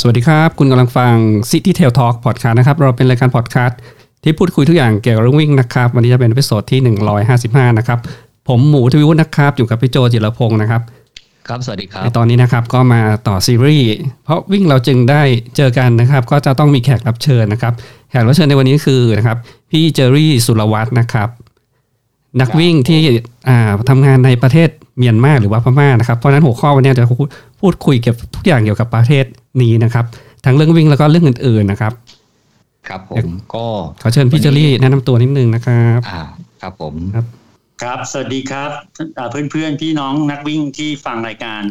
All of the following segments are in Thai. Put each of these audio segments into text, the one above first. สวัสดีครับคุณกำลังฟัง City Trail Talk Podcast นะครับเราเป็นรายการ Podcast ที่พูดคุยทุกอย่างเกี่ยวกับเรื่องวิ่งนะครับวันนี้จะเป็นเอพิโซดที่155นะครับผมหมูทวีวุฒินะครับอยู่กับพี่โจจิรพงศ์นะครับครับสวัสดีครับในตอนนี้นะครับก็มาต่อซีรีส์เพราะวิ่งเราจึงได้เจอกันนะครับก็จะต้องมีแขกรับเชิญนะครับแขกรับเชิญในวันนี้คือนะครับพี่เจอรี่สุรวัฒน์นะครับนักวิ่งที่ทำงานในประเทศเมียนมาหรือว่าพม่านะครับเพราะนั้นหัวข้อวันนี้จะพูดคุยเกี่ยวกับทุกอย่างเกี่ยวกับประเทศนี้นะครับทั้งเรื่องวิ่งแล้วก็เรื่องอื่นๆนะครับครับผมก็ขอเชิญพี่เจอรี่แนะนำตัวนิดนึงนะครับครับผมครับสวัสดีครับเพื่อนๆพี่น้องนักวิ่งที่ฟังรายการ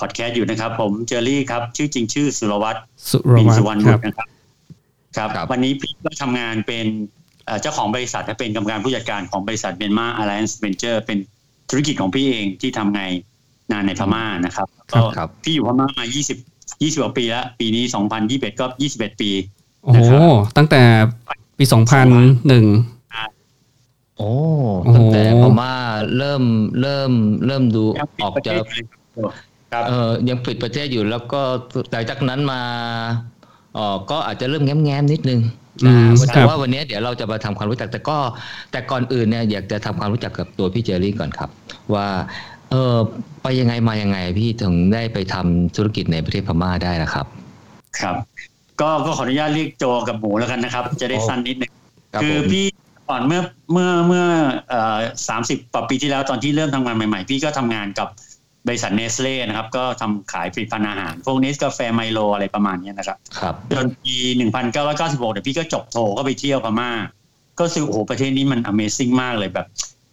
พอดแคสต์อยู่นะครับผมเจอรี่ครับชื่อจริงชื่อสุรวัฒน์บินสุวรรณวุฒินะครับครับวันนี้พี่ก็ทำงานเป็นเจ้าของบริษัทและเป็นกรรมการผู้จัดการของบริษัท Myanmar Alliance Venture เป็นธุรกิจของพี่เองที่ทำงานในพม่านะครับก็พี่อยู่พม่ามา20กว่าปีแล้วปีนี้2021ก็21ปีนะครับโอ้ตั้งแต่ปี2001โอ้ตั้งแต่พม่าเริ่มดูออกจะยังปิดประเทศอยู่แล้วก็หลังจากนั้นมาก็อาจจะเริ่มแง้มนิดนึงนะแต่ว่าวันนี้เดี๋ยวเราจะมาทำความรู้จักแต่ก่อนอื่นเนี่ยอยากจะทำความรู้จักกับตัวพี่เจอรี่ก่อนครับว่าไปยังไงมายังไงพี่ถึงได้ไปทำธุรกิจในประเทศพม่าได้ล่ะครับครับก็ขออนุญาตเรียกโจกับหมูแล้วกันนะครับจะได้สั้นนิดนึงคือพี่ก่อนเมื่อ30กว่าปีที่แล้วตอนที่เริ่มทำงานใหม่ๆพี่ก็ทำงานกับบริษัทเนสเล่นะครับก็ทำขายผลิตภัณฑ์อาหารพวกเนสกาแฟไมโลอะไรประมาณนี้นะครับจนปี1996เนี่ยพี่ก็จบโทก็ไปเที่ยวพม่าก็รู้สึกโอ้โหประเทศนี้มัน Amazing มากเลยแบบ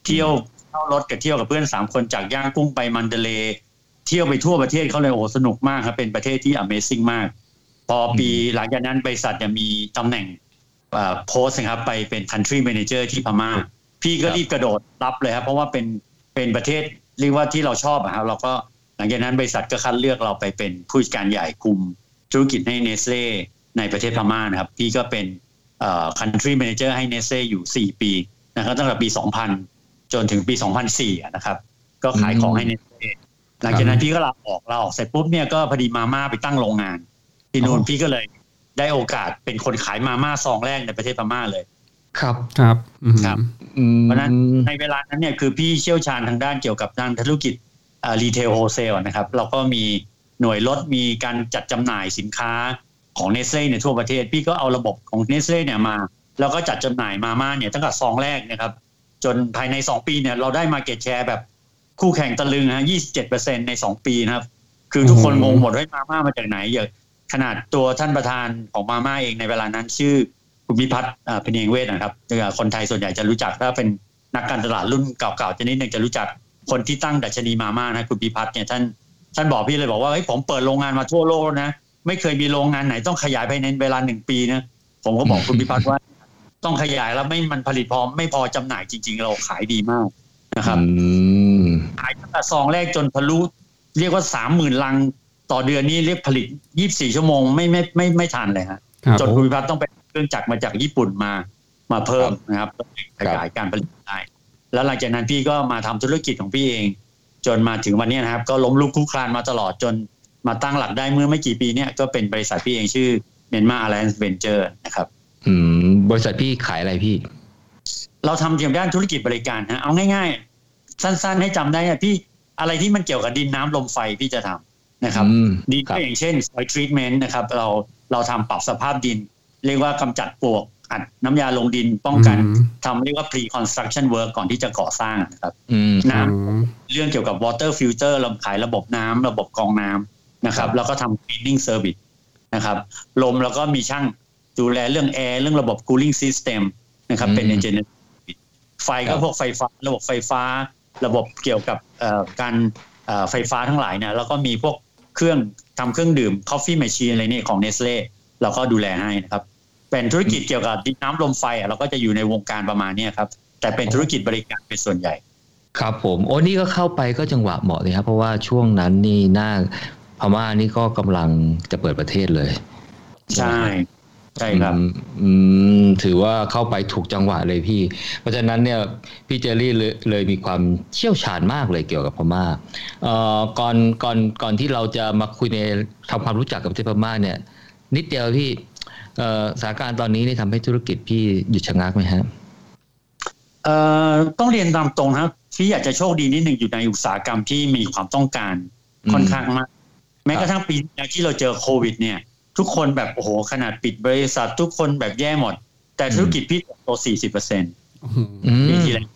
เที่ยวเข้ารถกับเที่ยวกับเพื่อน3คนจากย่างกุ้งไปมันเดเลเที่ยวไปทั่วประเทศเขาเลยโอ้โหสนุกมากครับเป็นประเทศที่ Amazing มากพอปีหลังจากนั้นบริษัทจะมีตำแหน่งโพสต์นะครับไปเป็น country manager ที่พม่าพี่ก็รีบกระโดดรับเลยครับเพราะว่าเป็นประเทศเรียกว่าที่เราชอบครับเราก็หลังจากนั้นบริษัทก็คัดเลือกเราไปเป็นผู้จัดการใหญ่คุมธุรกิจให้ Nestle ในประเทศพม่านะครับพี่ก็เป็นcountry manager ให้ Nestle อยู่4ปีนะครับตั้งแต่ปี2000จนถึงปี2004นะครับก็ขายของให้ Nestle หลังจากนั้นพี่ก็ลาออกเสร็จปุ๊บเนี่ยก็พอดีมาม่าไปตั้งโรงงานที่นู่นพี่ก็เลยได้โอกาสเป็นคนขายมาม่าซองแรกในประเทศพม่าเลยครับครับครับเพราะนั้นในเวลานั้นเนี่ยคือพี่เชี่ยวชาญทางด้านเกี่ยวกับด้านธุรกิจรีเทลโฮลเซลนะครับเราก็มีหน่วยลดมีการจัดจำหน่ายสินค้าของ Nestle ในทั่วประเทศพี่ก็เอาระบบของ Nestle เนี่ยมาแล้วก็จัดจำหน่ายมาม่าเนี่ยตั้งแต่ซองแรกนะครับจนภายใน2ปีเนี่ยเราได้ market share แบบคู่แข่งตะลึงฮะ 27% ใน2ปีนะครับคือทุกคนงงหมดว่ามาม่ามาจากไหนเยอะขนาดตัวท่านประธานของมาม่าเองในเวลานั้นชื่อคุณพิพัฒน์เพนียงเวชนะครับคนไทยส่วนใหญ่จะรู้จักถ้าเป็นนักการตลาดรุ่นเก่าๆจะนิดนึงจะรู้จักคนที่ตั้งดัชนีมาม่านะคุณพิพัฒน์เนี่ยท่านบอกพี่เลยบอกว่าเฮ้ยผมเปิดโรงงานมาทั่วโลกนะไม่เคยมีโรงงานไหนต้องขยายภายในเวลา1ปีนะผมก็บอกคุณพิพัฒน์ว่าต้องขยายแล้วไม่มันผลิตพอไม่พอจำหน่ายจริงๆเราขายดีมากนะครับขายตั้งแต่ซองแรกจนทะลุเรียกว่า 30,000 ลังต่อเดือนนี้เรียกผลิต24ชั่วโมงไม่ทันเลยฮะจนคุณพิพัฒน์ต้องไปเครื่องจักรมาจากญี่ปุ่นมาเพิ่มนะครับขยายการผลิตได้แล้วหลังจากนั้นพี่ก็มาทำธุรกิจของพี่เองจนมาถึงวันนี้นะครับก็ล้มลุกคลุกคลานมาตลอดจนมาตั้งหลักได้เมื่อไม่กี่ปีเนี่ยก็เป็นบริษัทพี่เองชื่อ Myanmar Alliance Venture นะครับบริษัทพี่ขายอะไรพี่เราทำเกี่ยวกับด้านธุรกิจบริการฮะเอาง่ายๆสั้นๆให้จำได้พี่อะไรที่มันเกี่ยวกับดินน้ำลมไฟพี่จะทำนะครับดินก็อย่างเช่น soil treatment นะครับเราทำปรับสภาพดินเรียกว่ากำจัดปลวกอัดน้ำยาลงดินป้องกันทำเรียกว่า pre construction work ก่อนที่จะก่อสร้างนะครับน้ำเรื่องเกี่ยวกับ water filter เราขายระบบน้ำระบบกรองน้ำนะครับแล้วก็ทำ cleaning service นะครับลมแล้วก็มีช่างดูแลเรื่องแอร์เรื่องระบบ cooling system นะครับเป็น engineer ไฟก็พวกไฟฟ้าระบบไฟฟ้าระบบเกี่ยวกับการไฟฟ้าทั้งหลายนะแล้วก็มีพวกเครื่องทำเครื่องดื่ม coffee machine อะไรนี่ของ Nestle เราก็ดูแลให้นะครับเป็นธุรกิจเกี่ยวกับดินน้ำลมไฟเราก็จะอยู่ในวงการประมาณนี้ครับแต่เป็นธุรกิจบริการเป็นส่วนใหญ่ครับผมโอ้นี่ก็เข้าไปก็จังหวะเหมาะเลยครับเพราะว่าช่วงนั้นนี่พม่านี่ก็กำลังจะเปิดประเทศเลยใช่ ใช่ครับถือว่าเข้าไปถูกจังหวะเลยพี่เพราะฉะนั้นเนี่ยพี่เจอรี่เลยมีความเชี่ยวชาญมากเลยเกี่ยวกับพม่าก่อนที่เราจะมาคุยในทำความรู้จักกับประเทศพม่าเนี่ยนิดเดียวพี่สถานการณ์ตอนนี้นี่ทำให้ธุรกิจพี่หยุดชะงักไหมฮะต้องเรียนตามตรงครับพี่อยากจะโชคดีนิดหนึ่งอยู่ในอุตสาหกรรมที่มีความต้องการค่อนข้างมากแม้กระทั่งปีที่เราเจอโควิดเนี่ยทุกคนแบบโอ้โหขนาดปิดบริษัททุกคนแบบแย่หมดแต่ธุรกิจพี่โต 40% ปีที่แล้ว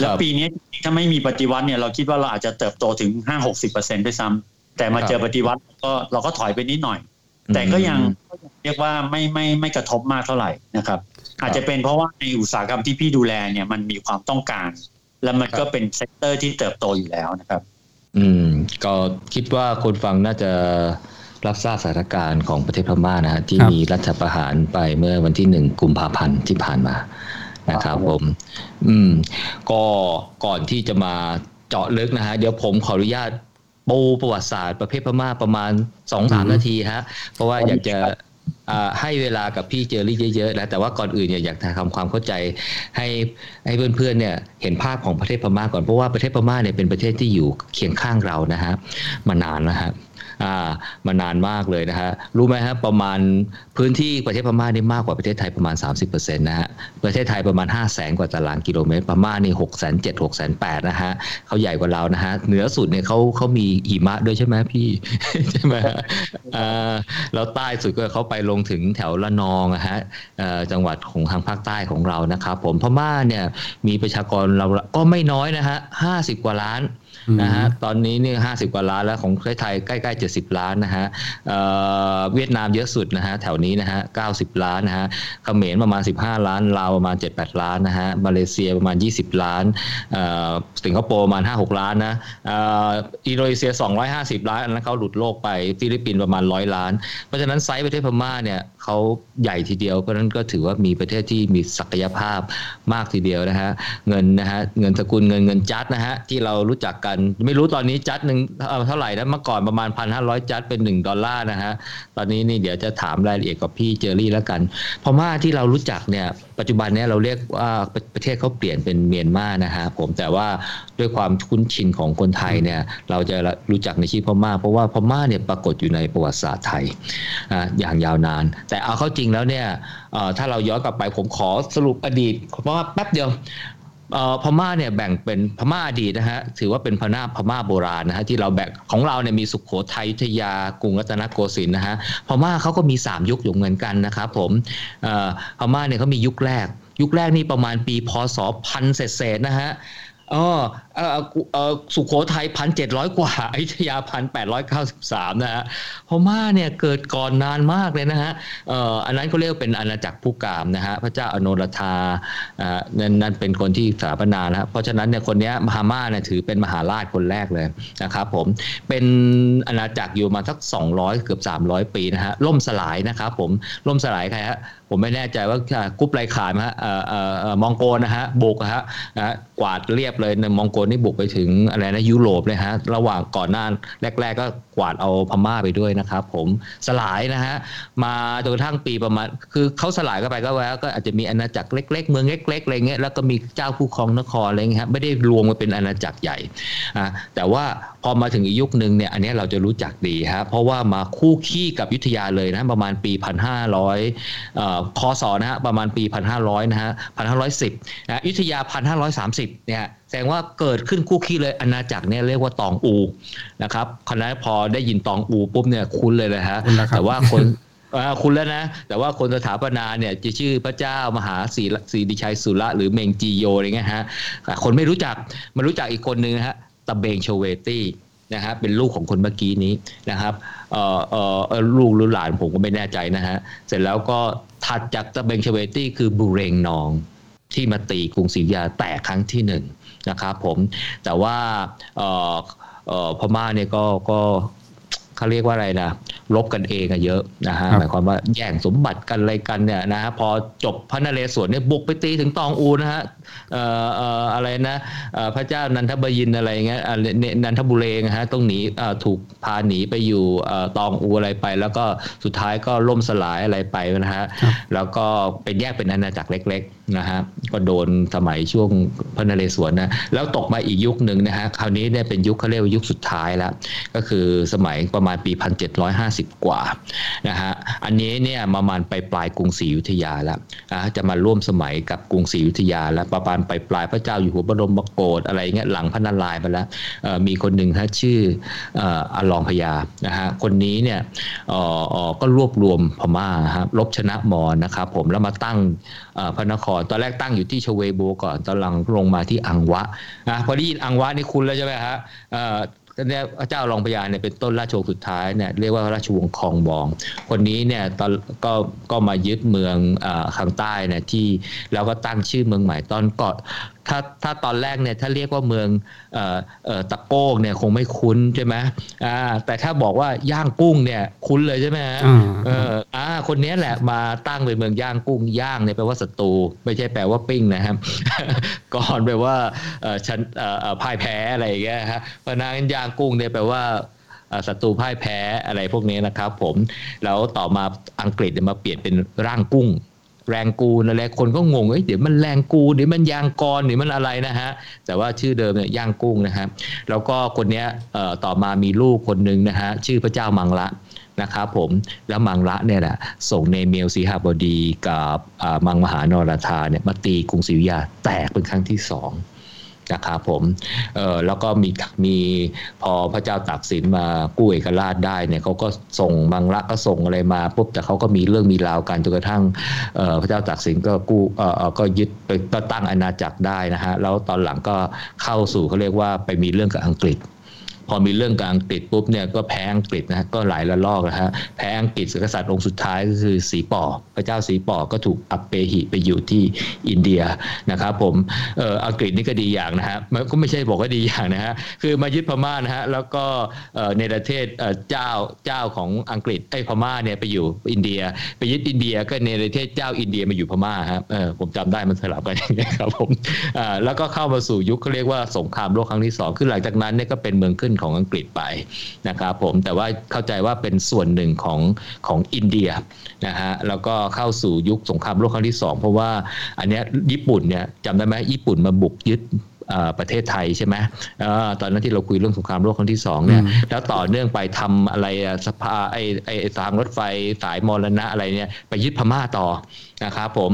แล้วปีนี้ถ้าไม่มีปฏิวัติเนี่ยเราคิดว่าเราอาจจะเติบโตถึง 5-60% ด้วยซ้ำแต่มาเจอปฏิวัติก็เราก็ถอยไปนิดหน่อยแต่ก็ยังเรียกว่าไม่กระทบมากเท่าไหร่นะครับอาจจะเป็นเพราะว่าในอุตสาหกรรมที่พี่ดูแลเนี่ยมันมีความต้องการและมันก็เป็นเซกเตอร์ที่เติบโตอยู่แล้วนะครับก็คิดว่าคนฟังน่าจะรับทราบสถานการณ์ของประเทศพม่านะฮะที่มีรัฐประหารไปเมื่อวันที่1กุมภาพันธ์ที่ผ่านมานะครับผมก็ก่อนที่จะมาเจาะลึกนะฮะเดี๋ยวผมขออนุญาตปูประวัติศาสตร์ประเภทพม่าประมาณ 2-3 นาทีฮะเพราะว่าอยากจะให้เวลากับพี่เจอรี่เยอะๆนะแต่ว่าก่อนอื่นเนี่ยอยากทำความเข้าใจให้เพื่อนๆเนี่ยเห็นภาพของประเทศพม่าก่อนเพราะว่าประเทศพม่าเนี่ยเป็นประเทศที่อยู่เคียงข้างเรานะฮะมานานแล้วฮะมานานมากเลยนะฮะรู้ไหมฮะประมาณพื้นที่ประเทศพม่านี่มากกว่าประเทศไทยประมาณ 30% นะฮะประเทศไทยประมาณ 500,000 กว่าตารางกิโลเมตรพม่านี่ 670,000 680,000 นะฮะเขาใหญ่กว่าเรานะฮะเหนือสุดเนี่ยเขามีหิมะด้วยใช่ไหมพี่ ใช่ไหมแล้วใต้สุดก็เขาไปลงถึงแถวละนองนะฮะจังหวัดของทางภาคใต้ของเรานะครับผมพม่าเนี่ยมีประชากรเราก็ไม่น้อยนะฮะ50กว่าล้านนะฮะตอนนี้นี่50กว่าล้านแล้วของประเทศไทยใกล้ๆ70ล้านนะฮะเวียดนามเยอะสุดนะฮะแถวนี้นะฮะ90ล้านนะฮะเขมรประมาณ15ล้านลาวประมาณ 7-8 ล้านนะฮะมาเลเซียประมาณ20ล้านสิงคโปร์ประมาณ 5-6 ล้านนะอินโดนีเซีย250ล้านอันนั้นเขาหลุดโลกไปฟิลิปปินส์ประมาณ100ล้านเพราะฉะนั้นไซส์ประเทศพม่าเนี่ยเขาใหญ่ทีเดียวเพราะฉะนั้นก็ถือว่ามีประเทศที่มีศักยภาพมากทีเดียวนะฮะเงินนะฮะเงินสกุลเงินจัดนะฮะที่เรารู้จักกันไม่รู้ตอนนี้จัดนึงเท่าไหร่นะเมื่อก่อนประมาณ 1,500 จัดเป็น1ดอลลาร์นะฮะตอนนี้นี่เดี๋ยวจะถามรายละเอียดกับพี่เจอรี่แล้วกันพม่าที่เรารู้จักเนี่ยปัจจุบันเนี่ยเราเรียกว่าประเทศเขาเปลี่ยนเป็นเมียนมานะฮะผมแต่ว่าด้วยความคุ้นชินของคนไทยเนี่ยเราจะรู้จักในชื่อพม่าเพราะว่าพม่าเนี่ยปรากฏอยู่ในประวัติศาสตร์ไทยอย่างยาวนานแต่เอาเข้าจริงแล้วเนี่ยถ้าเราย้อนกลับไปผมขอสรุปอดีตเพราะว่าแป๊บเดียวพม่าเนี่ยแบ่งเป็นพม่าอดีตนะฮะถือว่าเป็นพม่าโบราณนะฮะที่เราแบ่งของเราเนี่ยมีสุโขทัยอยุธยากรุงรัตนโกสินทร์นะฮะพม่าเขาก็มี3ยุคอยู่เหมือนกันนะครับผมพม่าเนี่ยเขามียุคแรกนี่ประมาณปีพศ1000เศษๆนะฮะสุโขทัย 1,700 กว่าอยุธยา 1,893 นะฮะพม่าเนี่ยเกิดก่อนนานมากเลยนะฮะอันนั้นเขาเรียกเป็นอาณาจักรผู้กามนะฮะพระเจ้าอโนรทานั่นเป็นคนที่สถาปนานะฮะเพราะฉะนั้นเนี่ยคนนี้มหาม่าเนี่ยถือเป็นมหาราชคนแรกเลยนะครับผมเป็นอาณาจักรอยู่มาสัก200เกือบ300ปีนะฮะล่มสลายนะครับผมล่มสลายใครฮะผมไม่แน่ใจว่ากรุ๊ปไรขานฮะมองโกลนะฮะบุกฮะกวาดเรียบเลยมองโกลนี่บุกไปถึงอะไรนะยุโรปเลยฮะระหว่างก่อนหน้าแรกๆก็กวาดเอาพม่าไปด้วยนะครับผมสลายนะฮะมาจนกระทั่งปีประมาณคือเขาสลายกันไปก็อาจจะมีอาณาจักรเล็กๆเมืองเล็กๆอะไรเงี้ยแล้วก็มีเจ้าผู้ครองนครอะไรเงี้ยฮะไม่ได้รวมกันเป็นอาณาจักรใหญ่แต่ว่าพอมาถึงอีกยุคนึงเนี่ยอันนี้เราจะรู้จักดีฮะเพราะว่ามาคู่ขี้กับอยุธยาเลยนะประมาณปี1500คศนะฮะประมาณปี1500นะฮะ1510นะอยุธยา1530เนี่ยแสดงว่าเกิดขึ้นคู่ขี้เลยอาณาจักรเนี่ยเรียกว่าตองอูนะครับคณะพอได้ยินตองอูปุ๊บเนี่ยคุ้นเลยนะฮะแต่ว่าคนคุณแล้วนะแต่ว่าคนสถาปนาเนี่ยจะชื่อพระเจ้ามหาศรีดิชัยสุระหรือเมงจีโยอะไรเงี้ยฮะคนไม่รู้จักมันรู้จักอีกคนนึงนะฮะตะเบงโชเวตี้นะฮะเป็นลูกของคนเมื่อกี้นี้นะครับลูกหรือหลานผมก็ไม่แน่ใจนะฮะเสร็จแล้วก็ถัดจากตะเบงชเวตี้คือบุเรงนองที่มาตีกรุงศรีอยุธยาแตกครั้งที่1นะครับผมแต่ว่าพม่าเนี่ยก็ เขาเรียกว่าอะไรนะลบกันเองเยอะนะฮะหมายความว่าแย่งสมบัติกันอะไรกันเนี่ยนะพอจบพระนเรศวรเนี่ยบุกไปตีถึงตองอูนะฮะอะไรนะพระเจ้านันทบดินอะไรเงี้ยนันทบุเรงฮะต้องหนีถูกพาหนีไปอยู่ตองอูอะไรไปแล้วก็สุดท้ายก็ล่มสลายอะไรไปนะฮะแล้วก็เป็นแยกเป็นอาณาจักรเล็กๆนะฮะก็โดนสมัยช่วงพระนเรศวรนะแล้วตกมาอีกยุคนึงนะฮะคราวนี้เนี่ยเป็นยุคเขาเรียกว่ายุคสุดท้ายแล้วก็คือสมัยประมาณปี1750กว่านะฮะอันนี้เนี่ยประมาณไปปลายกรุงศรีอยุธยาแล้วจะมาร่วมสมัยกับกรุงศรีอยุธยาแล้วประมาณไปปลายพระเจ้าอยู่หัวบรมโกศอะไรเงี้ยหลังพระนารายณ์ไปแล้วมีคนหนึ่งฮะชื่ออลองพญานะฮะคนนี้เนี่ยก็รวบรวมพม่าครับรบชนะมอญนะครับผมแล้วมาตั้งพระนครตอนแรกตั้งอยู่ที่ชเวโบก่อนตอนหลังลงมาที่อังวะนะพอได้ยินอังวะนี่คุณแล้วใช่ไหมฮะเนี่ยเจ้ารองพญาเนี่ยเป็นต้นราชวงศ์สุดท้ายเนี่ยเรียกว่าราชวงศ์คองบองคนนี้เนี่ยตอนก็มายึดเมืองข้างใต้เนี่ยที่แล้วก็ตั้งชื่อเมืองใหม่ตอนเกาะถ้าตอนแรกเนี่ยถ้าเรียกว่าเมืองตะโก้เนี่ยคงไม่คุ้นใช่ไหมแต่ถ้าบอกว่าย่างกุ้งเนี่ยคุ้นเลยใช่ไหมคนนี้แหละมาตั้งเป็นเมืองย่างกุ้งย่างเนี่ยแปลว่าศัตรูไม่ใช่แปลว่าปิ้งนะครับ ก่อนแปลว่าฉันพ่ายแพ้อะไรอย่างเงี้ยฮะเพราะนั้นย่างกุ้งเนี่ยแปลว่าศัตรูพ่ายแพ้อะไรพวกนี้นะครับผมแล้วต่อมาอังกฤษเนี่ยมาเปลี่ยนเป็นร่างกุ้งแรงกูนั่นแหละคนก็งงเดี๋ยวมันแรงกูเดี๋ยวมันยางกรเดี๋ยวมันอะไรนะฮะแต่ว่าชื่อเดิมเนี่ยย่างกุ้งนะฮะแล้วก็คนเนี้ยต่อมามีลูกคนนึงนะฮะชื่อพระเจ้ามังละนะครับผมแล้วมังละเนี่ยแหละส่งเนเมียวสีหบดีกับมังมหานรธาเนี่ยมาตีกรุงศรีอยุธยาแตกเป็นครั้งที่สองนะครับผมแล้วก็มีพอพระเจ้าตากสินมากู้เอกราชได้เนี่ยเขาก็ส่งมังละก็ส่งอะไรมาปุ๊บแต่เขาก็มีเรื่องมีราวกันจนกระทั่งพระเจ้าตากสินก็กู้ก็ยึดก็ตั้งอาณาจักรได้นะฮะแล้วตอนหลังก็เข้าสู่เขาเรียกว่าไปมีเรื่องกับอังกฤษพอมีเรื่องกับอังกฤษปุ๊บเนี่ยก็แพ้อังกฤษนะก็หลายระลอกนะฮะแพ้อังกฤษกษัตริย์องค์สุดท้ายก็คือสีป่อพระเจ้าสีป่อก็ถูกอัปเปหิไปอยู่ที่อินเดียนะครับผมอังกฤษนี่ก็ดีอย่างนะฮะมันก็ไม่ใช่บอกว่าดีอย่างนะฮะคือมายึดพม่านะฮะแล้วก็เนรเทศเจ้าของอังกฤษไอ้พม่าเนี่ยไปอยู่อินเดียไปยึดอินเดียก็เนรเทศเจ้าอินเดียมาอยู่พม่าครับผมจำได้มันสลับกันอย่างเงี้ยครับผมแล้วก็เข้ามาสู่ยุคเขาเรียกว่าสงครามโลกครั้งที่สองคือหลังจากนั้นเนี่ยก็เป็นเมืองขึ้นของอังกฤษไปนะครับผมแต่ว่าเข้าใจว่าเป็นส่วนหนึ่งของอินเดียนะฮะแล้วก็เข้าสู่ยุคสงครามโลกครั้งที่2เพราะว่าอันเนี้ยญี่ปุ่นเนี่ยจำได้ไหมญี่ปุ่นมาบุกยึดประเทศไทยใช่ไหมตอนนั้นที่เราคุยเรื่องสงครามโลกครั้งที่2เนี่ยแล้วต่อเนื่องไปทำอะไรสะพานไอ้ทางรถไฟสายมรณะอะไรเนี่ยไปยึดพม่าต่อนะครับผม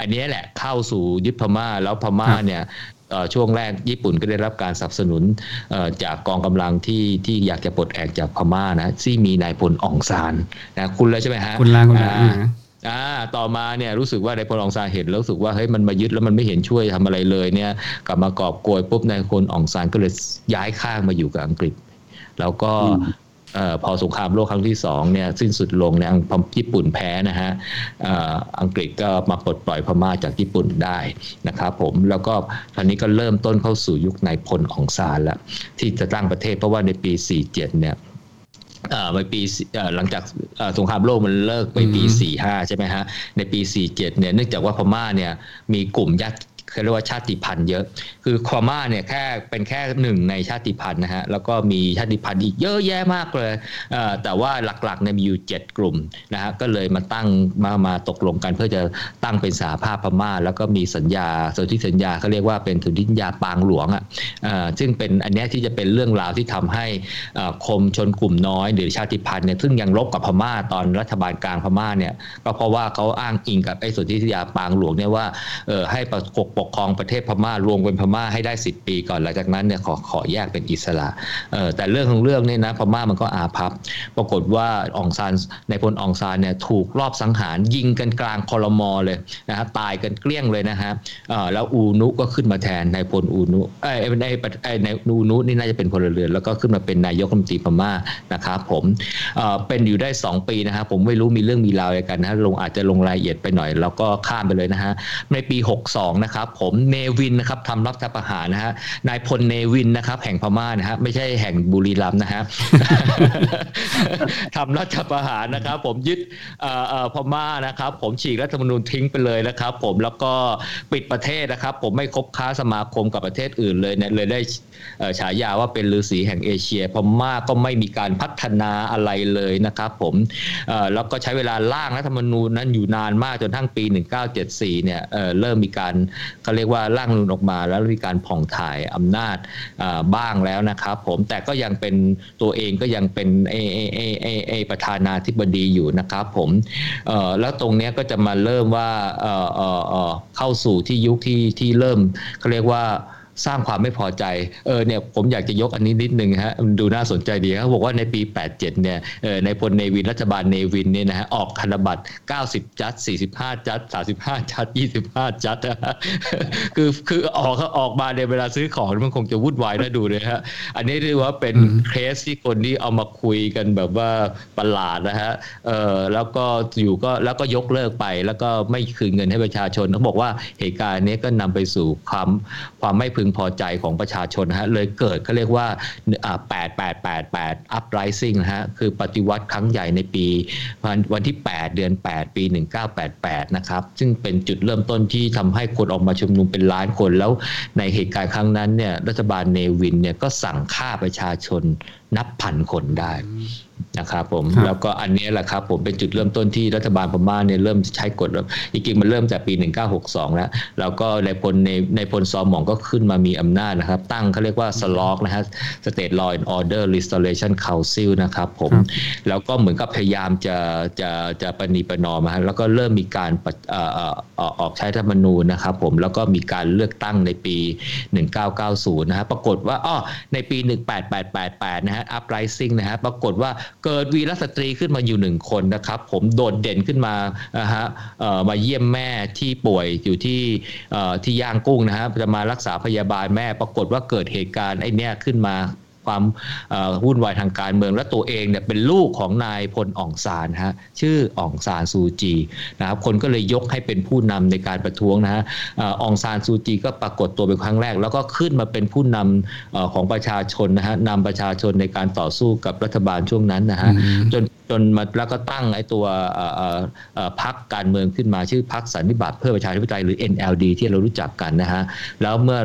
อันนี้แหละเข้าสู่ยึดพม่าแล้วพม่าเนี่ยช่วงแรกญี่ปุ่นก็ได้รับการสนับสนุนจากกองกำลังที่อยากจะปลดแอกจากพม่านะที่มีนายพลอ่องซานนะคุณแล้วใช่ไหมฮะต่อมาเนี่ยรู้สึกว่านายพลอ่องซานเห็นแล้วรู้สึกว่าเฮ้ยมันมายึดแล้วมันไม่เห็นช่วยทำอะไรเลยเนี่ยกลับมากอบโกยปุ๊บนายพลอ่องซานก็เลยย้ายข้างมาอยู่กับอังกฤษแล้วก็พอสงครามโลกครั้งที่2เนี่ยสิ้นสุดลงเนี่ยญี่ปุ่นแพ้นะฮะอังกฤษก็มาปลดปล่อยพม่าจากญี่ปุ่นได้นะครับผมแล้วก็ตอนนี้ก็เริ่มต้นเข้าสู่ยุคนายพลอ่องซานแล้วที่จะตั้งประเทศเพราะว่าในปี47เนี่ยในปีหลังจากสงครามโลกมันเลิกไปปี45ใช่ไหมฮะในปี47เนี่ยเนื่องจากว่าพม่าเนี่ยมีกลุ่มญาติเรียกว่าชาติพันธุ์เยอะคือพม่าเนี่ยแค่เป็นแค่หนึ่งในชาติพันธุ์นะฮะแล้วก็มีชาติพันธุ์อีกเยอะแยะมากเลยแต่ว่าหลักๆเนี่ยมีอยู่7กลุ่มนะฮะก็เลยมาตั้งมาตกลงกันเพื่อจะตั้งเป็นสหภาพพม่าแล้วก็มีสัญญาสนธิสัญญาเขาเรียกว่าเป็นสนธิสัญญาปางหลวงซึ่งเป็นอันนี้ที่จะเป็นเรื่องราวที่ทำให้คมชนกลุ่มน้อยหรือชาติพันธุ์เนี่ยซึ่งยังรบกับพม่าตอนรัฐบาลกลางพม่าเนี่ยก็เพราะว่าเขาอ้างอิงกับไอ้สนธิสัญญาปางหลวงเนี่ยว่าให้ปกครองประเทศพม่ารวมเป็นพม่าให้ได้10ปีก่อนหลังจากนั้นเนี่ยขอแยกเป็นอิสระแต่เรื่องของเรื่องเนี่ยนะพม่ามันก็อาภัพปรากฏว่าอ่องซานนายพลอ่องซานเนี่ยถูกลอบสังหารยิงกันกลางคลมเลยนะฮะตายกันเกลี้ยงเลยนะฮะแล้วอูนุก็ขึ้นมาแทนนายพลอูนุนายอูนุนี่น่าจะเป็นพลเรือนแล้วก็ขึ้นมาเป็นนายกรัฐมนตรีพม่านะครับผมเป็นอยู่ได้2ปีนะฮะผมไม่รู้มีเรื่องมีราวอะไรกันนะฮะลงอาจจะลงรายละเอียดไปหน่อยแล้วก็ข้ามไปเลยนะฮะในปี62นะครับ นะครับผมเนวินนะครับทำรัฐประหารนะฮะนายพลเนวินนะครับแห่งพม่านะฮะไม่ใช่แห่งบุรีรัมย์นะฮะทำรัฐประหารนะครับผมยึดพม่านะครับผมฉีกรัฐธรรมนูญทิ้งไปเลยนะครับผมแล้วก็ปิดประเทศนะครับผมไม่คบค้าสมาคมกับประเทศอื่นเลยเนี่ยเลยได้ฉายาว่าเป็นฤาษีแห่งเอเชียพม่าก็ไม่มีการพัฒนาอะไรเลยนะครับผมแล้วก็ใช้เวลาร่างรัฐธรรมนูญนั้นอยู่นานมากจนทั้งปี1974เนี่ยเริ่มมีการเขาเรียกว่าร่างรัฐธรรมนูญออกมาแล้วมีการผ่องถ่ายอำนาจบ้างแล้วนะครับผมแต่ก็ยังเป็นตัวเองก็ยังเป็นประธานาธิบดีอยู่นะครับผมแล้วตรงนี้ก็จะมาเริ่มว่าเข้าสู่ที่ยุคที่เริ่มเขาเรียกว่าสร้างความไม่พอใจเนี่ยผมอยากจะยกอันนี้นิดนึงฮะดูน่าสนใจดีเขาบอกว่าในปี87เนี่ยในพลเนวินรัฐบาลเนวินเนี่ยนะฮะออกธนบัตร90จัด45จัด35จัด25จัดคือออกมาในเวลาซื้อของมันคงจะวุ่นวายน่าดูเลยฮะอันนี้เรียกว่าเป็นเคสที่คนที่เอามาคุยกันแบบว่าประหลาดนะฮะแล้วก็อยู่ก็แล้วก็ยกเลิกไปแล้วก็ไม่คืนเงินให้ประชาชนเขาบอกว่าเหตุการณ์นี้ก็นำไปสู่ความไม่พึงพอใจของประชาชนฮะเลยเกิดเขาเรียกว่า8888 uprising นะฮะคือปฏิวัติครั้งใหญ่ในปีวันที่8เดือน8ปี1988นะครับซึ่งเป็นจุดเริ่มต้นที่ทำให้คนออกมาชุมนุมเป็นล้านคนแล้วในเหตุการณ์ครั้งนั้นเนี่ยรัฐบาลเนวินเนี่ยก็สั่งฆ่าประชาชนนับพันคนได้นะครับผมแล้วก็อันนี้แหละครับผมเป็นจุดเริ่มต้นที่รัฐบาลพม่าเนี่ยเริ่มใช้กฎจริงๆมันเริ่มจากปี1962แล้วแล้วก็นายพลซอหม่องก็ขึ้นมามีอำนาจนะครับตั้งเขาเรียกว่าสลอกนะฮะ State Law and Order Restoration Council นะครับผมแล้วก็เหมือนกับพยายามจะประนีประนอมแล้วก็เริ่มมีการออกใช้รัฐธรรมนูญนะครับผมแล้วก็มีการเลือกตั้งในปี1990นะฮะปรากฏว่าในปี18888นะฮะ uprising นะฮะปรากฏว่าเกิดวีรสตรีขึ้นมาอยู่1คนนะครับผมโดดเด่นขึ้นมานะฮะมาเยี่ยมแม่ที่ป่วยอยู่ที่ย่างกุ้งนะฮะจะมารักษาพยาบาลแม่ปรากฏว่าเกิดเหตุการณ์ไอ้เนี่ยขึ้นมาความวุ่นวายทางการเมืองและตัวเองเนี่ยเป็นลูกของนายพลอ่องซานฮะชื่ออ่องซานซูจีนะครับคนก็เลยยกให้เป็นผู้นำในการประท้วงนะฮะอ่องซานซูจีก็ปรากฏตัวเป็นครั้งแรกแล้วก็ขึ้นมาเป็นผู้นำของประชาชนนะฮะนำประชาชนในการต่อสู้กับรัฐบาลช่วงนั้นนะฮะจนมาแล้วก็ตั้งไอ้ตัวพรรคการเมืองขึ้นมาชื่อพรรคสันนิบาตเพื่อประชาธิปไตยหรือ NLD ที่เรารู้จักกันนะฮะแล้วเมื่อ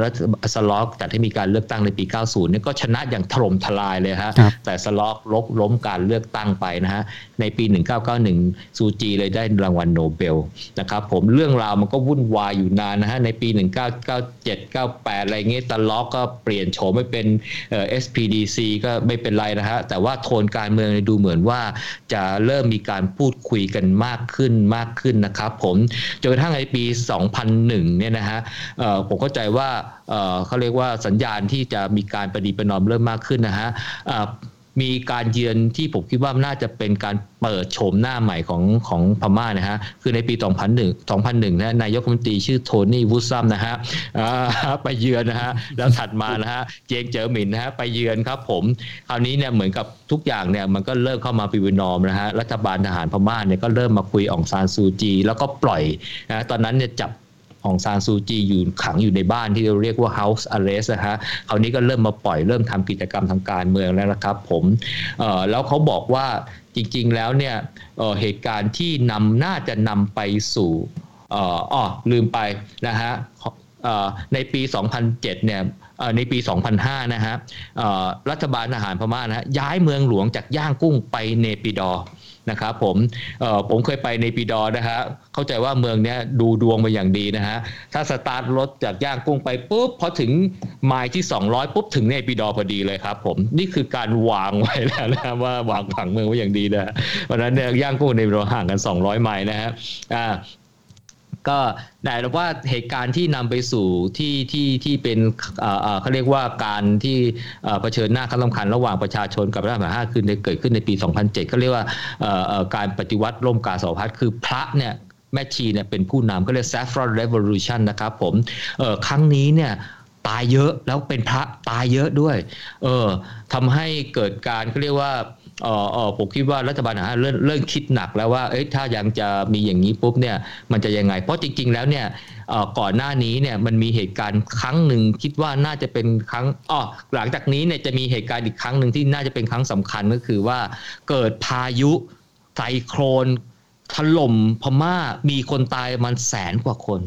สล็อกจัดให้มีการเลือกตั้งในปี90เนี่ยก็ชนะอย่างถล่มทลายเลยฮะแต่สล็อกล้มการเลือกตั้งไปนะฮะในปี1991ซูจีเลยได้รางวัลโนเบลนะครับผมเรื่องราวมันก็วุ่นวายอยู่นานนะฮะในปี1997 98อะไรเงี้ยสล็อกก็เปลี่ยนโฉมไม่เป็นSPDC ก็ไม่เป็นไรนะฮะแต่ว่าโทนการเมืองดูเหมือนว่าจะเริ่มมีการพูดคุยกันมากขึ้นนะครับผมจนกระทั่งในปี2001เนี่ยนะฮะผมเข้าใจว่าเขาเรียกว่าสัญญาณที่จะมีการประนีประนอมเริ่มมากขึ้นนะฮะมีการเยือนที่ผมคิดว่าน่าจะเป็นการเปิดโฉมหน้าใหม่ของพม่านะฮะคือในปี2001นะนายกรัฐมนตรีชื่อโทนี่วูซัมนะฮะไปเยือนนะฮะแล้วถัดมานะฮะเจียงเจ๋อหมินนะฮะไปเยือนครับผมคราวนี้เนี่ยเหมือนกับทุกอย่างเนี่ยมันก็เริ่มเข้ามาปรีวนอมนะฮะรัฐบาลทหารพม่าเนี่ยก็เริ่มมาคุยอ่องซานซูจีแล้วก็ปล่อยนะตอนนั้นเนี่ยจับของซานซูจีอยู่ขังอยู่ในบ้านที่เราเรียกว่า House Arrest นะฮะคราวนี้ก็เริ่มมาปล่อยเริ่มทำกิจกรรมทางการเมืองแล้วนะครับผมแล้วเขาบอกว่าจริงๆแล้วเนี่ยเหตุการณ์ที่น่าจะนำไปสู่ลืมไปนะฮะในปี2007เนี่ยในปี2005นะฮะรัฐบาลทหารพม่านะฮะย้ายเมืองหลวงจากย่างกุ้งไปเนปิดอนะครับผมเคยไปในปีดอนะฮะเข้าใจว่าเมืองเนี้ยดูดวงมาอย่างดีนะฮะถ้าสตาร์ทรถจากย่างกุ้งไปปุ๊บพอถึงไมล์ที่200ปุ๊บถึงในปีดอพอดีเลยครับผมนี่คือการวางไว้แล้วนะว่าวางผังเมืองไว้อย่างดีนะเพราะฉะนั้นเนี่ยย่างกุ้งในเราห่างกัน200ไมล์นะฮะก็ได้แล้วว่าเหตุการณ์ที่นำไปสู่ที่เป็นเขาเรียกว่าการที่เผชิญหน้าขั้นสำคัญระหว่างประชาชนกับรัฐบาล5คือเกิดขึ้นในปี2007ก็เรียกว่าการปฏิวัติล่มกาสาวพัดคือพระเนี่ยแม่ชีเนี่ยเป็นผู้นำก็เรียก Saffron Revolution นะครับผมครั้งนี้เนี่ยตายเยอะแล้วเป็นพระตายเยอะด้วยทำให้เกิดการเขาเรียกว่า ผมคิดว่ารัฐบาลเริ่มคิดหนักแล้วว่าถ้ายังจะมีอย่างนี้ปุ๊บเนี่ยมันจะยังไงเพราะจริงๆแล้วเนี่ยก่อนหน้านี้เนี่ยมันมีเหตุการณ์ครั้งหนึ่งคิดว่าน่าจะเป็นครั้งหลังจากนี้เนี่ยจะมีเหตุการณ์อีกครั้งหนึ่งที่น่าจะเป็นครั้งสำคัญก็คือว่าเกิดพายุไซโคลนถล่มพม่ามีคนตายมัน100,000 กว่าคน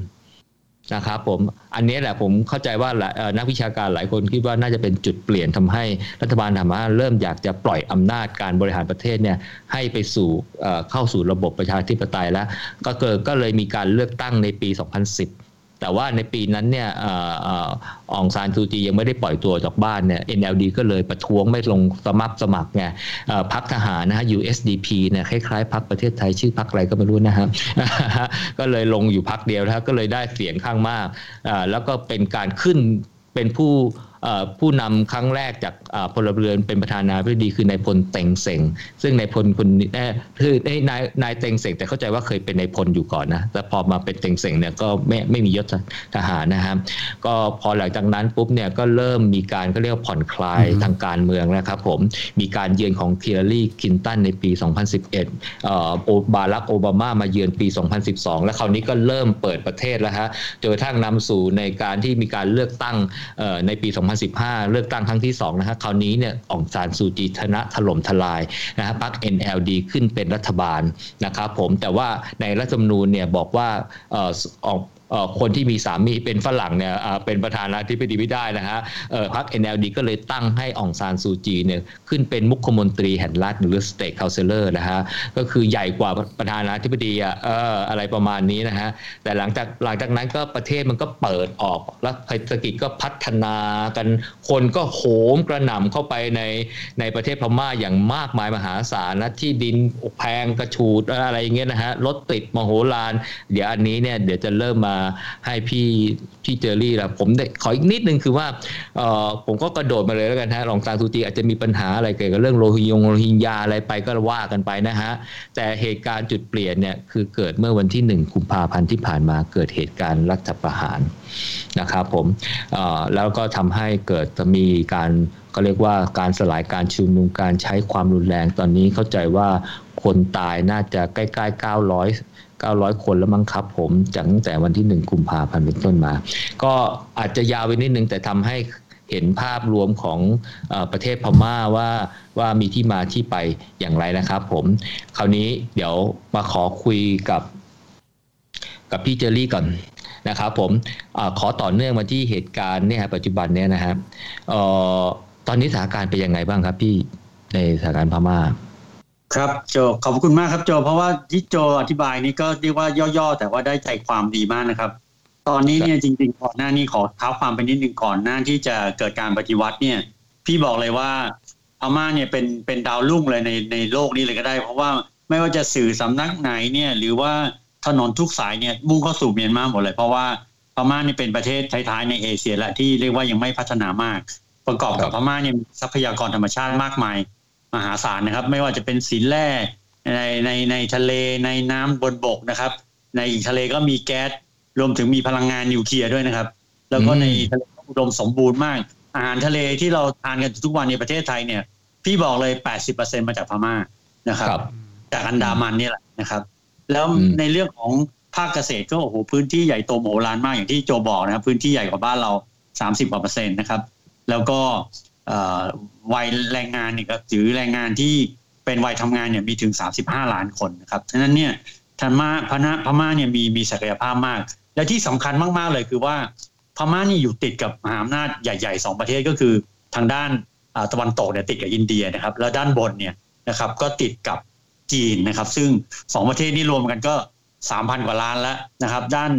นะครับผมอันนี้แหละผมเข้าใจว่านักวิชาการหลายคนคิดว่าน่าจะเป็นจุดเปลี่ยนทำให้รัฐบาลพม่าเริ่มอยากจะปล่อยอำนาจการบริหารประเทศเนี่ยให้ไปสู่เข้าสู่ระบบประชาธิปไตยแล้วก็เลยมีการเลือกตั้งในปี 2010 แต่ว่าในปีนั้นเนี่ยองซานซูจียังไม่ได้ปล่อยตัวจากบ้านเนี่ย NLD ก็เลยประท้วงไม่ลงสมัครไงพรรคทหารนะฮะ USDP เนี่ยคล้ายๆพรรคประเทศไทยชื่อพรรคอะไรก็ไม่รู้นะฮะ ก็เลยลงอยู่พรรคเดียวนะก็เลยได้เสียงข้างมากแล้วก็เป็นการขึ้นเป็นผู้นำครั้งแรกจากพลเรือนเป็นประธานาธิบดีคือนายพลเต็งเส็งซึ่งนายพลคนนี้คือนายเต็งเส็งแต่เข้าใจว่าเคยเป็นนายพลอยู่ก่อนนะแต่พอมาเป็นเต็งเส็งเนี่ยก็ไม่มียศทหารนะครับก็พอหลังจากนั้นปุ๊บเนี่ยก็เริ่มมีการก็เรียกว่าผ่อนคลายทางการเมืองนะครับผมมีการเยือนของฮิลลารีคลินตันในปี 2011บารักโอบามามาเยือนปี 2012และคราวนี้ก็เริ่มเปิดประเทศแล้วฮะจนกระทั่งนำสู่ในการที่มีการเลือกตั้งในปี2015เลือกตั้งครั้งที่2นะฮะคราวนี้เนี่ยอองซานซูจีชนะถล่มทลายนะฮะพรรค NLD ขึ้นเป็นรัฐบาลนะครับผมแต่ว่าในรัฐธรรมนูญเนี่ยบอกว่าคนที่มีสามีเป็นฝรั่งเนี่ยเป็นประธานาธิบดีไม่ได้นะฮะพรรค NLD ก็เลยตั้งให้อองซานซูจีเนี่ยขึ้นเป็นมุขมนตรีแห่งรัฐหรือ State Councilor นะฮะก็คือใหญ่กว่าประธานาธิบดีอะไรประมาณนี้นะฮะแต่หลังจากนั้นก็ประเทศมันก็เปิดออกแล้วเศรษฐกิจก็พัฒนากันคนก็โหมกระหน่ำเข้าไปในประเทศพม่าอย่างมากมายมหาศาลนะที่ดินแพงกระฉูดอะไรอย่างเงี้ยนะฮะรถติดมโหฬารเดี๋ยวอันนี้เนี่ยเดี๋ยวจะเริ่มมาให้พี่เจอรี่ล่ะผมได้ขออีกนิดนึงคือว่าผมก็กระโดดมาเลยแล้วกันฮะอองซานซูจีอาจจะมีปัญหาอะไรเกี่ยวกับเรื่องโรฮิงญาอะไรไปก็ว่ากันไปนะฮะแต่เหตุการณ์จุดเปลี่ยนเนี่ยคือเกิดเมื่อวันที่1 กุมภาพันธ์ที่ผ่านมาเกิดเหตุการณ์รัฐประหารนะครับผมแล้วก็ทำให้เกิดมีการก็เรียกว่าการสลายการชุมนุมการใช้ความรุนแรงตอนนี้เข้าใจว่าคนตายน่าจะใกล้ๆ900 คนแล้วมั้งครับผมจากตั้งแต่วันที่1 กุมภาพันธ์เป็นต้นมาก็อาจจะยาวไปนิดนึงแต่ทำให้เห็นภาพรวมของประเทศพม่าว่ามีที่มาที่ไปอย่างไรนะครับผมคราวนี้เดี๋ยวมาขอคุยกับพี่เจอรี่ก่อนนะครับผมขอต่อเนื่องมาที่เหตุการณ์เนี่ยปัจจุบันเนี่ยนะครับตอนนี้สถานการณ์เป็นยังไงบ้างครับพี่ในสถานการณ์พม่าครับโจขอบคุณมากครับโจเพราะว่าที่โจอธิบายนี้ก็เรียกว่าย่อๆแต่ว่าได้ใจความดีมากนะครับตอนนี้เนี่ยจริงๆก่อนหน้านี้ขอเท้าความไปนิดนึงก่อนหน้าที่จะเกิดการปฏิวัติเนี่ยพี่บอกเลยว่าพม่าเนี่ยเป็นดาวรุ่งเลยในโลกนี้เลยก็ได้เพราะว่าไม่ว่าจะสื่อสำนักไหนเนี่ยหรือว่าถนนทุกสายเนี่ยมุ่งเข้าสู่เมียนมาหมดเลยเพราะว่าพม่านี่เป็นประเทศท้ายๆในเอเชียแหละที่เรียกว่ายังไม่พัฒนามากประกอบกับพม่าเนี่ยทรัพยากรธรรมชาติมากมายมหาศาลนะครับไม่ว่าจะเป็นสินแร่ในทะเลในน้ำบนบกนะครับในทะเลก็มีแก๊สรวมถึงมีพลังงานนิวเคลียร์ด้วยนะครับแล้วก็ในทะเลอุดมสมบูรณ์มากอาหารทะเลที่เราทานกันทุกวันในประเทศไทยเนี่ยพี่บอกเลย 80% มาจากพม่านะครับจากอันดามันนี่แหละนะครับแล้วในเรื่องของภาคเกษตรก็โอ้โหพื้นที่ใหญ่โตมโหฬารมากอย่างที่โจบอกนะครับพื้นที่ใหญ่กว่าบ้านเรา 30% นะครับแล้วก็วัยแรงงานเนี่ยก็ถือแรงงานที่เป็นวัยทำงานเนี่ยมีถึง35 ล้านคนนะครับฉะนั้นเนี่ยพม่าเนี่ยมีศักยภาพมากและที่สำคัญมากๆเลยคือว่าพม่านี่อยู่ติดกับมหาอำนาจใหญ่ๆ2ประเทศก็คือทางด้านตะวันตกเนี่ยติดกับอินเดียนะครับแล้วด้านบนเนี่ยนะครับก็ติดกับจีนนะครับซึ่ง2ประเทศนี้รวมกันก็ 3,000 กว่าล้านแล้วนะครับด้าน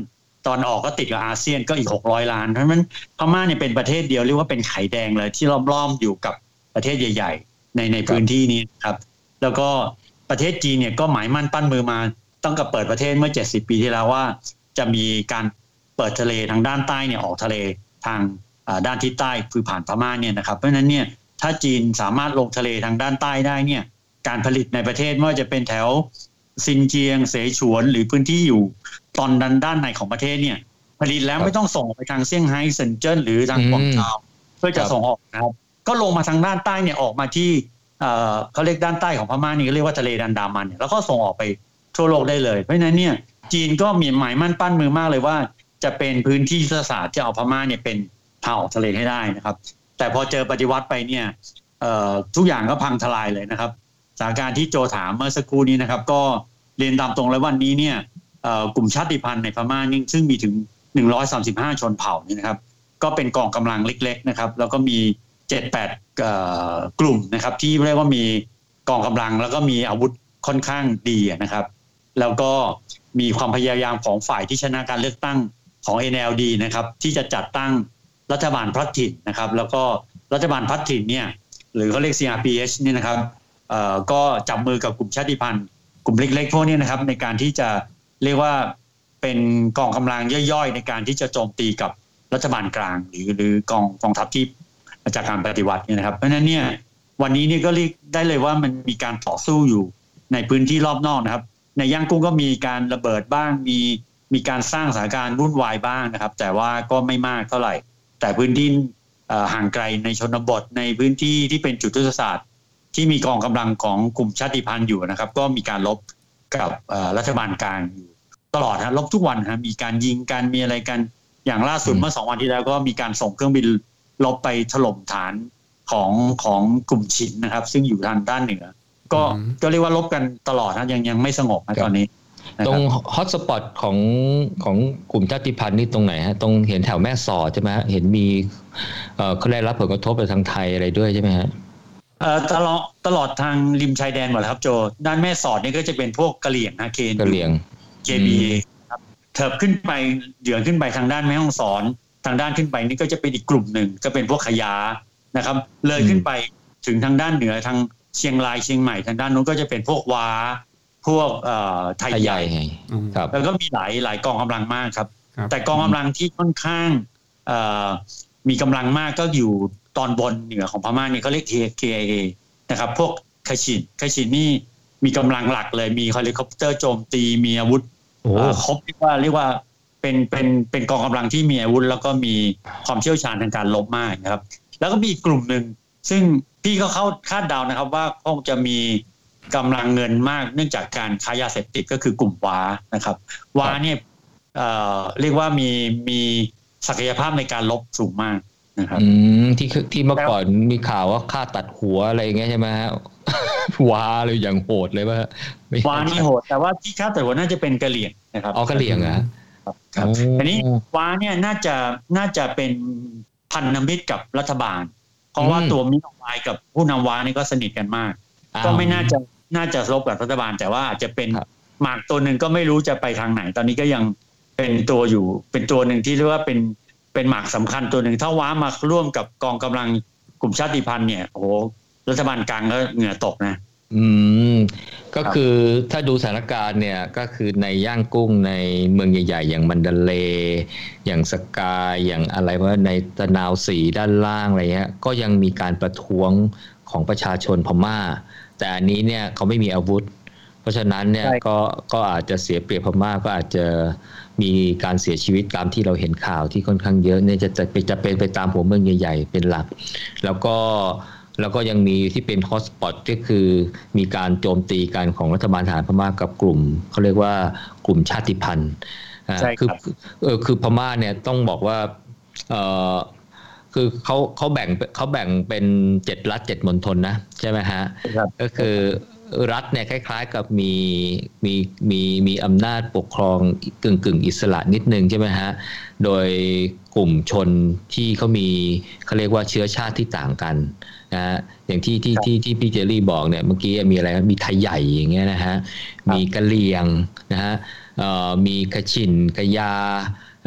ตอนออกก็ติดกับอาเซียนก็อีก600 ล้านเพราะฉะนั้นพม่าเนี่ยเป็นประเทศเดียวเรียกว่าเป็นไข่แดงเลยที่ล้อมๆอยู่กับประเทศใหญ่ๆในพื้นที่นี้ครับแล้วก็ประเทศจีนเนี่ยก็หมายมั่นปั้นมือมาตั้งแต่เปิดประเทศเมื่อ70 ปีที่แล้วว่าจะมีการเปิดทะเลทางด้านใต้เนี่ยออกทะเลทางด้านทิศใต้คือผ่านพม่าเนี่ยนะครับเพราะฉะนั้นเนี่ยถ้าจีนสามารถลงทะเลทางด้านใต้ได้เนี่ยการผลิตในประเทศไม่ว่าจะเป็นแถวซินเจียงเสฉวนหรือพื้นที่อยู่ตอนด้านในของประเทศเนี่ยผลิตแล้วไม่ต้องส่งไปทางเซี่ยงไฮ้เซินเจิ้นหรือทางกวางโจวเพื่อจะส่งออกนะครับก็ลงมาทางด้านใต้เนี่ยออกมาที่ เขาเรียกด้านใต้ของพม่านี่เรียกว่าทะเลดันดามันเนี่ยแล้วก็ส่งออกไปทั่วโลกได้เลยเพราะฉะนั้นเนี่ยจีนก็มีหมายมั่นปั้นมือมากเลยว่าจะเป็นพื้นที่ยุทธศาสตร์ที่เอาพม่าเนี่ยเป็นทางออกทะเลให้ได้นะครับแต่พอเจอปฏิวัติไปเนี่ยทุกอย่างก็พังทลายเลยนะครับสถานการณ์ที่โจถามเมื่อสักครู่นี้นะครับก็เรียนตามตรงเลยวันนี้เนี่ยกลุ่มชาติพันธุ์ในพม่านี่ซึ่งมีถึง135ชนเผ่านี่นะครับก็เป็นกองกำลังเล็กๆนะครับแล้วก็มี 7-8 กลุ่มนะครับที่เรียกว่ามีกองกำลังแล้วก็มีอาวุธค่อนข้างดีนะครับแล้วก็มีความพยายามของฝ่ายที่ชนะการเลือกตั้งของ NLD นะครับที่จะจัดตั้งรัฐบาลพลัดถิ่นนะครับแล้วก็รัฐบาลพลัดถิ่นเนี่ยหรือเขาเรียก CRPH เนี่ยนะครับก็จับมือกับกลุ่มชาติพันธุ์กลุ่มเล็กๆพวกนี้นะครับในการที่จะเรียกว่าเป็นกองกำลังย่อยๆในการที่จะโจมตีกับรัฐบาลกลางหรือกองทัพที่จากการปฏิวัติเนี่ยนะครับเพราะฉะนั้นเนี่ยวันนี้เนี่ยก็เรียกได้เลยว่ามันมีการต่อสู้อยู่ในพื้นที่รอบนอกนะครับในย่างกุ้งก็มีการระเบิดบ้างมีการสร้างสถานการณ์วุ่นวายบ้างนะครับแต่ว่าก็ไม่มากเท่าไหร่แต่พื้นที่ห่างไกลในชนบทในพื้นที่ที่เป็นจุดยุทธศาสตร์ที่มีกองกำลังของกลุ่มชาติพันธุ์อยู่นะครับก็มีการรบกับรัฐบาลกลางอยู่ตลอดนะรบทุกวันนะมีการยิงกันมีอะไรกันอย่างล่าสุดเมื่อ2วันที่แล้วก็มีการส่งเครื่องบินรบไปถล่มฐานของกลุ่มฉินนะครับซึ่งอยู่ทางด้านเหนือก็เรียกว่ารบกันตลอดนะยังไม่สงบนะตอนนี้ตรงฮอตสปอตของกลุ่มชาติพันธุ์นี่ตรงไหนฮะตรงเห็นแถวแม่สอดใช่ไหมฮะเห็นมีเขาได้รับผลกระทบไปทางไทยอะไรด้วยใช่ไหมฮะตลอดทางริมชายแดนหมดแล้วครับโจด้านแม่สอดนี่ก็จะเป็นพวกกะเหรี่ยงนะกะเหรี่ยง KBA ครับเถิบขึ้นไปเดือนขึ้นไปทางด้านแม่ฮ่องสอนทางด้านขึ้นไปนี่ก็จะเป็นอีกกลุ่มหนึ่งก็เป็นพวกขยานะครับเลยขึ้นไปถึงทางด้านเหนือทางเชียงรายเชียงใหม่ทางด้านนู้นก็จะเป็นพวกว้าพวกไทยใหญ่ครับแล้วก็มีหลายกองกำลังมากครับแต่กองกำลังที่ค่อนข้างมีกำลังมากก็อยู่ตอนบนเหนือของพม่าเนี่ยเขาเรียก KIA นะครับพวกคาชินนี่มีกำลังหลักเลยมีเฮลิคอปเตอร์โจมตีมีอาวุธครบเรียกว่าเป็นกองกำลังที่มีอาวุธแล้วก็มีความเชี่ยวชาญทางการรบมากนะครับแล้วก็มีอีกกลุ่มนึงซึ่งพี่ก็เข้าคาดเดานะครับว่าคงจะมีกำลังเงินมากเนื่องจากการค้ายาเสพติดก็คือกลุ่มว้านะครับว้าเนี่ยเรียกว่ามีศักยภาพในการรบสูงมากนะครับที่เมื่อก่อนมีข่าวว่าฆ่าตัดหัวอะไรอย่างเงี้ยใช่ไหมฮะว้าเลยอย่างโหดเลยว่าว้านี่โหดแต่ว่าที่ฆ่าตัดหัวน่าจะเป็นกะเหรี่ยงนะครับอ๋อกะเหรี่ยงอะครับอันนี้ว้าเนี่ยน่าจะเป็นพันธมิตรกับรัฐบาลเพราะว่าตัวมิตรวายกับผู้นำว้านี่ก็สนิทกันมากก็ไม่น่าจะลบกับรัฐบาลแต่ว่าอาจจะเป็นหมากตัวนึงก็ไม่รู้จะไปทางไหนตอนนี้ก็ยังเป็นตัวอยู่เป็นตัวนึงที่เรียกว่าเป็นหมากสำคัญตัวนึงถ้าว้ามาร่วมกับกองกำลังกลุ่มชาติพันธุ์เนี่ยโอ้โหรัฐบาลกลางก็เหงื่อตกนะก็คือถ้าดูสถานการณ์เนี่ยก็คือในย่างกุ้งในเมืองใหญ่ๆอย่างมันดาเลย์อย่างสกายอย่างอะไรว่าในตะนาวสีด้านล่างอะไรเงี้ยก็ยังมีการประท้วงของประชาชนพม่าแต่อันนี้เนี่ยเขาไม่มีอาวุธเพราะฉะนั้นเนี่ยก็อาจจะเสียเปรียบพม่าก็อาจจะมีการเสียชีวิตตามที่เราเห็นข่าวที่ค่อนข้างเยอะเนี่ยจะเป็นไปตามหัวเมืองใหญ่ๆเป็นหลักแล้วก็ยังมีที่เป็นฮอตสปอตก็คือมีการโจมตีกันของรัฐบาลทหารพม่ากับกลุ่มเขาเรียกว่ากลุ่มชาติพันธุ์คือพม่าเนี่ยต้องบอกว่าคือเขาแบ่งเป็น7รัฐ7มณฑลนะใช่ไหมฮะก็คือรัฐเนี่ยคล้ายๆกับมีอำนาจปกครองกึ่งอิสระนิดนึงใช่ไหมฮะโดยกลุ่มชนที่เขาเรียกว่าเชื้อชาติที่ต่างกันนะฮะอย่างที่พี่เจอรี่บอกเนี่ยเมื่อกี้มีอะไรมีไทยใหญ่อย่างเงี้ยนะฮะมีกะเหรี่ยงนะฮะมีคาชินกะยา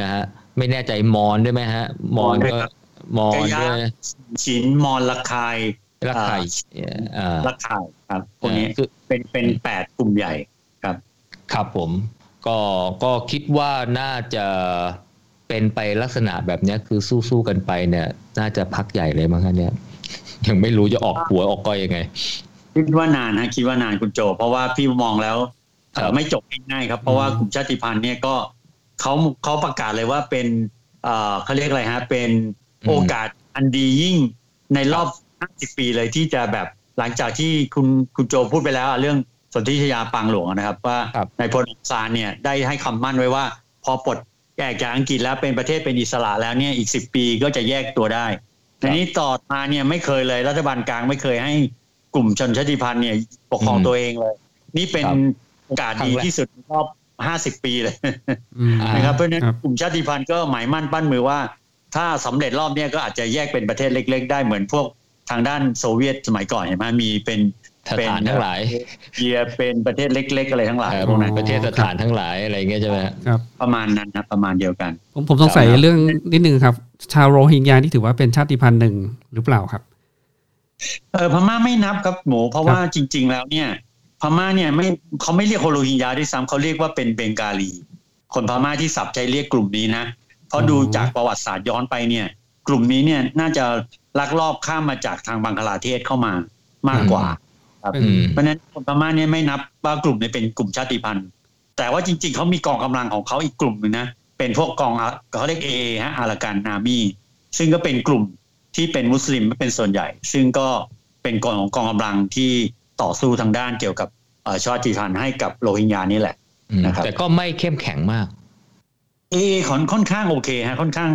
นะฮะไม่แน่ใจมอนด้วยไหมฮะมอนก็มอนด้วยชินมอนละคายครับพวกนี้คือเป็น8กลุ่มใหญ่ครับครับผมก็คิดว่าน่าจะเป็นไปลักษณะแบบนี้คือสู้ๆกันไปเนี่ยน่าจะพักใหญ่เลยมั้งครับเนี่ยยังไม่รู้จะออกหัวออกก้อยยังไงคิดว่านานคุณโจเพราะว่าพี่มองแล้วไม่จบง่ายๆครับเพราะว่ากลุ่มชาติพันธุ์เนี่ยก็เขาประกาศเลยว่าเป็นเขาเรียกอะไรฮะเป็นโอกาสอันดียิ่งในรอบ50 ปีเลยที่จะแบบ หลังจากที่คุณโจพูดไปแล้วเรื่องสนธิชยาปางหลวงนะครับว่านายพลองซานเนี่ยได้ให้คำมั่นไว้ว่าพอปลดแยกจากอังกฤษแล้วเป็นประเทศเป็นอิสระแล้วเนี่ยอีก10ปีก็จะแยกตัวได้ทีนี้ต่อมาเนี่ยไม่เคยเลยรัฐบาลกลางไม่เคยให้กลุ่มชนชาติพันธุ์เนี่ยปกครองตัวเองเลยนี่เป็นโอกาสดีที่สุดรอบ50ปีเลยนะครับเพราะฉะนั้นกลุ่มชาติพันธุ์ก็หมายมั่นปั้นมือว่าถ้าสำเร็จรอบนี้ก็อาจจะแยกเป็นประเทศเล็กๆได้เหมือนพวกทางด้านโซเวียตสมัยก่อนเห็นไหมมีเป็นสถานทั้งหลายเยียเป็นประเทศเล็กๆอะไรทั้งหลายพวกนั้นประเทศสถานทั้งหลายอะไรอย่างเงี้ยใช่ไหมครับประมาณนั้นนะประมาณเดียวกันผมสงสัยเรื่องนิดนึงครับชาวโรฮิงญาที่ถือว่าเป็นชาติพันธุ์หนึ่งหรือเปล่าครับพม่าไม่นับครับหมูเพราะว่าจริงๆแล้วเนี่ยพม่าเนี่ยไม่เขาไม่เรียกโรฮิงญาด้วยซ้ำเขาเรียกว่าเป็นเบงกาลีคนพม่าที่ศัพท์ใช้เรียกกลุ่มนี้นะเพราะดูจากประวัติศาสตร์ย้อนไปเนี่ยกลุ่มนี้เนี่ยน่าจะลักลอบข้ามมาจากทางบังคลาเทศเข้ามามากกว่าเพราะฉะนั้นคนพม่าเนี่ยไม่นับว่ากลุ่มนี้เป็นกลุ่มชาติพันธุ์แต่ว่าจริงๆเขามีกองกำลังของเขาอีกกลุ่มนึงนะเป็นพวกกองเขาเรียก AA ฮะอารากันอาร์มี่ซึ่งก็เป็นกลุ่มที่เป็นมุสลิมเป็นส่วนใหญ่ซึ่งก็เป็นกองของกองกำลังที่ต่อสู้ทางด้านเกี่ยวกับชาติพันธุ์ให้กับโรฮิงญานี่แหละนะครับแต่ก็ไม่เข้มแข็งมากเอค่อนข้างโอเคฮะค่อนข้าง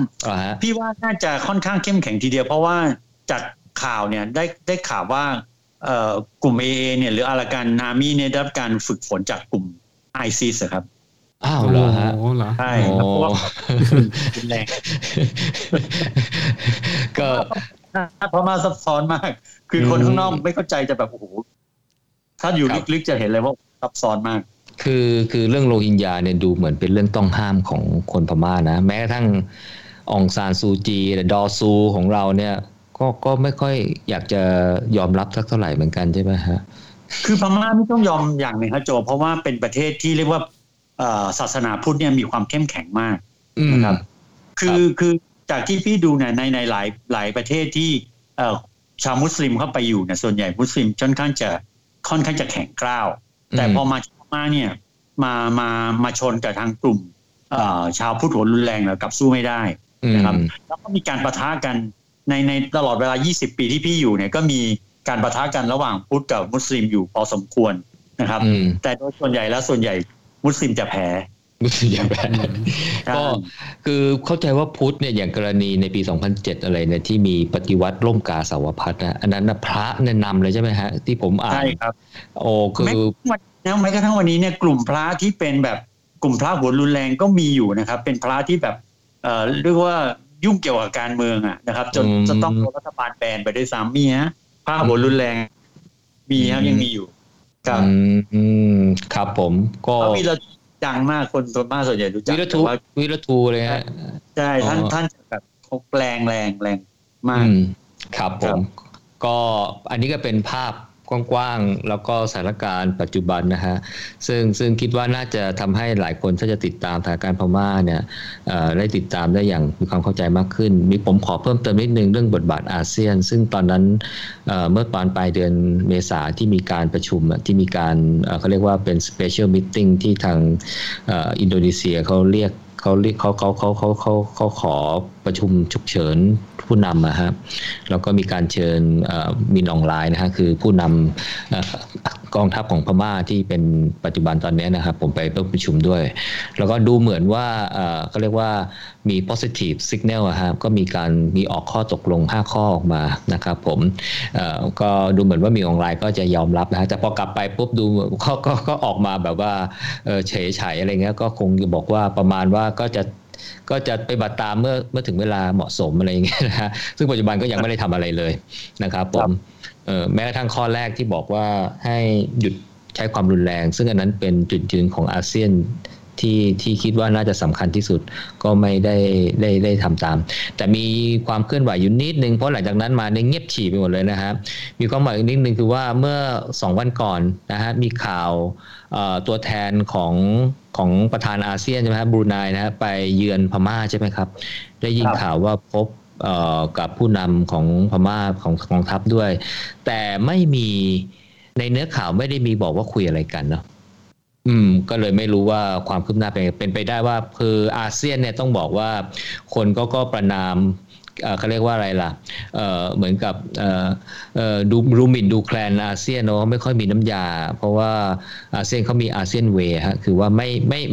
พี่ว่าน่าจะค่อนข้างเข้มแข็งทีเดียวเพราะว่าจากข่าวเนี่ยได้ข่าวว่ากลุ่ม AA เนี่ยหรืออารากันอาร์มี่เนี่ยได้รับการฝึกฝนจากกลุ่ม ISIS ครับอ้าวเหรอฮะใช่เพราะว่าแรงก็พม่าซับซ้อนมากคือคนข้างนอกไม่เข้าใจจะแบบโอ้โหถ้าอยู่ลึกๆจะเห็นเลยว่าซับซ้อนมากคือเรื่องโรฮิงญาเนี่ยดูเหมือนเป็นเรื่องต้องห้ามของคนพม่านะแม้กระทั่งองซานซูจีหรือดอซูของเราเนี่ยก็ไม่ค่อยอยากจะยอมรับสักเท่าไหร่เหมือนกันใช่ไหมฮะคือพม่าไม่ต้องยอมอย่างหนึ่งครับโจเพราะว่าเป็นประเทศที่เรียกว่าศาสนาพุทธเนี่ยมีความเข้มแข็งมากนะครับคือจากที่พี่ดูเนี่ยในหลายประเทศที่ชาวมุสลิมเข้าไปอยู่เนี่ยส่วนใหญ่มุสลิมค่อนข้างจะแข็งกร้าวแต่พอมาพม่าเนี่ยมาชนกับทางกลุ่มชาวพุทธหัวรุนแรงแล้วกับสู้ไม่ได้นะครับแล้วก็มีการปะทะกันในตลอดเวลา20ปีที่พี่อยู่เนี่ยก็มีการปะทะกันระหว่างพุทธกับมุสลิมอยู่พอสมควรนะครับแต่โดยส่วนใหญ่มุสลิมจะแพ้ก็คือเข้าใจว่าพุทธเนี่ยอย่างกรณีในปี2007อะไรเนี่ยที่มีปฏิวัติล่มกาสาวพัฒน์นะอันนั้นพระแนะนำเลยใช่ไหมฮะที่ผมอ่านใช่ครับโอ้คือแม้กระทั่งวันนี้เนี่ยกลุ่มพระที่เป็นแบบกลุ่มพระหัวรุนแรงก็มีอยู่นะครับเป็นพระที่แบบเรียกว่ายุ่งเกี่ยวกับการเมืองอะนะครับจนจะต้องรัฐบาลแบนไปด้วยซ้ำมีฮะพระหัวรุนแรงมีครับยังมีอยู่ครับครับผมก็ดังมากคนส่วนมากส่วนใหญ่รู้จักวิรทูเลยฮะใช่ท่านแบบแรงมากครับผมก็อันนี้ก็เป็นภาพกว้างๆแล้วก็สถานการณ์ปัจจุบันนะฮะซึ่งคิดว่าน่าจะทำให้หลายคนถ้าจะติดตามสถานการณ์พม่าเนี่ยได้ติดตามได้อย่างมีความเข้าใจมากขึ้นมีผมขอเพิ่มเติมนิดนึงเรื่องบทบาทอาเซียนซึ่งตอนนั้นเมื่อตอนปลายเดือนเมษาที่มีการประชุมที่มีการเขาเรียกว่าเป็น special meeting ที่ทางอินโดนีเซียเขาขอประชุมฉุกเฉินผู้นำนะครับแล้วก็มีการเชิญมินอองไลน์นะฮะคือผู้นำกองทัพของพม่าที่เป็นปัจจุบันตอนนี้นะครับผมไปประชุมด้วยแล้วก็ดูเหมือนว่าเขาเรียกว่ามี positive signal อะครับก็มีการมีออกข้อตกลง5ข้อออกมานะครับผมก็ดูเหมือนว่ามินอองไลน์ก็จะยอมรับนะฮะแต่พอกลับไปปุ๊บดูก็ออกมาแบบว่าเฉยเฉยอะไรเงี้ยก็คงจะบอกว่าประมาณว่าก็จะไปบัตรตามเมื่อถึงเวลาเหมาะสมอะไรอย่างเงี้ยนะฮะซึ่งปัจจุบันก็ยังไม่ได้ทำอะไรเลยนะครับผมแม้กระทั่งข้อแรกที่บอกว่าให้หยุดใช้ความรุนแรงซึ่งอันนั้นเป็นจุดยืนของอาเซียนที่คิดว่าน่าจะสำคัญที่สุดก็ไม่ได้ทำตามแต่มีความเคลื่อนไหวอยู่นิดนึงเพราะหลังจากนั้นมาเนี่ยเงียบฉี่ไปหมดเลยนะฮะมีความหมายนิดนึงคือว่าเมื่อ2วันก่อนนะฮะมีข่าวตัวแทนของประธานอาเซียนใช่ไหมครับบรูไนนะฮะไปเยือนพม่าใช่ไหมครับได้ยินข่าวว่าพบกับผู้นำของพม่าของกองทัพด้วยแต่ไม่มีในเนื้อข่าวไม่ได้มีบอกว่าคุยอะไรกันเนาะก็เลยไม่รู้ว่าความคืบหน้าเป็นไปได้ว่าคืออาเซียนเนี่ยต้องบอกว่าคนก็ประนาม เขาเรียกว่าอะไรล่ะเหมือนกับดูหมิ่นดูแคลนอาเซียนเนาะไม่ค่อยมีน้ำยาเพราะว่าอาเซียนเขามีอาเซียนเวย์ฮะคือว่าไ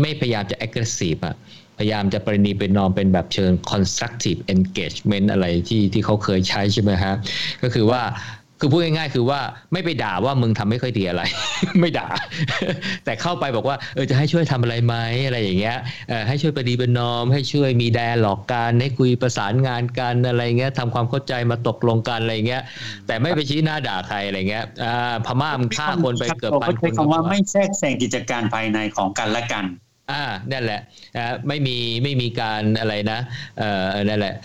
ม่พยายามจะ aggressive อ่ะพยายามจะประนีประนอมเป็นแบบเชิง constructive engagement อะไรที่เขาเคยใช้ใช่ไหมฮะก็คือว่าคือพูดง่ายๆคือว่าไม่ไปด่าว่ามึงทำไม่ค่อยดีอะไร ไม่ด่า แต่เข้าไปบอกว่าจะให้ช่วยทำอะไรไหมอะไรอย่างเงี้ยให้ช่วยประดีประนอมให้ช่วยมีแดร์หลอกกันให้คุยประสานงานกันอะไรเงี้ยทำความเข้าใจมาตกลงกันอะไรเงี้ยแต่ไม่ไปชี้หน้าด่าใครอะไรเงี้ยพม่ามันฆ่าคนไปเกือบพันคนใช้คำว่าไม่แทรกแซงกิจการภายในของกันและกันนั่นแหละไม่มีการอะไรนะนั่นแหละ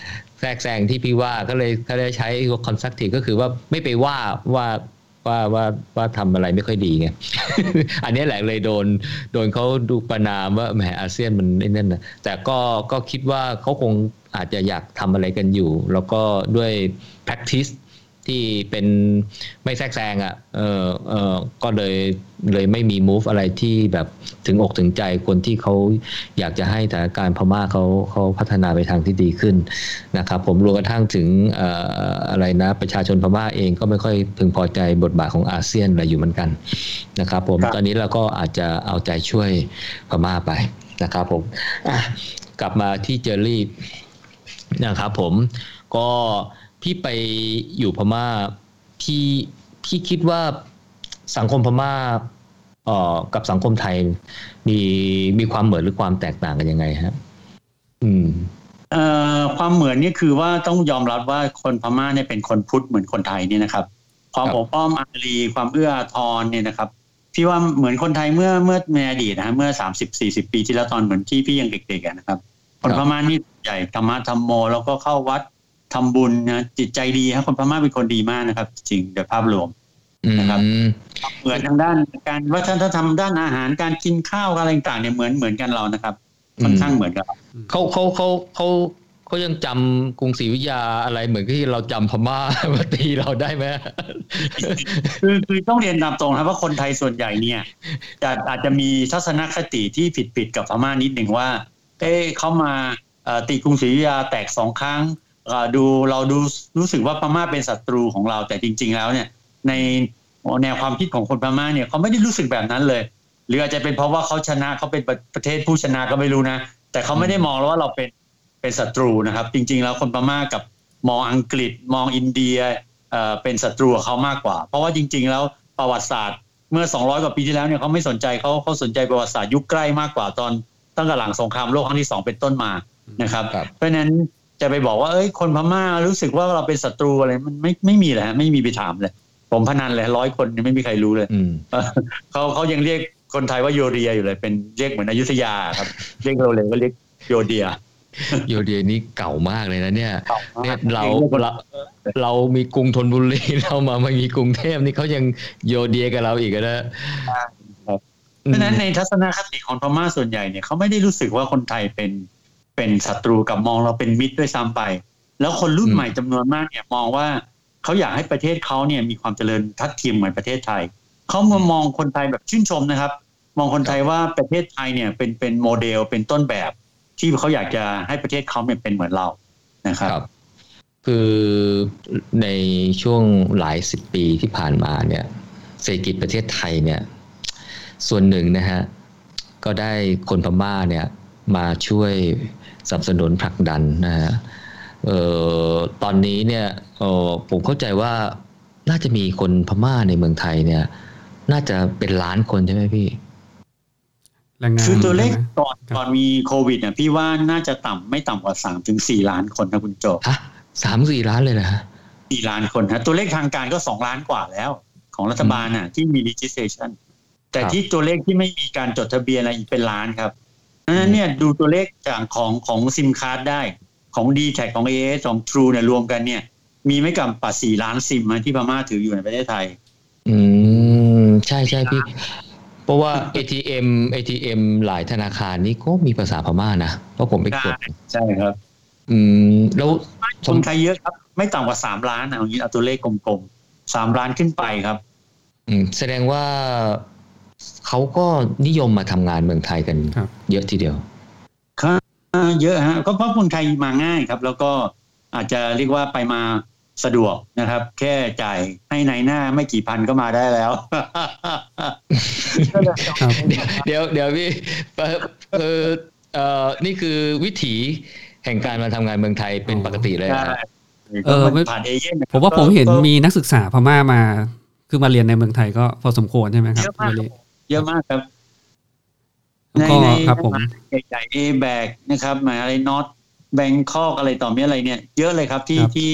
แทรกแซงที่พี่ว่าก็เลยใช้คอนซัคทีฟก็คือว่าไม่ไปว่าทำอะไรไม่ค่อยดีไง อันนี้แหละเลยโดนเขาดูประนามว่าแหมอาเซียนมันนั่นนะแต่ก็คิดว่าเขาคงอาจจะอยากทำอะไรกันอยู่แล้วก็ด้วย practice ที่เป็นไม่แทรกแซงก็เลยไม่มี move อะไรที่แบบถึงอกถึงใจคนที่เขาอยากจะให้สถานการณ์พม่าเขาพัฒนาไปทางที่ดีขึ้นนะครับผมรวมกระทั่งถึงอะไรนะประชาชนพม่าเองก็ไม่ค่อยพึงพอใจบทบาทของอาเซียนอะไรอยู่เหมือนกันนะครับผมตอนนี้เราก็อาจจะเอาใจช่วยพม่าไปนะครับผมกลับมาที่เจอรี่นะครับผมก็พี่ไปอยู่พม่าพี่คิดว่าสังคมพม่ากับสังคมไทยมีความเหมือนหรือความแตกต่างกันยังไงฮะความเหมือนนี่คือว่าต้องยอมรับว่าคนพม่าเนี่ยเป็นคนพุทธเหมือนคนไทยเนี่ยนะครับความอบอ้อมอารีความเอื้ออาทรเนี่ยนะครับพี่ว่าเหมือนคนไทยเมื่อในอดีตนะฮะเมื่อ 30-40 ปีที่แล้วตอนเหมือนที่พี่ยังเด็กๆนะครับคนพม่านี่ใหญ่ธรรมะธรรมโมแล้วก็เข้าวัดทำบุญนะจิตใจดีฮะคนพม่าเป็นคนดีมากนะครับจริงโดยภาพรวมนะครับเหมือนทางด้านการวัฒนธรรมด้านอาหารการกินข้าวอะไรต่างๆเนี่ยเหมือนกันเรานะครับค่อนข้างเหมือนกันเขายังจำกรุงศรีอยุธยาอะไรเหมือนที่เราจำพม่ามาตีเราได้ไหม คือต้องเรียนตามตรงครับว่าคนไทยส่วนใหญ่เนี่ยอาจจะมีทัศนคติที่ผิดกับพม่านิดหนึ่งว่าเขามาตีกรุงศรีอยุธยาแตกสองครั้งเรารู้สึกว่าพม่าเป็นศัตรูของเราแต่จริงๆแล้วเนี่ยในแนวความคิดของคนพม่าเนี่ยเขาไม่ได้รู้สึกแบบนั้นเลยหรืออาจจะเป็นเพราะว่าเขาชนะเขาเป็นประเทศผู้ชนะก็ไม่รู้นะแต่เขาไม่ได้มองว่าเราเป็นศัตรูนะครับจริงๆแล้วคนพม่ากับมองอังกฤษมองอินเดียเป็นศัตรูเขามากกว่าเพราะว่าจริงๆแล้วประวัติศาสตร์เมื่อ200กว่าปีที่แล้วเนี่ยเขาไม่สนใจเขาสนใจประวัติศาสตร์ยุคใกล้มากกว่าตอนตั้งแต่หลังสงครามโลกครั้งที่2เป็นต้นมานะครับเพราะฉะนั้นจะไปบอกว่าคนพม่ารู้สึกว่าเราเป็นศัตรูอะไรมันไม่มีเลยฮะไม่มีไปถามเลยผมพนันเลย100คนไม่มีใครรู้เลยเขายังเรียกคนไทยว่าโยเดียอยู่เลยเป็นเรียกเหมือนอยุธยาครับเรียกเราเลยก็เรียกโยเดียโยเดียนี่เก่ามากเลยนะเนี่ยเรามีกรุงธนบุรีเรามามีกรุงเทพนี่เขายังโยเดียกับเราอีกนะเพราะฉะนั้นในทัศนคติของพม่าส่วนใหญ่เนี่ยเขาไม่ได้รู้สึกว่าคนไทยเป็นศัตรูกับมองเราเป็นมิตรด้วยซ้ำไปแล้วคนรุ่นใหม่จำนวนมากเนี่ยมองว่าเขาอยากให้ประเทศเขาเนี่ยมีความเจริญทัดเทียมเหมือนประเทศไทยเขามองคนไทยแบบชื่นชมนะครับมองคนไทยว่าประเทศไทยเนี่ยเป็นโมเดลเป็นต้นแบบที่เขาอยากจะให้ประเทศเขาเป็นเหมือนเรานะครับคือในช่วงหลายสิบปีที่ผ่านมาเนี่ยเศรษฐกิจประเทศไทยเนี่ยส่วนหนึ่งนะฮะก็ได้คนพม่าเนี่ยมาช่วยสนับสนุนผลักดันนะฮะตอนนี้เนี่ยผมเข้าใจว่าน่าจะมีคนพม่าในเมืองไทยเนี่ยน่าจะเป็นล้านคนใช่ไหมพี่คือตัวเลขก่อนมีโควิดเนี่ยพี่ว่าน่าจะไม่ต่ำกว่า 3-4 ล้านคนนะคุณโจฮะ 3-4 ล้านเลยนะฮะ4ล้านคนฮะตัวเลขทางการก็2ล้านกว่าแล้วของรัฐบาลน่ะที่มี registration แต่ที่ตัวเลขที่ไม่มีการจดทะเบียนอะไรอีกเป็นล้านครับนั้นเนี่ยดูตัวเลขจากของซิมการ์ดได้ของ D-Tag ของ AIS ของ True เนี่ยรวมกันเนี่ยมีไม่กว่า4ล้านซิมที่พม่าถืออยู่ในประเทศไทยใช่ๆพี่เพราะว่า ATM หลายธนาคารนี่ก็มีภาษาพม่านะเพราะผมไปกดใช่ครับแล้วคนไทยเยอะครับไม่ต่ำกว่า3ล้านนะเอาตัวเลขกลมๆ3ล้านขึ้นไปครับแสดงว่าเขาก็นิยมมาทำงานเมืองไทยกันเยอะทีเดียวครับเยอะฮะก็เพราะคนไทยมาง่ายครับแล้วก็ อาจจะเรียกว่าไปมาสะดวกนะครับแค่จ่ายให้นายหน้าไม่กี่พันก็มาได้แล้วเดี๋ยวพี่นี่คือวิถีแห่งการมาทำงานเมืองไทยเป็นปกติเลยนะผ่านเอเย่นผมว่าผมเห็นมีนักศึกษาพม่ามาคือมาเรียนในเมืองไทยก็พอสมควรใช่ไหมครับเยอะมากครับก็ครับผมใหญ่ๆแบกนะครับอะไรนอตแบงคอกอะไรต่อมีอะไรเนี่ยเยอะเลยครับที่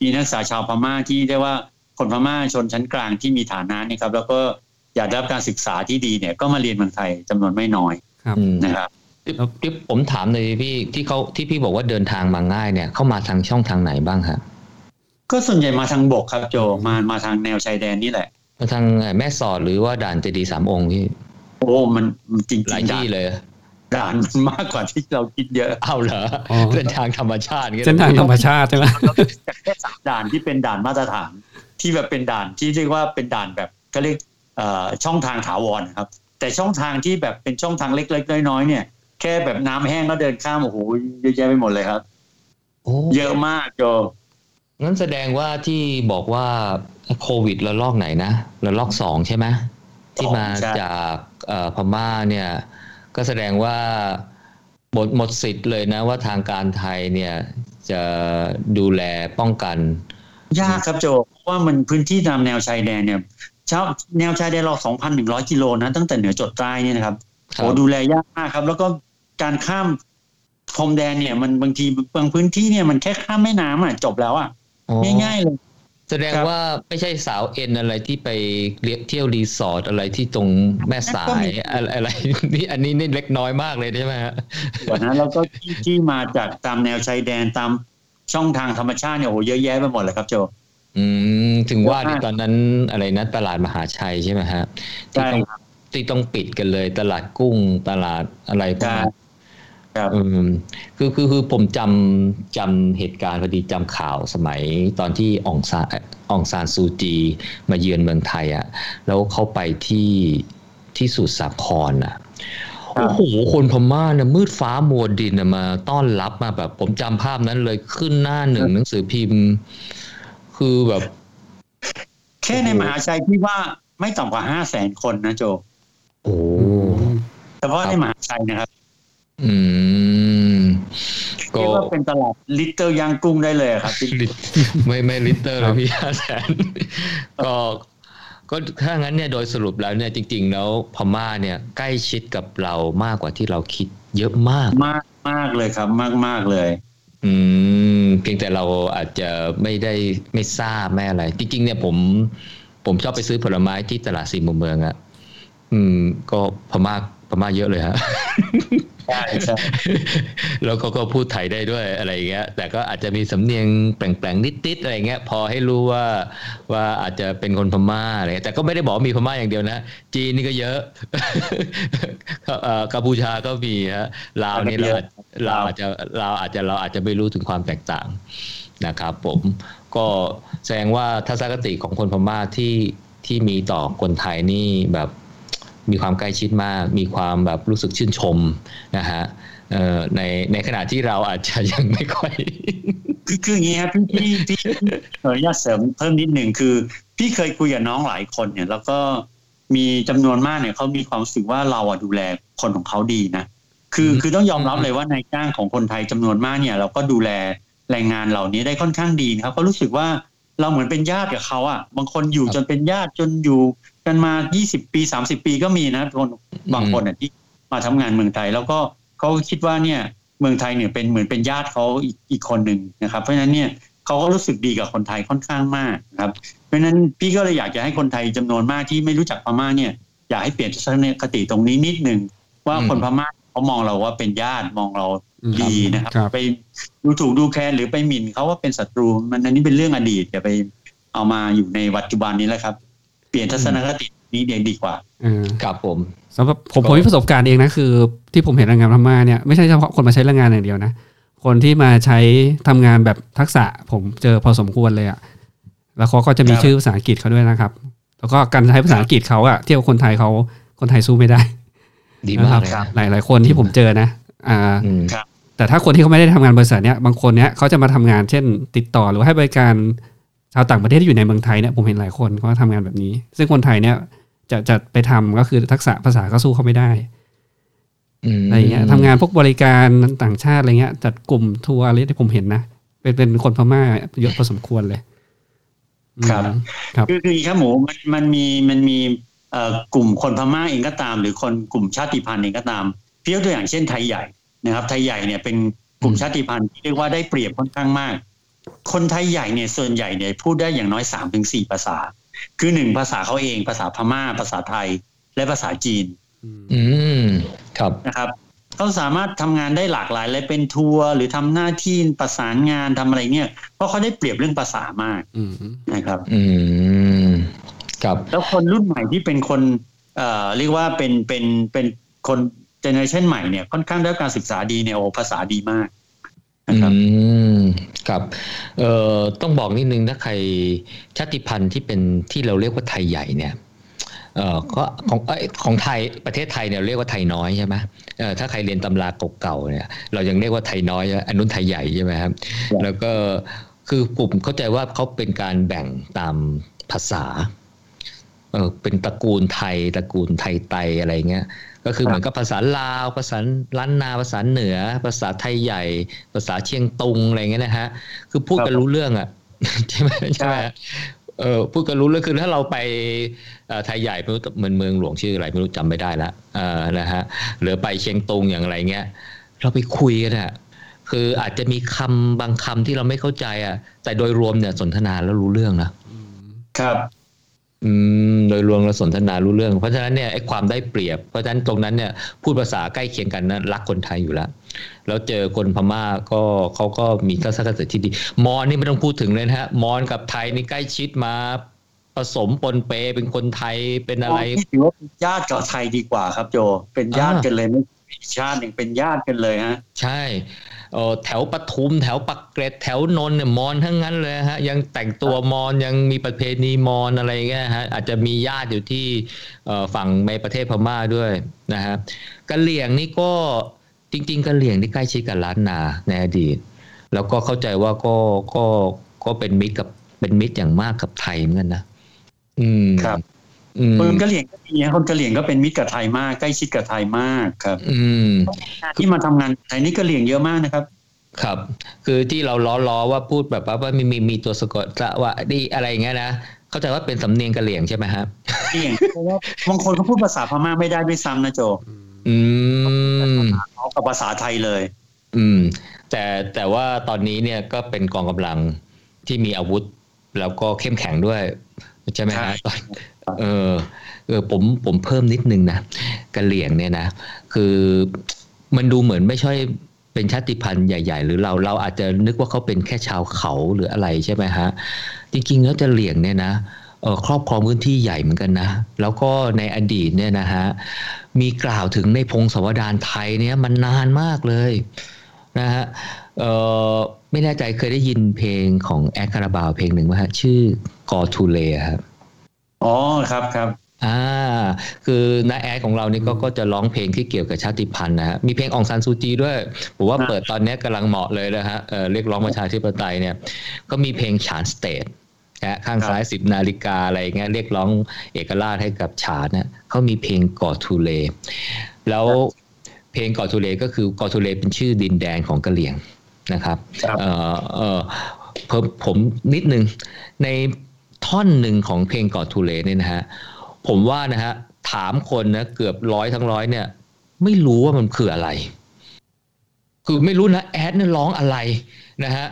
มีนักศึกษาชาวพม่าที่เรียกว่าคนพม่าชนชั้นกลางที่มีฐานะนี่ครับแล้วก็อยากได้รับการศึกษาที่ดีเนี่ยก็มาเรียนเมืองไทยจำนวนไม่น้อยนะครับที่ผมถามเลยพี่ที่พี่บอกว่าเดินทางมาง่ายเนี่ยเข้ามาทางช่องทางไหนบ้างครับก็ส่วนใหญ่มาทางบกครับโจมาทางแนวชายแดนนี่แหละมาทางแม่สอดหรือว่าด่านเจดีย์สามองค์พี่โอ้มันจริงๆหลายที่เลยด่านมันมากกว่าที่เราคิดเยอะเอาเหรอเส้นทางธรรมชาติเส้นทางธรรมชาติใช่ไหมแค่สามด่านที่เป็นด่านมาตรฐานที่แบบเป็นด่านที่เรียกว่าเป็นด่านแบบเขาเรียกช่องทางถาวรครับแต่ช่องทางที่แบบเป็นช่องทางเล็กๆน้อยๆเนี่ยแค่แบบน้ำแห้งก็เดินข้ามโอ้โหเยอะแยะไปหมดเลยครับเยอะมากโจงั้นแสดงว่าที่บอกว่าโควิดระลอกไหนนะระลอก2ใช่ไหมที่มาจากพม่าเนี่ยก็แสดงว่าหมดสิทธิ์เลยนะว่าทางการไทยเนี่ยจะดูแลป้องกันยากครับโจเพราะว่ามันพื้นที่ตามแนวชายแดนเนี่ยแนวชายแดนเรา 2,100 กิโลนะตั้งแต่เหนือจดใต้เนี่ยนะครับโอ้ดูแลยากมากครับแล้วก็การข้ามพรมแดนเนี่ยมันบางทีบางพื้นที่เนี่ยมันแค่ข้ามแม่น้ำอ่ะจบแล้วอ่ะง่ายๆเลยแสดงว่าไม่ใช่สาวเอ็นอะไรที่ไปเที่ยวรีสอร์ทอะไรที่ตรงแม่สายอะไรนี่อันนี้นี่เล็กน้อยมากเลยใช่ไหมฮะส่วนนั้นแล้วก็ที่มาจากตามแนวชายแดนตามช่องทางธรรมชาติเนี่ยโอ้เยอะแยะไปหมดเลยครับโจถึงว่าในตอนนั้นอะไรนะตลาดมหาชัยใช่ไหมฮะที่ต้องปิดกันเลยตลาดกุ้งตลาดอะไรพวกนั้นคือผมจำเหตุการณ์พอดีจำข่าวสมัยตอนที่อองซานซูจีมาเยือนเมืองไทยอ่ะแล้วเขาไปที่สุสาครอ่ะโอ้โหคนพม่าเนี่ยมืดฟ้ามัวดินมาต้อนรับมาแบบผมจำภาพนั้นเลยขึ้นหน้าหนึ่งหนังสือพิมพ์คือแบบแค่ในมหาชัยที่ว่าไม่ต่ำกว่า 500,000 คนนะโจโอ้แต่ว่าในมหาชัยนะครับก็เป็นตลาดลิตเตอร์ย่างกุ้งได้เลยครับไม่ลิตเตอร์หรอกพี่อาแสนก็ถ้างั้นเนี่ยโดยสรุปแล้วเนี่ยจริงๆแล้วพม่าเนี่ยใกล้ชิดกับเรามากกว่าที่เราคิดเยอะมากมากมากเลยครับมากๆเลยเพียงแต่เราอาจจะไม่ทราบไม่อะไรจริงๆเนี่ยผมชอบไปซื้อผลไม้ที่ตลาดสี่มุมเมืองอ่ะก็พม่าเยอะเลยฮะใช่ๆแล้วก็พูดไทยได้ด้วยอะไรอย่างเงี้ยแต่ก็อาจจะมีสำเนียงแปลงๆนิดๆอะไรอย่างเงี้ยพอให้รู้ว่าอาจจะเป็นคนพม่าอะไรแต่ก็ไม่ได้บอกมีพม่าอย่างเดียวนะจีนนี่ก็เยอะกัมพูชาก็มีฮะลาวนี่เราอาจจะไม่รู้ถึงความแตกต่างนะครับผมก็แสดงว่าทัศนคติของคนพม่าที่มีต่อคนไทยนี่แบบมีความใกล้ชิดมากมีความแบบรู้สึกชื่นชมนะฮะในขณะที่เราอาจจะยังไม่ค่อยคืออย่างนี้ครับพี่ขออนุญาตเสริมเพิ่มนิดหนึ่งคือพี่เคยคุยกับน้องหลายคนเนี่ยแล้วก็มีจำนวนมากเนี่ยเขามีความรู้สึกว่าเราดูแลคนของเขาดีนะคือต้องยอมรับเลยว่านายจ้างของคนไทยจำนวนมากเนี่ยเราก็ดูแลแรงงานเหล่านี้ได้ค่อนข้างดีนะครับก็รู้สึกว่าเราเหมือนเป็นญาติกับเขาอ่ะบางคนอยู่จนเป็นญาติจนอยู่กันมา20ปี30ปีก็มีนะคนบางคนน่ะที่มาทำงานเมืองไทยแล้วก็เขาคิดว่าเนี่ยเมืองไทยเนี่ยเป็นเหมือนเป็นญาติเขาอีกคนนึงนะครับเพราะฉะนั้นเนี่ยเขาก็รู้สึกดีกับคนไทยค่อนข้างมากครับเพราะฉะนั้นพี่ก็เลยอยากจะให้คนไทยจำนวนมากที่ไม่รู้จักพม่าเนี่ยอยากให้เปลี่ยนทัศนคติตรงนี้นิดนึงว่าคนพม่าเขามองเราว่าเป็นญาติมองเราดีนะครับไปดูถูกดูแคลนหรือไปหมิ่นเขาว่าเป็นศัตรูมันอันนี้เป็นเรื่องอดีตอย่าไปเอามาอยู่ในปัจจุบันนี้แล้วครับเปลี่ยนทัศนคตินี้ดีกว่าครับผมสำหรับผมมีประสบการณ์เองนะคือที่ผมเห็นแรงงานพม่าเนี่ยไม่ใช่เฉพาะคนมาใช้แรงงานอย่างเดียวนะคนที่มาใช้ทำงานแบบทักษะผมเจอพอสมควรเลยอ่ะแล้วเขาก็จะมีชื่อภาษาอังกฤษเขาด้วยนะครับแล้วก็การใช้ภาษาอังกฤษเขาอ่ะเทียบกับคนไทยเขาคนไทยสู้ไม่ได้ดีมากหลายคนที่ผมเจอนะ แต่ถ้าคนที่เขาไม่ได้ทำงานบริษัทเนี้ยบางคนเนี้ยเขาจะมาทำงานเช่นติดต่อหรือให้บริการชาวต่างประเทศที่อยู่ในเมืองไทยเนี่ยผมเห็นหลายคนเขาทำงานแบบนี้ซึ่งคนไทยเนี่ยจะไปทำก็คือทักษะภาษาเขาสู้เขาไม่ได้อะไรเงี้ยทำงานพวกบริการต่างชาติอะไรเงี้ยจัดกลุ่มทัวร์อะไรที่ผมเห็นนะเป็นคนพม่าเยอะพอสมควรเลยครับคือครับหมูมันมีกลุ่มคนพม่าเองก็ตามหรือคนกลุ่มชาติพันธุ์เองก็ตามเพียงตัวอย่างเช่นไทยใหญ่นะครับไทยใหญ่เนี่ยเป็นกลุ่มชาติพันธุ์ที่เรียกว่าได้เปรียบค่อนข้างมากคนไทยใหญ่เนี่ยส่วนใหญ่เนี่ยพูดได้อย่างน้อย 3-4 ภาษาคือ1ภาษาเขาเองภาษาพม่าภาษาไทยและภาษาจีนครับนะครับเขาสามารถทำงานได้หลากหลายเลยเป็นทัวร์หรือทำหน้าที่ประสานงานทำอะไรเนี่ยเพราะเขาได้เปรียบเรื่องภาษามากนะครับแล้วคนรุ่นใหม่ที่เป็นคนเรียกว่าเป็นคนเจเนอเรชั่นใหม่เนี่ยค่อนข้างได้การศึกษาดีเนี่ยโอ้ภาษาดีมากนะครับครับต้องบอกนิดนึงนะใครชาติพันธุ์ที่เป็นที่เราเรียกว่าไทยใหญ่เนี่ยก็ของไทยประเทศไทยเนี่ยเรียกว่าไทยน้อยใช่ไหมถ้าใครเรียนตำราเก่าๆเนี่ยเรายังเรียกว่าไทยน้อยอันนู้นไทยใหญ่ใช่ไหมครับแล้วก็คือกลุ่มเข้าใจว่าเขาเป็นการแบ่งตามภาษาเป็นตระกูลไทยตระกูลไทยไตอะไรเงี้ยก็คือเหมือนกับภาษาลาวภาษาล้านนาภาษาเหนือภาษาไทยใหญ่ภาษาเชียงตุงอะไรเงี้ยนะฮะคือพูดกันรู้เรื่องอ่ะใช่ไหมใช่ไหมพูดกันรู้เรื่องคือถ้าเราไปไทยใหญ่ไม่รู้เมืองหลวงชื่ออะไรไม่รู้จำไม่ได้ละนะฮะหรือไปเชียงตุงอย่างไรเงี้ยเราไปคุยกันอ่ะคืออาจจะมีคำบางคำที่เราไม่เข้าใจอ่ะแต่โดยรวมเนี่ยสนทนาแล้วรู้เรื่องนะครับโดยรวมเราสนทนารู้เรื่องเพราะฉะนั้นเนี่ยไอ้ความได้เปรียบเพราะฉะนั้นตรงนั้นเนี่ยพูดภาษาใกล้เคียงกันนะรักคนไทยอยู่แล้วแล้วเจอคนพม่าก็เขาก็มีทัศนคติที่ดีมอญนี่ไม่ต้องพูดถึงเลยนะฮะมอญกับไทยนี่ใกล้ชิดมาผสมปนเปเป็นคนไทยเป็นอะไรถือว่าเป็นญาติกับไทยดีกว่าครับโจเป็นญาติกันเลยไม่ชาตินึงเป็นญาติกันเลยฮะใช่แถวปทุมแถวปักเกร็ดแถวนนท์เนี่ยมอญทั้งนั้นเลยฮะยังแต่งตัวมอญยังมีประเพณีมอญอะไรเงี้ยฮะอาจจะมีญาติอยู่ที่ฝั่งในประเทศพม่าด้วยนะฮะกะเหรี่ยงนี่ก็จริงๆกะเหรี่ยงนี่ใกล้ชิดกับล้านนาในอดีตแล้วก็เข้าใจว่าก็เป็นมิตรกับเป็นมิตรอย่างมากกับไทยเหมือนกันนะครับคนกะเหรี่ยงก็มีคนกะเหรี่ยงก็เป็นมิตรกับไทยมากใกล้ชิดกับไทยมากครับที่มาทำงานไทยนี่กะเหรี่ยงเยอะมากนะครับครับคือที่เราล้อว่าพูดแบบว่ามีตัวสะกดว่าดีอะไรอย่างเงี้ยนะเข้าใจว่าเป็นสำเนียงกะเหรี่ยงใช่ไหมครับกะเหรี่ยงเพราะว่าบางคนเขาพูดภาษาพม่าไม่ได้ด้วยซ้ำนะโจเขากับภาษาไทยเลยแต่ว่าตอนนี้เนี่ยก็เป็นกองกำลังที่มีอาวุธแล้วก็เข้มแข็งด้วยใช่ไหมครับผมเพิ่มนิดนึงนะกะเหรี่ยงเนี่ยนะคือมันดูเหมือนไม่ใช่เป็นชาติพันธุ์ใหญ่ๆหรือเราอาจจะนึกว่าเขาเป็นแค่ชาวเขาหรืออะไรใช่ไหมฮะจริงๆแล้วกะเหรี่ยงเนี่ยนะครอบครองพื้นที่ใหญ่เหมือนกันนะแล้วก็ในอดีตเนี่ยนะฮะมีกล่าวถึงในพงศาวดารไทยเนี่ยมันนานมากเลยนะฮะไม่แน่ใจเคยได้ยินเพลงของแอดคาราบาวเพลงหนึ่งไหมฮะชื่อกอทูเลครับอ๋อครับครับคือน้าแอดของเรานี่ก็จะร้องเพลงที่เกี่ยวกับชาติพันธุ์นะฮะมีเพลงองซันซูจีด้วยผมว่าเปิดตอนนี้กำลังเหมาะเลยนะฮะเรียกร้องประชาธิปไตยเนี่ยก็มีเพลงฉานสเตทนะข้างซ้าย10 นาฬิกาอะไรเงี้ยเรียกร้องเอกราชให้กับฉานนะเขามีเพลงกอทูเลแล้วเพลงกอทูเลก็คือกอทูเลเป็นชื่อดินแดนของกะเหรี่ยงนะครับผมนิดนึงในท่อนหนึ่งของเพลงกอทูเลเนี่ยนะฮะผมว่านะฮะถามคนนะเกือบ100 ทั้ง 100เนี่ยไม่รู้ว่ามันคืออะไรคือไม่รู้นะแอดเนี่ยร้องอะไรนะฮะ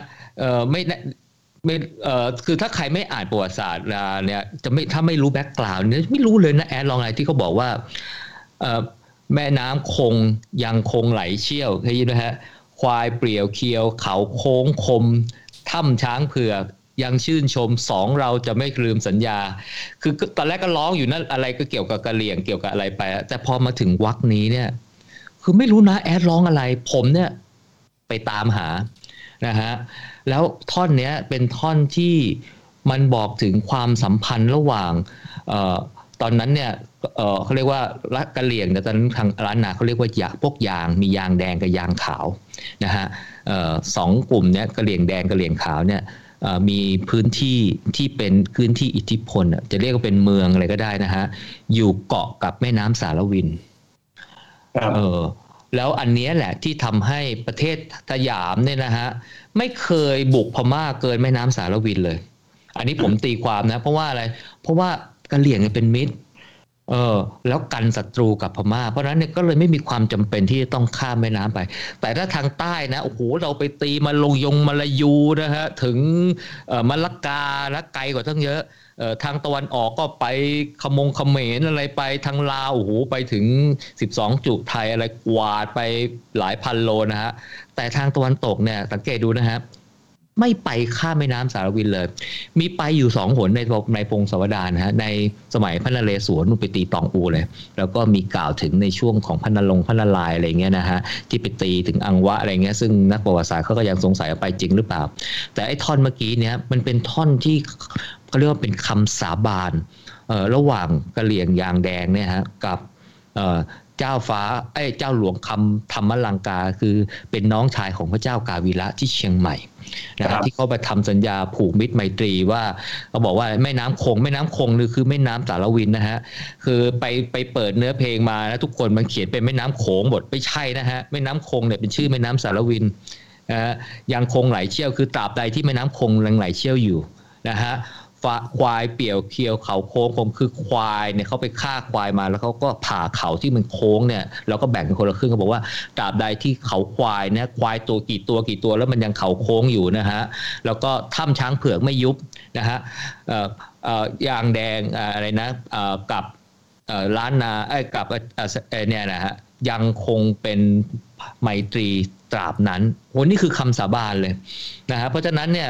คือถ้าใครไม่อ่านประวัติศาสตร์เนี่ยจะไม่ถ้าไม่รู้แบ็คกราวด์เนี่ยไม่รู้เลยนะแอดร้องอะไรที่เขาบอกว่าแม่น้ำคงยังคงไหลเชี่ยวเคยยินนะฮะควายเปลี่ยวเคียวเขาโค้งคมถ้ำช้างเผือกยังชื่นชมสองเราจะไม่ลืมสัญญาคือตอนแรกก็ร้องอยู่นั่นอะไรก็เกี่ยวกับกะเหรี่ยงเกี่ยวกับอะไรไปแต่พอมาถึงวรรคนี้เนี่ยคือไม่รู้นะแอดร้องอะไรผมเนี่ยไปตามหานะฮะแล้วท่อนเนี้ยเป็นท่อนที่มันบอกถึงความสัมพันธ์ระหว่าง ตอนนั้นเนี่ยเขาเรียกว่ากะเหรี่ยงแต่ตอนนั้นทางล้านนาเขาเรียกว่ายางพวกยางมียางแดงกับยางขาวนะฮะสองกลุ่มเนี่ยกะเหรี่ยงแดงกะเหรี่ยงขาวเนี่ยมีพื้นที่ที่เป็นพื้นที่อิทธิพลจะเรียกว่าเป็นเมืองอะไรก็ได้นะฮะอยู่เกาะกับแม่น้ำสารวินแล้วอันนี้แหละที่ทำให้ประเทศสยามเนี่ยนะฮะไม่เคยบุกพม่าเกินแม่น้ำสารวินเลยอันนี้ผมตีความนะเพราะว่าอะไรเพราะว่ากะเหรี่ยงเป็นมิตรแล้วกันศัตรูกับพม่าเพราะฉะนั้นเนี่ยก็เลยไม่มีความจำเป็นที่จะต้องข้ามแม่น้ำไปแต่ถ้าทางใต้นะโอ้โหเราไปตีมาลงยงมาลายูนะฮะถึงมะละกาและไกลกว่าทั้งเยอะทางตะวันออกก็ไปเขมรอะไรไปทางลาวโอ้โหไปถึง12จุดไทยอะไรกวาดไปหลายพันโลนะฮะแต่ทางตะวันตกเนี่ยสังเกตดูนะฮะไม่ไปข้ามแม่น้ำสารวินเลยมีไปอยู่2หนในพงศาวดารนะฮะในสมัยพระนเรศวรไปตีตองอูเลยแล้วก็มีกล่าวถึงในช่วงของพระนรงค์พระนารายณ์อะไรเงี้ยนะฮะที่ไปตีถึงอังวะอะไรเงี้ยซึ่งนักประวัติศาสตร์เขาก็ยังสงสัยว่าไปจริงหรือเปล่าแต่ไอ้ท่อนเมื่อกี้เนี้ยมันเป็นท่อนที่เขาเรียกว่าเป็นคำสาบานระหว่างกะเหรี่ยงยางแดงเนี่ยฮะกับเจ้าฟ้าเจ้าหลวงคำธรรมลังกาคือเป็นน้องชายของพระเจ้ากาวีระที่เชียงใหม่นะครับที่เขาไปทำสัญญาผูกมิตรไมตรีว่าเขาบอกว่าแม่น้ำคงคือแม่น้ำสารวินนะฮะคือไปเปิดเนื้อเพลงมาแล้วทุกคนมันเขียนเป็นแม่น้ำโขงหมดไม่ใช่นะฮะแม่น้ำคงเนี่ยเป็นชื่อแม่น้ำสารวินยังคงไหลเชี่ยวคือตราบใดที่แม่น้ำคงยังไหลเชี่ยวอยู่นะฮะควายเปี่ยวเคียวเขาโค้งผมคือควายเนี่ยเขาไปฆ่าควายมาแล้วเขาก็ผ่าเขาที่มันโค้งเนี่ยเราก็แบ่งเป็นคนละครึ่งเขาบอกว่าตราบใดที่เขาควายเนี่ยควายตัวกี่ตัวแล้วมันยังเขาโค้งอยู่นะฮะแล้วก็ถ้ำช้างเผือกไม่ยุบนะฮะยางแดงอะไรนะกับล้านนากับเนี่ยนะฮะยังคงเป็นไมตรีตราบนั้นโหนี่คือคำสาบานเลยนะฮะเพราะฉะนั้นเนี่ย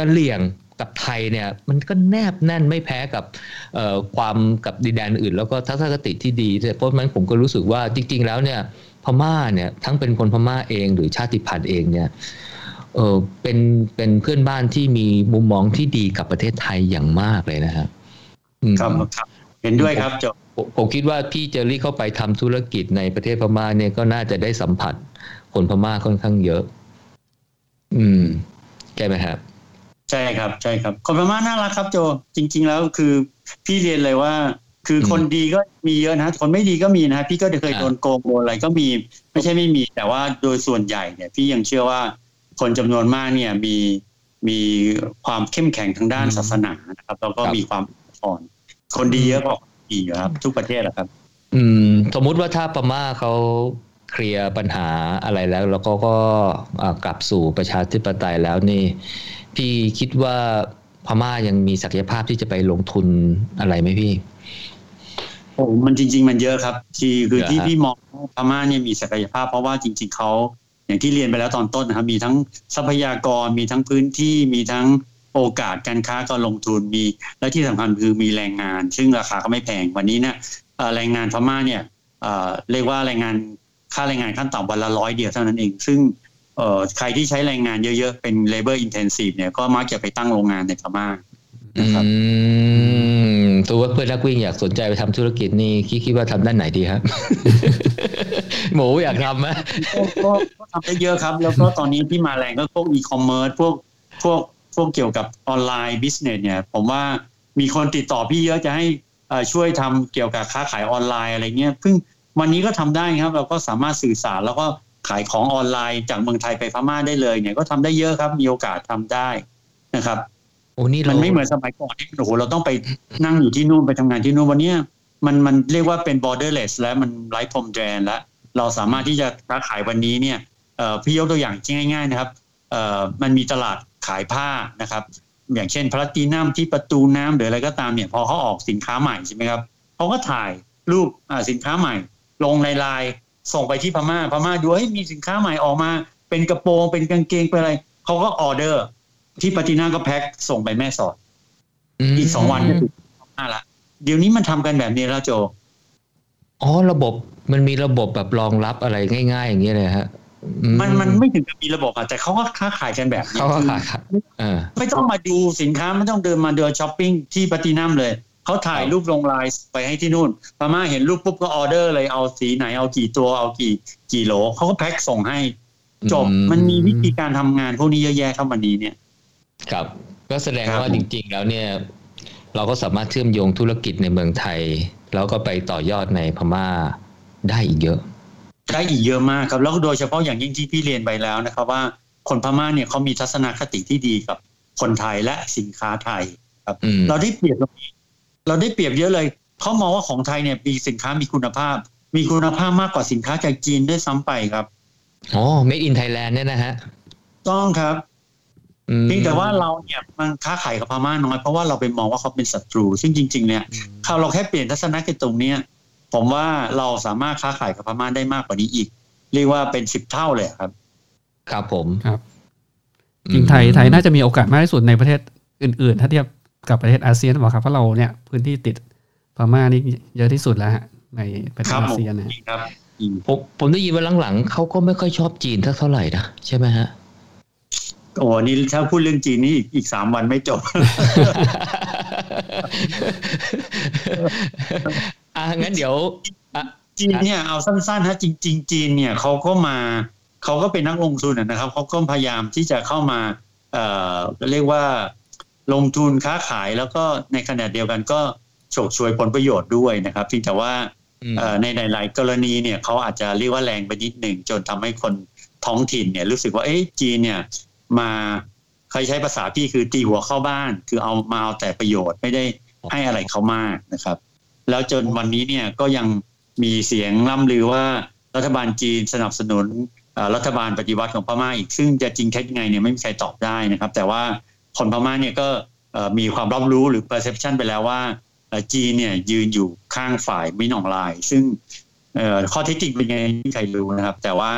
กะเหรี่ยงกับไทยเนี่ยมันก็แนบแน่นไม่แพ้กับความกับดินแดนอื่นแล้วก็ทัศนคติที่ดีเพราะมันผมก็รู้สึกว่าจริงๆแล้วเนี่ยพม่าเนี่ยทั้งเป็นคนพม่าเองหรือชาติพันธุ์เองเนี่ยเป็นเพื่อนบ้านที่มีมุมมองที่ดีกับประเทศไทยอย่างมากเลยนะครับครับเห็นด้วยครับจบผมคิดว่าพี่เจอรี่เข้าไปทำธุรกิจในประเทศพม่าเนี่ยก็น่าจะได้สัมผัสคนพม่าค่อนข้างเยอะใช่ไหมครับใช่ครับคนพม่าน่ารักครับโจจริงๆแล้วคือพี่เรียนเลยว่าคือคนดีก็มีเยอะนะคนไม่ดีก็มีนะพี่ก็เคยโดนโกงโดนอะไรก็มีไม่ใช่ไม่มีแต่ว่าโดยส่วนใหญ่เนี่ยพี่ยังเชื่อว่าคนจำนวนมากเนี่ยมีความเข้มแข็งทางด้านศาสนานะครับแล้วก็มีความอ่อนคนดีเยอะกว่าคนดีครับทุกประเทศแหละครับสมมุติว่าถ้าพม่าเขาเคลียร์ปัญหาอะไรแล้วแล้วก็กลับสู่ประชาธิปไตยแล้วนี่พี่คิดว่าพม่ายังมีศักยภาพที่จะไปลงทุนอะไรไหมพี่โอ้มันจริงๆมันเยอะครับคือที่พี่มองพม่าเนี่ยมีศักยภาพเพราะว่าจริงๆเขาอย่างที่เรียนไปแล้วตอนต้นนะครับมีทั้งทรัพยากรมีทั้งพื้นที่มีทั้งโอกาสการค้าการลงทุนมีและที่สำคัญคือมีแรงงานซึ่งราคาก็ไม่แพงวันนี้เนี่ยแรงงานพม่าเนี่ยเรียกว่าแรงงานค่าแรงงานขั้นต่ำวันละ100เดียวเท่านั้นเองซึ่งใครที่ใช้แรงงานเยอะๆเป็น labor intensive เนี่ยก็มักจะไปตั้งโรงงานในพม่านะครับตัวว่าเพื่อนนักวิ่งอยากสนใจไปทำธุรกิจนี่คิดว่าทำด้านไหนดีครับ หมูอยากทำไหมก็ทำได้เยอะครับแล้วก็ตอนนี้ที่มาแรงก็พวก e-commerce พวกเกี่ยวกับออนไลน์ business เนี่ยผมว่ามีคนติดต่อพี่เยอะจะให้ช่วยทำเกี่ยวกับค้าขายออนไลน์อะไรเงี้ยซึ่งวันนี้ก็ทำได้ครับเราก็สามารถสื่อสารแล้วก็ขายของออนไลน์จากเมืองไทยไปพม่าได้เลยเนี่ยก็ทำได้เยอะครับมีโอกาสทำได้นะครับโอ้นี่มันไม่เหมือนสมัยก่อนที่โอ้โหเราต้องไปนั่งอยู่ที่นู่นไปทำงานที่นู่นวันนี้มันเรียกว่าเป็น borderless แล้วมันไร้พรมแดนแล้วเราสามารถที่จะค้าขายวันนี้เนี่ยพี่ยกตัวอย่างง่ายๆนะครับมันมีตลาดขายผ้านะครับอย่างเช่นพลาตินัมที่ประตูน้ำหรืออะไรก็ตามเนี่ยพอเขาออกสินค้าใหม่ใช่ไหมครับเขาก็ถ่ายรูปสินค้าใหม่ลงในไลน์ส่งไปที่พม่าดูเฮ้ยมีสินค้าใหม่ออกมาเป็นกระโปรงเป็นกางเกงเป็นอะไรเขาก็ออเดอร์ที่ปาติน่าก็แพ็คส่งไปแม่สอดอีก2วันก็ถึงพม่าละเดี๋ยวนี้มันทำกันแบบนี้แล้วโจอ๋อระบบมันมีระบบแบบรองรับอะไรง่ายๆอย่างนี้เลยฮะมันไม่ถึงกับมีระบบอะแต่เขาก็ค้าขายกันแบบนี้เขาก็ขายไม่ต้องมาดูสินค้าไม่ต้องเดินมาเดินช้อปปิ้งที่ปาติน่าเลย เขาถ่ายรูปลงไลน์ไปให้ที่นู่นพม่าเห็นรูปปุ๊บก็ออเดอร์เลยเอาสีไหนเอากี่ตัวเอากี่โหลเขาก็แพ็คส่งให้จบมันมีวิธีการทำงานพวกนี้เยอะแยะครับวันนี้เนี่ยครับก็แสดงว่าจริงๆแล้วเนี่ยเราก็สามารถเชื่อมโยงธุรกิจในเมืองไทยแล้วก็ไปต่อยอดในพม่าได้อีกเยอะมากครับแล้วโดยเฉพาะอย่างยิ่งที่พี่เรียนไปแล้วนะครับว่าคนพม่าเนี่ยเขามีทัศนคติที่ดีกับคนไทยและสินค้าไทยครับเราได้เปรียบเยอะเลยเขามองว่าของไทยเนี่ยมีสินค้ามีคุณภาพมากกว่าสินค้าจากจีนด้วยซ้ำไปครับอ๋อ Made in Thailand เนี่ยนะฮะต้องครับเพียงแต่ว่าเราเนี่ยมันค้าขายกับพม่าน้อยเพราะว่าเราไปมองว่าเขาเป็นศัตรูซึ่งจริงๆเนี่ยเราแค่เปลี่ยนทัศนคติตรงนี้ผมว่าเราสามารถค้าขายกับพม่าได้มากกว่านี้อีกเรียกว่าเป็น10เท่าเลยครับครับผมครับจริงไทยน่าจะมีโอกาสมากที่สุดในประเทศอื่นๆถ้าเทียบกับประเทศอาเซียนหรือเปล่าครับเพราะเราเนี่ยพื้นที่ติดพม่านี่เยอะที่สุดแล้วฮะในประเทศอาเซียนนะครับผมได้ยินว่าหลังๆเขาก็ไม่ค่อยชอบจีนเท่าไหร่นะใช่ไหมฮะโอ้นี่ถ้าพูดเรื่องจีนนี่อีก3วันไม่จบ งั้นเดี๋ยวจีนเนี่ยเอาสั้นๆฮะจริงๆจีนเนี่ยเขาก็มาเขาก็เป็นนักลงทุนนะครับเขาก็พยายามที่จะเข้ามาเรียกว่าลงทุนค้าขายแล้วก็ในขณะเดียวกันก็ฉกฉวยผลประโยชน์ด้วยนะครับเพียงแต่ว่าในหลายๆกรณีเนี่ยเขาอาจจะเรียกว่าแรงไปนิดหนึ่งจนทำให้คนท้องถิ่นเนี่ยรู้สึกว่าเอ๊ะจีนเนี่ยมาใครใช้ภาษาพี่คือตีหัวเข้าบ้านคือเอามาเอาแต่ประโยชน์ไม่ได้ให้อะไรเขามากนะครับแล้วจนวันนี้เนี่ยก็ยังมีเสียงล่ำลือว่ารัฐบาลจีนสนับสนุนรัฐบาลปฏิวัติของพม่าอีกซึ่งจะจริงแค่ไงเนี่ยไม่มีใครตอบได้นะครับแต่ว่าคนพม่าเนี่ยก็มีความรับรู้หรือ perception ไปแล้วว่าจีนเนี่ยยืนอยู่ข้างฝ่ายมินออนไลน์ซึ่งข้อเท็จจริงเป็นไงไม่มีใครรู้นะครับแต่ว่า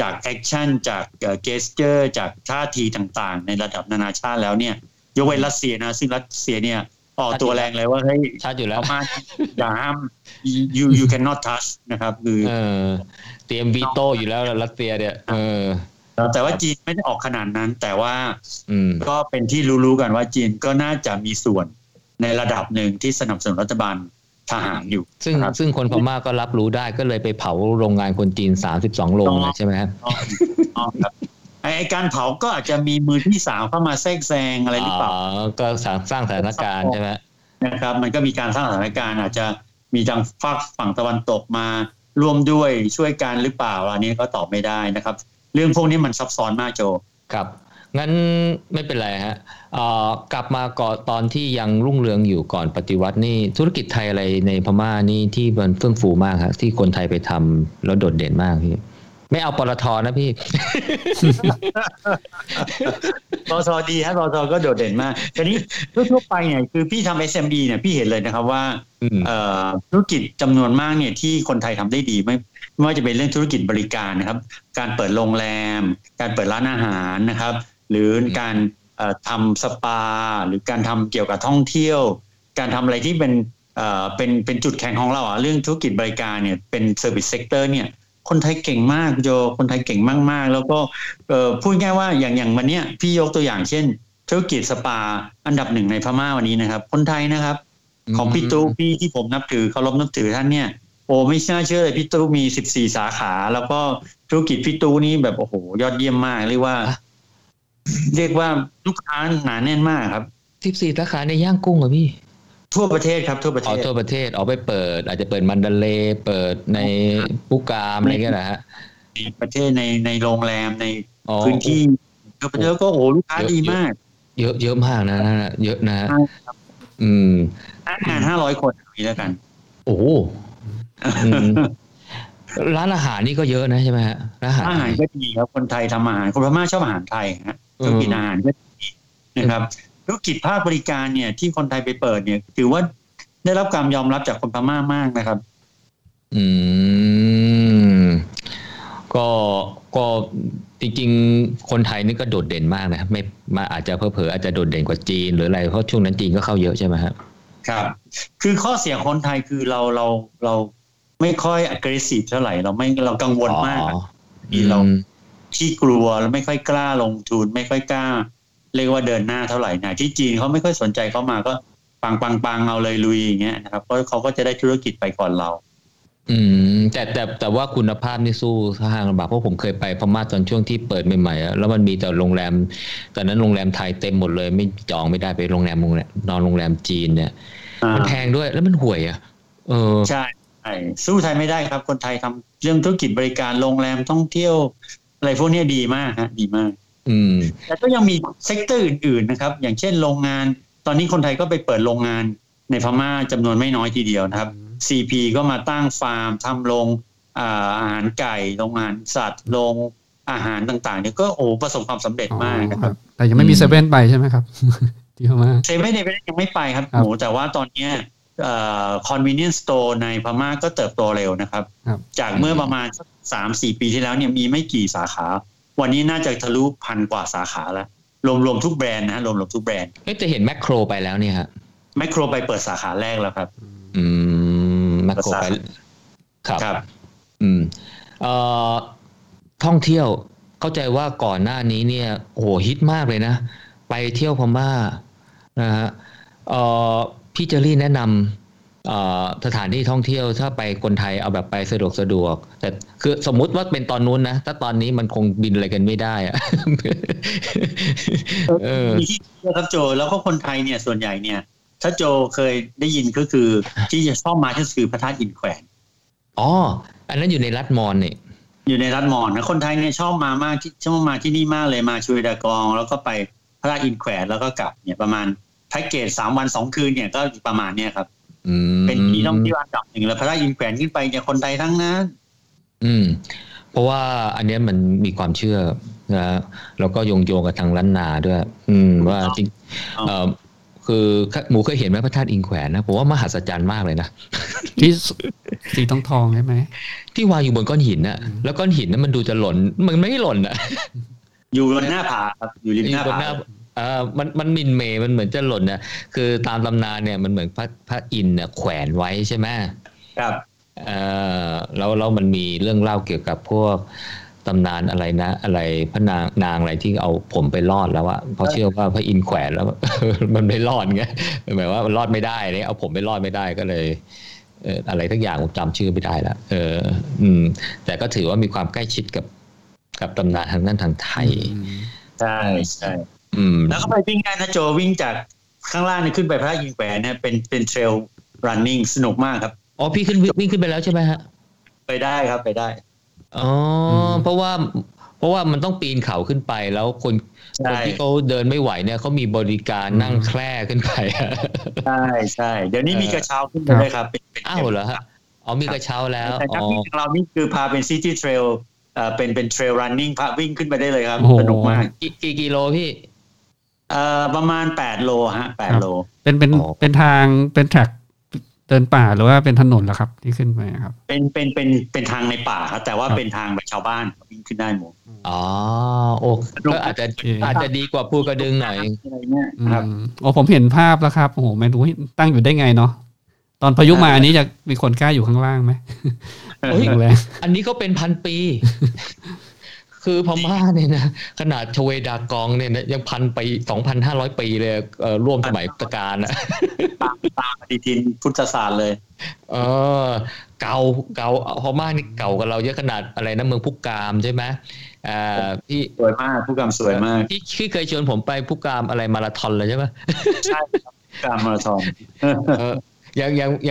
จากแอคชั่นจากเกสเจอร์จากท่าทีต่างๆในระดับนานาชาติแล้วเนี่ยยกเว้นรัสเซียนะซึ่งรัสเซียเนี่ยออกตัวแรงเลยว่าเฮ้ยพม่าอย่าห้าม you cannot touch นะครับคือเตรียมวีโต้อยู่แล้วรัสเซียเนี่ยแต่ว่าจีนไม่ได้ออกขนาดนั้นแต่ว่าก็เป็นที่รู้ๆกันว่าจีนก็น่าจะมีส่วนในระดับหนึ่งที่สนับสนุนรัฐบาลทหารอยู่ซึ่งคนพม่าก็รับรู้ได้ก็เลยไปเผาโรงงานคนจีน32โรงใช่ไหมครับไอ้การเผาก็อาจจะมีมือที่3เข้ามาแทรกแซงอะไรหรือเปล่าก็สร้างสถานการณ์ใช่ไหมนะครับมันก็มีการสร้างสถานการณ์อาจจะมีทางฝั่งตะวันตกมาร่วมด้วยช่วยกันหรือเปล่าอันนี้ก็ตอบไม่ได้นะครับเรื่องพวกนี้มันซับซ้อนมากโจครับงั้นไม่เป็นไรฮะกลับมาก่อนตอนที่ยังรุ่งเรืองอยู่ก่อนปฏิวัตินี่ธุรกิจไทยอะไรในพม่านี่ที่มันเฟื่องฟูมากฮะที่คนไทยไปทำแล้วโดดเด่นมากพี่ไม่เอาปตท.นะพี่ปตท.ดีฮะปตท.ก็โดดเด่นมากทีนี้ทั่วไปเนี่ยคือพี่ทำ SME เนี่ยพี่เห็นเลยนะครับว่าธุรกิจจำนวนมากเนี่ยที่คนไทยทำได้ดีไม่ว่าจะเป็นเรื่องธุรกิจบริการนะครับการเปิดโรงแรมการเปิดร้านอาหารนะครับหรือการทำสปาหรือการทำเกี่ยวกับท่องเที่ยวการทำอะไรที่เป็นจุดแข็งของเราอ่ะเรื่องธุรกิจบริการเนี่ยเป็นเซอร์วิสเซกเตอร์เนี่ยคนไทยเก่งมากโยคนไทยเก่งมากๆแล้วก็พูดง่ายว่าอย่างวันนี้พี่ยกตัวอย่างเช่นธุรกิจสปาอันดับหนึ่งในพม่าวันนี้นะครับคนไทยนะครับของพี่ตู้พี่ที่ผมนับถือเคารพนับถือท่านเนี่ยโอ้ไม่น่าเชื่อเลยพี่ตู้มี14สาขาแล้วก็ธุรกิจพี่ตู้นี่แบบโอ้โหยอดเยี่ยมมากเรียกว่าลูกค้าหนาแน่นมากครับ14สาขาในย่างกุ้งเหรอพี่ทั่วประเทศครับทั่วประเทศอ๋อทั่วประเทศเอาไปเปิดอาจจะเปิดมันดาเลเปิดในปุกามอะไรเงี้ยนะฮะในประเทศในโรงแรมในพื้นที่ทั่วประเทศก็โอ้ลูกค้าดีมากเยอะมากนะเยอะนะงาน500คนมีแล้วกันโอ้ร้านอาหารนี่ก็เยอะนะใช่ไหมฮะร้านอาหารก็ดีครับคนไทยทำอาหารคนพม่าชอบอาหารไทยฮะธุรกิจอาหารก็ดีนะครับธุรกิจภาคบริการเนี่ยที่คนไทยไปเปิดเนี่ยถือว่าได้รับการยอมรับจากคนพม่ามากนะครับก็จริงๆคนไทยนี่ก็โดดเด่นมากนะไม่มาอาจจะเผลอๆอาจจะโดดเด่นกว่าจีนหรืออะไรเพราะช่วงนั้นจีนก็เข้าเยอะใช่ไหมครับครับคือข้อเสียคนไทยคือเราไม่ค่อย aggressive เท่าไหร่เรากังวลมากเราที่กลัวเราไม่ค่อยกล้าลงทุนไม่ค่อยกล้าเรียกว่าเดินหน้าเท่าไหร่นะที่จีนเขาไม่ค่อยสนใจเขามาก็ ปังเอาเลยลุยอย่างเงี้ยนะครับเขาก็จะได้ธุรกิจไปก่อนเราแต่ว่าคุณภาพนี่สู้ทางลำบากเพราะผมเคยไปพม่าตอนช่วงที่เปิดใหม่ๆแล้วมันมีแต่โรงแรมตอนนั้นโรงแรมไทยเต็มหมดเลยไม่จองไม่ได้ไปโรงแรมนอนโรงแรมจีนเนี่ยมันแพงด้วยแล้วมันห่วยอ่ะใช่สู้ไทยไม่ได้ครับคนไทยทำเรื่องธุรกิจบริการโรงแรมท่องเที่ยวอะไรพวกนี้ดีมากฮะดีมากแต่ก็ยังมีเซกเตอร์อื่นๆนะครับอย่างเช่นโรงงานตอนนี้คนไทยก็ไปเปิดโรงงานในพม่าจำนวนไม่น้อยทีเดียวนะครับ CP ก็มาตั้งฟาร์มทำโรงอาหารไก่โรงอาหารสัตว์โรงอาหารต่างๆเนี่ยก็ประสบความสำเร็จมากนะครับแต่ยังไม่มีเซเว่นไปใช่ไหมครับที่พม่าเซเว่นยังไม่ไปครับแต่ว่าตอนนี้convenience store ในพม่าก็เติบโตเร็วนะครับจากเมื่อประมาณ 3-4 ปีที่แล้วเนี่ยมีไม่กี่สาขาวันนี้น่าจะทะลุพันกว่าสาขาแล้วรวมทุกแบรนด์นะรวมทุกแบรนด์จะเห็นแมคโครไปแล้วเนี่ยฮะแมคโครไปเปิดสาขาแรกแล้วครับแมคโครไปครับท่องเที่ยวเข้าใจว่าก่อนหน้านี้เนี่ยฮิตมากเลยนะไปเที่ยวพม่านะฮะพี่เจอรี่แนะนำสถานที่ท่องเที่ยวถ้าไปคนไทยเอาแบบไปสะดวกแต่คือสมมุติว่าเป็นตอนนู้นนะถ้าตอนนี้มันคงบินอะไรกันไม่ได้อะมีที่ครับโจแล้วก็คนไทยเนี่ยส่วนใหญ่เนี่ยถ้าโจเคยได้ยินก็คือที่จะชอบมาที่คือพระธาตุอินแขวนอันนั้นอยู่ในรัฐมอญนี่อยู่ในรัฐมอญนะคนไทยเนี่ยชอบมามากที่ชอบมาที่นี่มากเลยมาชวยดากองแล้วก็ไปพระธาตุอินแขวนแล้วก็กลับเนี่ยประมาณแพ็กเกจ3วัน2คืนเนี่ยก็ประมาณเนี้ยครับเป็นที่ท่องเที่ยวอันดับ1แล้วพระราชอินแขวนขึ้นไปเนี่ยคนไทยทั้งนั้นเพราะว่าอันเนี้ยมันมีความเชื่อนะแล้วก็โยงกับทางล้านนาด้วยว่าจริงคือหมูเคยเห็นไหมพระธาตุอินแขวนนะผมว่ามหัศจรรย์มากเลยนะที่สีทองใช่ไหมที่วางอยู่บนก้อนหินน่ะแล้วก้อนหินนั้นมันดูจะหล่นมันไม่หล่นนะอยู่บนหน้าผาครับอยู่ริมหน้าผามันมินเมย์มันเหมือนจะหล่นนะคือตามตำนานเนี่ยมันเหมือนพระอินทร์เนี่ยแขวนไว้ใช่ไหมครับแล้วมันมีเรื่องเล่าเกี่ยวกับพวกตำนานอะไรนะอะไรพระนางอะไรที่เอาผมไปรอดแล้วอะเพราะเชื่อว่าพระอินทร์แขวนแล้ว มันไม่รอดไงหมายว่ามันรอดไม่ได้เนี่ยเอาผมไปรอดไม่ได้ก็เลยอะไรทั้งอย่างผมจำชื่อไม่ได้ละแต่ก็ถือว่ามีความใกล้ชิดกับตำนานทางด้านทางไทยใช่ใช่แล้วก็ไปวิ่งได้นะโจวิ่งจากข้างล่างขึ้นไปพระราชอินแขวนเนี่ยเป็นเทรลรันนิ่งสนุกมากครับพี่ขึ้นวิ่งขึ้นไปแล้วใช่ไหมฮะไปได้ครับไปได้เพราะว่ามันต้องปีนเขาขึ้นไปแล้วคนที่เขาเดินไม่ไหวเนี่ยเขามีบริการนั่งแคร่ขึ้นไปใช่ใช่เดี๋ยวนี้มีกระเช้าขึ้นไปด้วยครับเหรอฮะมีกระเช้าแล้วแต่นักวิ่งของเรานี่คือพาเป็นซิตี้เทรลเป็นเทรลรันนิ่งพาวิ่งขึ้นไปได้เลยครับสนุกมากกี่กิโลพี่ประมาณ8โลฮะ8โลเป็นทางเป็นแทร็กเดินป่าหรือว่าเป็นถนนเหรอครับที่ขึ้นไปครับเป็นทางในป่าครับแต่ว่าเป็นทางแบบชาวบ้านวิ่งขึ้นได้หมดก็อาจจะดีกว่าภูกระดึงหน่อยครับผมเห็นภาพแล้วครับไม่รู้ตั้งอยู่ได้ไงเนาะตอนพายุมาอันนี้จะมีคนกล้าอยู่ข้างล่างมั้ยอันนี้ก็เป็นพันปีคือพม่าเนี่ยนะขนาดชเวดากองเนี่ยนะยังพันไป 2,500 ปีเลยร่วมสมัยพุทธกาลนะตามปฏิทินพุทธศาสตร์เลยเก่าพม่านี่เก่ากว่าเราเยอะขนาดอะไรนะเมืองพุกามใช่ไหมพี่สวยมากพุกามสวยมากพี่เคยชวนผมไปพุกามอะไรมาราธอนเลยใช่ไหมใช่ครับพุกามมาราธอน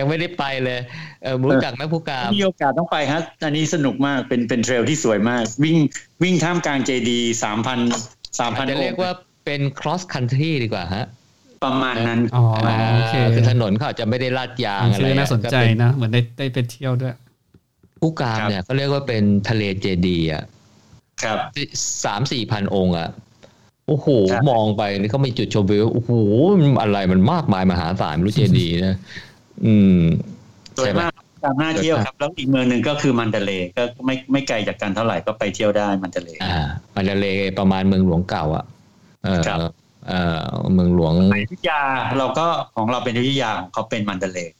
ยังไม่ได้ไปเลยรู้จักไหมผู้การมีโอกาสต้องไปฮะอันนี้สนุกมากเป็นเทรลที่สวยมากวิ่งท่ามกลางเจดี 3,000 จะเรียกว่าเป็น cross country ดีกว่าฮะประมาณนั้นคือถนนเขาอาจจะไม่ได้ลาดยางอะไรน่าสนใจนะเหมือนได้ไปเที่ยวด้วยผู้การเนี่ยเขาเรียกว่าเป็นทะเลเจดีอ่ะครับ 3-4 พันองค์อ่ะมองไปนี่ก็มีจุดชมวิวอะไรมันมากมายมหาศาลไม่รู้เจดีย์นะสวยมากตามหน้าเที่ยวครับแล้วอีกเมืองหนึ่งก็คือมันดาเลย์ก็ไม่ไกลจากกันเท่าไหร่ก็ไปเที่ยวได้มันดาเลย์มันดาเลย์ประมาณเมืองหลวงเก่าอ่ะเมืองหลวงอยุธยาเราก็ของเราเป็นอยุธยาเขาเป็นมันดาเลย์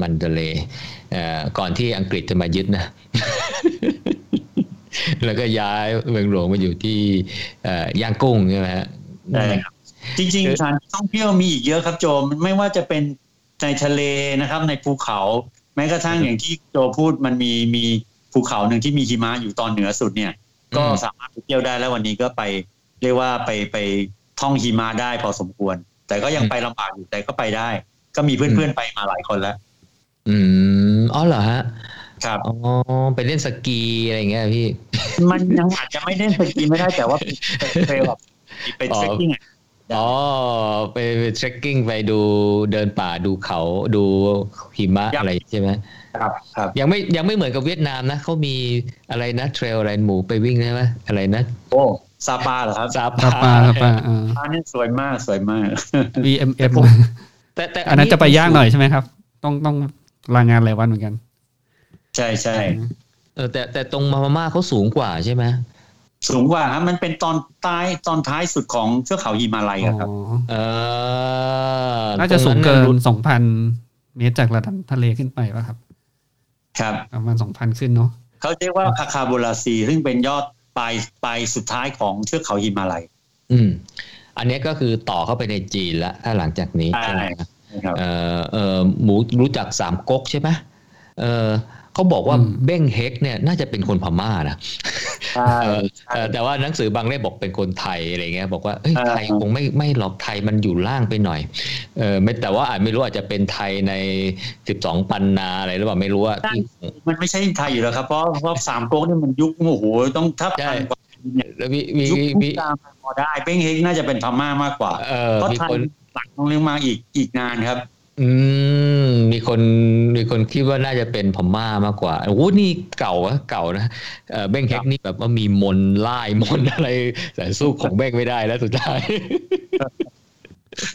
มันดาเลย์ก่อนที่อังกฤษจะมายึดนะ แล้วก็ย้ายเมืองหลวงมาอยู่ที่ย่างกุ้งใช่ไหมฮะใช่ครับ จริงๆสถานที่ท่องเที่ยวมีอีกเยอะครับโจมไม่ว่าจะเป็นในทะเลนะครับในภูเขาแม้กระทั่งอย่างที่โจพูดมันมีภูเขาหนึ่งที่มีหิมะอยู่ตอนเหนือสุดเนี่ยก็สามารถไปเที่ยวได้แล้ววันนี้ก็ไปเรียกว่าไปท่องหิมะได้พอสมควรแต่ก็ยังไปลำบากอยู่แต่ก็ไปได้ก็มีเพื่อนๆไปมาหลายคนแล้วอ๋อเหรอฮะครับอ๋อไปเล่นสกีอะไรอย่างเงี้ยพี่มันยังอาจจะไม่เล่นสกีไม่ได้แต่ว่าไปแบบไปเทรคกิ้งอ๋อไปเทรคกิ้งไปดูเดินป่าดูเขาดูหิมะอะไรใช่ไหมครับครับยังไม่เหมือนกับเวียดนามนะเขามีอะไรนะเทรลอะไรหมูไปวิ่งใช่ไหมอะไรนะโอ้ซาปาเหรอครับซาปาเนี่ยสวยมากสวยมาก VMF แต่อันนั้นจะไปยากหน่อยใช่ไหมครับต้องรายงานรายวันเหมือนกันใช่ๆแต่ตรงมาม่าเขาสูงกว่าใช่ไหมสูงกว่าครับมันเป็นตอนท้ายสุดของเทือกเขาหิมาลัยครับน่าจะสูงเกิน 2,000 เมตรจากระดับทะเลขึ้นไปป่ะครับครับประมาณ 2,000 ขึ้นเนาะเขาเรียกว่าคาคาโบลาซีซึ่งเป็นยอดปลายสุดท้ายของเทือกเขาหิมาลัยอันนี้ก็คือต่อเข้าไปในจีนละถ้าหลังจากนี้ใช่ครับหมูรู้จักสามก๊กใช่ไหมเขาบอกว่าเบ้งเฮกเนี่ยน่าจะเป็นคนพม่านะแต่ว่าหนังสือบางเล่มบอกเป็นคนไทยอะไรเงี้ยบอกว่าไทยคงไม่หรอกไทยมันอยู่ล่างไปหน่อยไม่แต่ว่าอาจไม่รู้อาจจะเป็นไทยใน12ปันนาอะไรหรือเปล่าไม่รู้ว่ามันไม่ใช่ไทยอยู่แล้วครับเพราะสามก๊กนี่มันยุคโอ้โหต้องทับกันกว่าแล้วมีตามพอได้เบ้งเฮกน่าจะเป็นพม่ามากกว่าเพราะไทยหลังต้องเลี้ยงมาอีกนานครับมีคนคิดว่าน่าจะเป็นพม่ามากกว่าอู้นี่เก่านะเบ้งเฮกนี่แบบว่ามีมนต์ไล่มนต์อะไรแต่สู้ของเบ้งไม่ได้แล้วสุดท้าย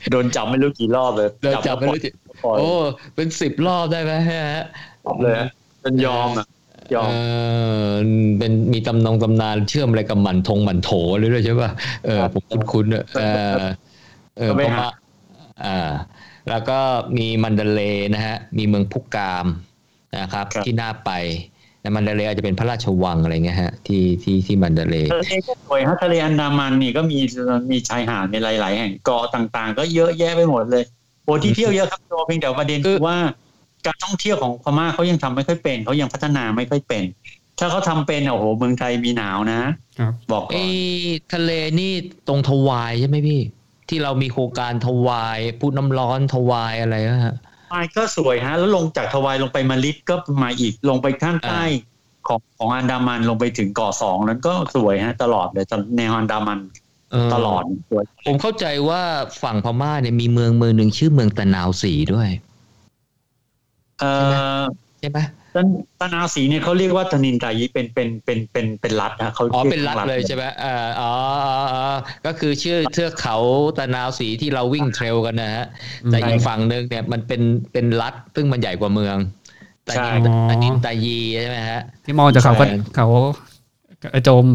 โดนจับไม่รู้กี่รอบเลยจับไม่รู้โอ้เป็น10รอบได้ไหมฮะเลยเป็นยอมเป็นมีตำนานเชื่อมอะไรกับมันโถเรื่อยๆใช่ป่ะผมคุ้นๆประมาณแล้วก็มีมันดาเลย์นะฮะมีเมืองพุกามนะครับที่น่าไปนะมันดาเลย์อาจจะเป็นพระราชวังอะไรเงี้ยฮะที่มันดาเลย์ก็สวยฮะทะเลอันดามันนี่ก็มีชายหาดในหลายๆแห่งเกาะต่างๆก็เยอะแยะไปหมดเลยโอ้ที่เที่ยวเยอะครับตัวเพียงแต่ประเด็นคือว่าการท่องเที่ยวของพม่าเขายังทำไม่ค่อยเป็นเขายังพัฒนาไม่ค่อยเป็นถ้าเขาทำเป็นโอ้โหเมืองไทยมีหนาวนะบอกไอ้ทะเลนี่ตรงทวายใช่ไหมพี่ที่เรามีโครงการทวายพูดน้ำร้อนทวายอะไรนะฮะทวายก็สวยฮะแล้วลงจากทวายลงไปมะลิดก็มาอีกลงไปข้างใต้ของอันดามันลงไปถึงเกาะสองนั้นก็สวยฮะตลอดเลยในอันดามันตลอดสวยผมเข้าใจว่าฝั่งพม่าเนี่ยมีเมืองหนึ่งชื่อเมืองตะนาวศรีด้วยใช่ไหมตะนาวศรีเนี่ยเขาเรียกว่าตะนินไตรยิเป็นรัฐนะเขาอ๋อเป็นรัฐเลยใช่ไหมอ๋อก็คือชื่อเทือกเขาตะนาวศรีที่เราวิ่งเทรลกันนะฮะแต่อีกฝั่งนึงเนี่ยมันเป็นรัฐซึ่งมันใหญ่กว่าเมืองตะนินไตรยิใช่ไหมฮะที่มองจากเขาโจม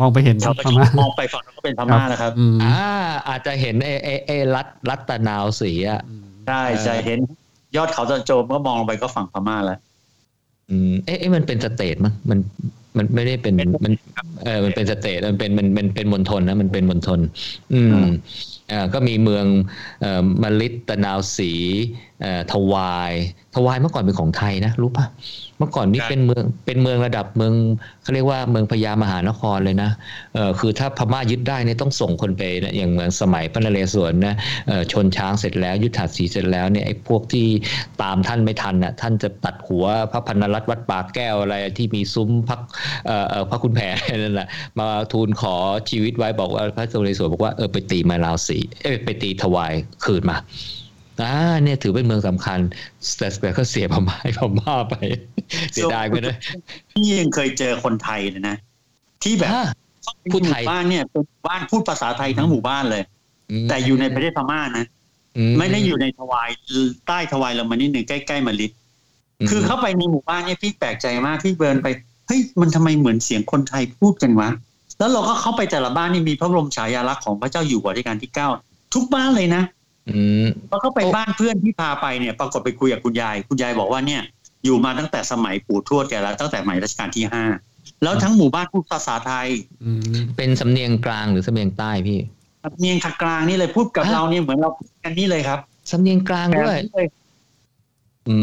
มองไปเห็นพม่ามองไปฝั่งนั้นก็เป็นพม่านะครับอาจจะเห็นเอรัฐตะนาวศรีอ่ะได้ใช่เห็นยอดเขาตะโจมก็มองลงไปก็ฝั่งพม่าแล้วมันเป็นสเตทมั้งมันไม่ได้เป็นมันมันเป็นสเตทมันเป็นมณฑลนะมันเป็นมณฑลก็มีเมืองมะลิดตะนาวศรีทวายเมื่อก่อนเป็นของไทยนะรู้ป่ะเมื่อก่อนนี่เป็นเมืองระดับเมืองเค้าเรียกว่าเมืองพญามหานครเลยนะคือถ้าพม่ายึดได้เนี่ยต้องส่งคนไปนะอย่างเมืองสมัยพระนเรศวรนะชนช้างเสร็จแล้วยุทธาศรีเสร็จแล้วเนี่ยไอ้พวกที่ตามท่านไม่ทันน่ะท่านจะตัดหัวพระพรรณรัตน์วัดปากแก้วอะไรที่มีซุ้มพักพระคุณแผนนั่นน่ะมาทูลขอชีวิตไว้บอกว่าพระนเรศวรบอกว่าไปตีมาลาวศรีไปตีทวายคืนมาเนี่ยถือเป็นเมืองสำคัญแต่ก็เสียพม่าไปเสียดายไปนะพี่ยังเคยเจอคนไทยเลยนะที่แบบพูดไทยบ้านเนี่ยเป็นบ้านพูดภาษาไทยทั้งหมู่บ้านเลยแต่อยู่ในประเทศพม่านะไม่ได้อยู่ในทวายใต้ทวายเรามานิดหนึ่งใกล้ๆมะลิดคือเข้าไปในหมู่บ้านเนี่ยพี่แปลกใจมากพี่เดินไปเฮ้ยมันทำไมเหมือนเสียงคนไทยพูดกันวะแล้วเราก็เข้าไปแต่ละบ้านนี่มีพระบรมฉายาลักษณ์ของพระเจ้าอยู่หัวรัชกาลที่9ทุกบ้านเลยนะพอเข้าไปบ้านเพื่อนที่พาไปเนี่ยปรากฏไปคุยกับคุณยายบอกว่าเนี่ยอยู่มาตั้งแต่สมัยปู่ทวดแกแล้วตั้งแต่สมัยรัชกาลที่5แล้วทั้งหมู่บ้านพูดภาษาไทยเป็นสำเนียงกลางหรือสำเนียงใต้พี่ สำเนียงกลางนี่เลยพูดกับเราเนี่ยเหมือนเรากันนี่เลยครับสำเนียงกลางด้วย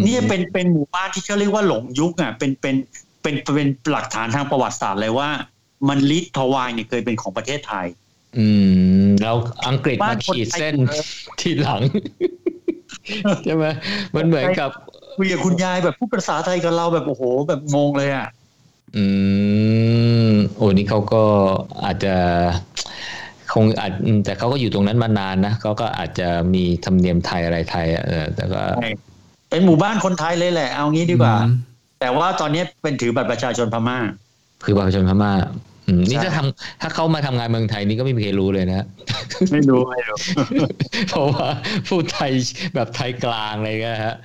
นี่จะเป็นหมู่บ้านที่เขาเรียกว่าหลงยุคอ่ะเป็นหลักฐานทางประวัติศาสตร์เลยว่ามันลิทวายเนี่ยเคยเป็นของประเทศไทยแล้วอังกฤษมาขีดเส้นที่หลังใช่ไหมมันเหมือนกับคุยกับคุณยายแบบพูดภาษาไทยกับเราแบบโอ้โหแบบงงเลยอ่ะโอ้นี่เขาก็อาจจะคงอาจแต่เขาก็อยู่ตรงนั้นมานานนะเขาก็อาจจะมีธรรมเนียมไทยอะไรไทยแต่ก็เป็นหมู่บ้านคนไทยเลยแหละเอางี้ดีกว่าแต่ว่าตอนนี้เป็นถือบัตรประชาชนพม่าคือบัตรประชาชนพม่านี่จะทำถ้าเขามาทำงานเมืองไทยนี่ก็ไม่มีใครรู้เลยนะไม่รู้เพราะว่าพูดไทยแบบไทยกลางอะไรเงี้ยฮะ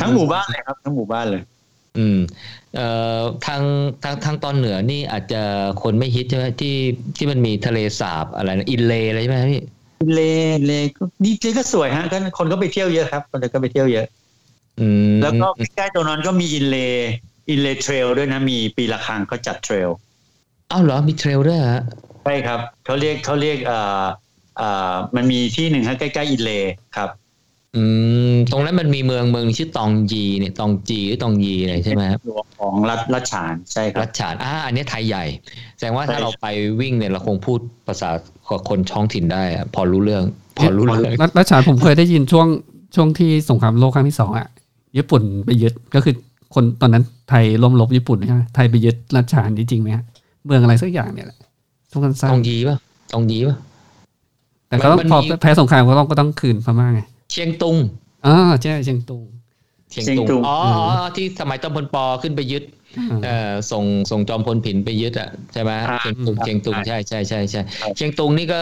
ทั้งหมู่บ้านเลยครับทั้งหมู่บ้านเลยทางตอนเหนือนี่อาจจะคนไม่ฮิตใช่ไหมที่มันมีทะเลสาบอะไรนะอินเลย์อะไรใช่ไหมพี่อินเลย์นี่ก็สวยฮะคนก็ไปเที่ยวเยอะครับคนก็ไปเที่ยวเยอะแล้วก็ใกล้ๆตรงนั้นก็มีอินเลย์เทรลด้วยนะมีปีละครั้งเขาจัดเทรลอ้าวเหรอมีเทรลด้วยฮะใช่ครับเขาเรียกมันมีที่หนึ่งฮะใกล้ๆอินเลย์ครับตรงนั้นมันมีเมืองชื่อตองยีเนี่ยตองจีหรือตองยีอะไรใช่ไหมครับของรัชฉานใช่ครับรัชฉานอันนี้ไทยใหญ่แสดงว่าถ้าเราไปวิ่งเนี่ยเราคงพูดภาษาคนท้องถิ่นได้พอรู้เรื่องรัชฉานผมเคยได้ยินช่วงที่สงครามโลกครั้งที่2อ่ะญี่ปุ่นไปยึดก็คือคนตอนนั้นไทยล้มรบญี่ปุ่นใช่ไหมไทยไปยึดรัชฉานจริงไหมฮะเมืองอะไรสักอย่างเนี่ยแหละต้องกันสร้างตองยีป่ะตองยีป่ะแต่เขาต้องพอแพ้สงครามเขาต้องคืนพม่าไงเชียงตุงใช่เชียงตุงที่สมัยจอมพลป.ขึ้นไปยึดส่งจอมพลผินไปยึดอ่ะใช่ไหมเชียงตุงใช่เชียงตุงนี่ก็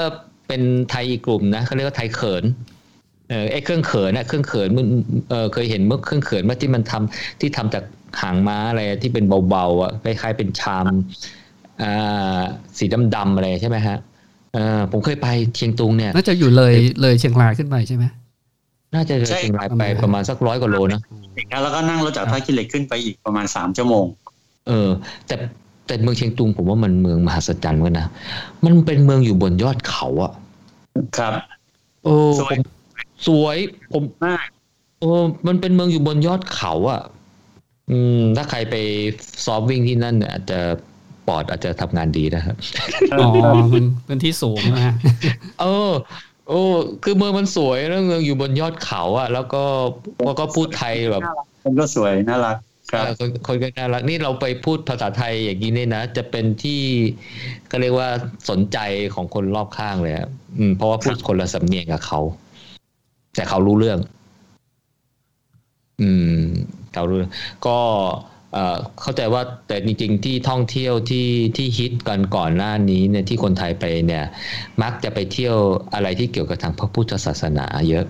เป็นไทยอีกกลุ่มนะเขาเรียกว่าไทยเขินเครื่องเขินนะเครื่องเขินเคยเห็นเมื่อเครื่องเขินเมื่อที่มันทำจากหางม้าอะไรที่เป็นเบาๆอ่ะคล้ายๆเป็นชามสีดำๆอะไรใช่ไหมฮะผมเคยไปเชียงตุงเนี่ยน่าจะอยู่เลยเชียงรายขึ้นไปใช่ไหมน่าจะเชียงรายไปประมาณสัก100 กว่าโลนะแล้วก็นั่งรถจากท่าขี้เหล็กขึ้นไปอีกประมาณ3ชั่วโมงแต่เมืองเชียงตุงผมว่ามันเมืองมหัศจรรย์เหมือนนะมันเป็นเมืองอยู่บนยอดเขาอ่ะครับสวยผมมากมันเป็นเมืองอยู่บนยอดเขาอ่ะถ้าใครไปซ้อมวิ่งที่นั่นอาจจะปอดอาจจะทำงานดีนะครับอ๋อพื้นที่สูงนะคือเมืองมันสวยแล้วเมืองอยู่บนยอดเขาอ่ะแล้วก็พูดไทยแบบคนก็สวยน่ารักครับคนก็น่ารักนี่เราไปพูดภาษาไทยอย่างนี้เนี่ยนะจะเป็นที่ก็เรียกว่าสนใจของคนรอบข้างเลยเพราะว่าพูดคนละสำเนียงกับเขาแต่เขารู้เรื่องเขารู้ก็เข้าใจว่าแต่จริงๆที่ท่องเที่ยวที่ฮิตกันก่อนหน้านี้เนี่ยที่คนไทยไปเนี่ยมักจะไปเที่ยวอะไรที่เกี่ยวกับทางพระพุทธศาสนาเยอะ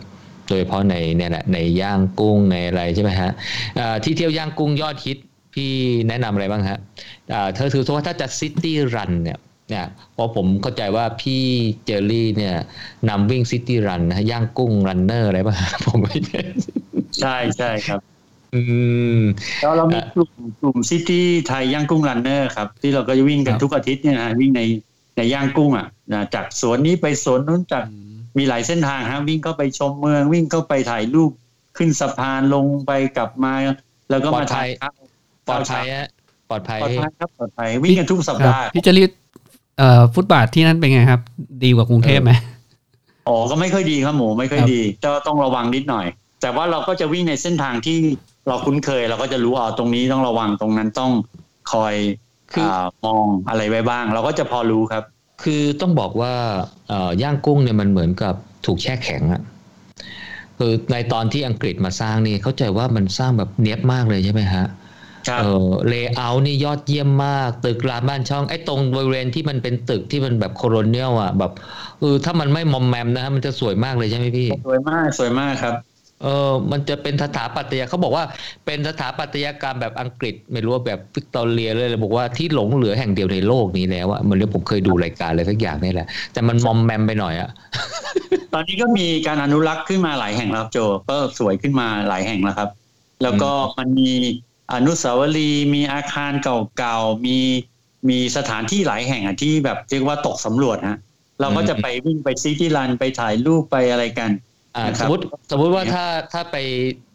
โดยเฉพาะในเนี่ยแหละในย่างกุ้งในอะไรใช่ไหมฮะที่เที่ยวย่างกุ้งยอดฮิตพี่แนะนำอะไรบ้างฮะเธอถือว่าถ้าจะซิตี้รันเนี่ยพอผมเข้าใจว่าพี่เจอรี่เนี่ยนำวิ่งซิตี้รันนะย่างกุ้งรันเนอร์อะไรป่ะผมไม่แน่ใช่ครับแล้วเรามีกลุ่มซิตี้ไทยย่างกุ้งรันเนอร์ครับที่เราก็จะวิ่งกันทุกอาทิตย์เนี่ยนะวิ่งในย่างกุ้งอ่ะจากสวนนี้ไปสวนนู้นจากมีหลายเส้นทางฮะวิ่งเข้าไปชมเมืองวิ่งเข้าไปถ่ายรูปขึ้นสะพานลงไปกลับมาแล้วก็มาถ่ายปลอดภัยครับปลอดภัยวิ่งกันทุกสัปดาห์พี่เจอรี่ฟุตบาทที่นั่นเป็นไงครับดีกว่ากรุงเทพไหมอ๋อก็ไม่ค่อยดีครับหมูไม่ค่อยดีก็ต้องระวังนิดหน่อยแต่ว่าเราก็จะวิ่งในเส้นทางที่เราคุ้นเคยเราก็จะรู้ตรงนี้ต้องระวังตรงนั้นต้องคอยมองอะไรไว้บ้างเราก็จะพอรู้ครับคือต้องบอกว่าย่างกุ้งเนี่ยมันเหมือนกับถูกแช่แข็งอะคือในตอนที่อังกฤษมาสร้างนี่เข้าใจว่ามันสร้างแบบเนี๊ยบมากเลยใช่ไหมฮะเลเยอร์นี่ยอดเยี่ยมมากตึกราบ้านช่องไอ้ตรงบริเวณที่มันเป็นตึกที่มันแบบโคโลเนียลอ่ะแบบถ้ามันไม่มอมแมมนะฮะมันจะสวยมากเลยใช่ไหมพี่สวยมากครับมันจะเป็นสถาปัตยกรรมเขาบอกว่าเป็นสถาปัตยกรรมแบบอังกฤษไม่รู้ว่าแบบวิกตอเรียเลยบอกว่าที่หลงเหลือแห่งเดียวในโลกนี้แล้วอ่ะมันเรื่องผมเคยดูรายการอะไรสักอย่างนี่แหละแต่มันมอมแมมไปหน่อยอ่ะ ตอนนี้ก็มีการอนุรักษ์ขึ้นมาหลายแห่งแล้วโจก็สวยขึ้นมาหลายแห่งแล้วครับแล้วก็มันมีอนุสาวรีย์มีอาคารเก่าๆมีสถานที่หลายแห่งที่แบบเรียกว่าตกสำรวจฮะ เราก็จะไปวิ่งไปซีที่รันไปถ่ายรูปไปอะไรกันสมมติว่าถ้าไป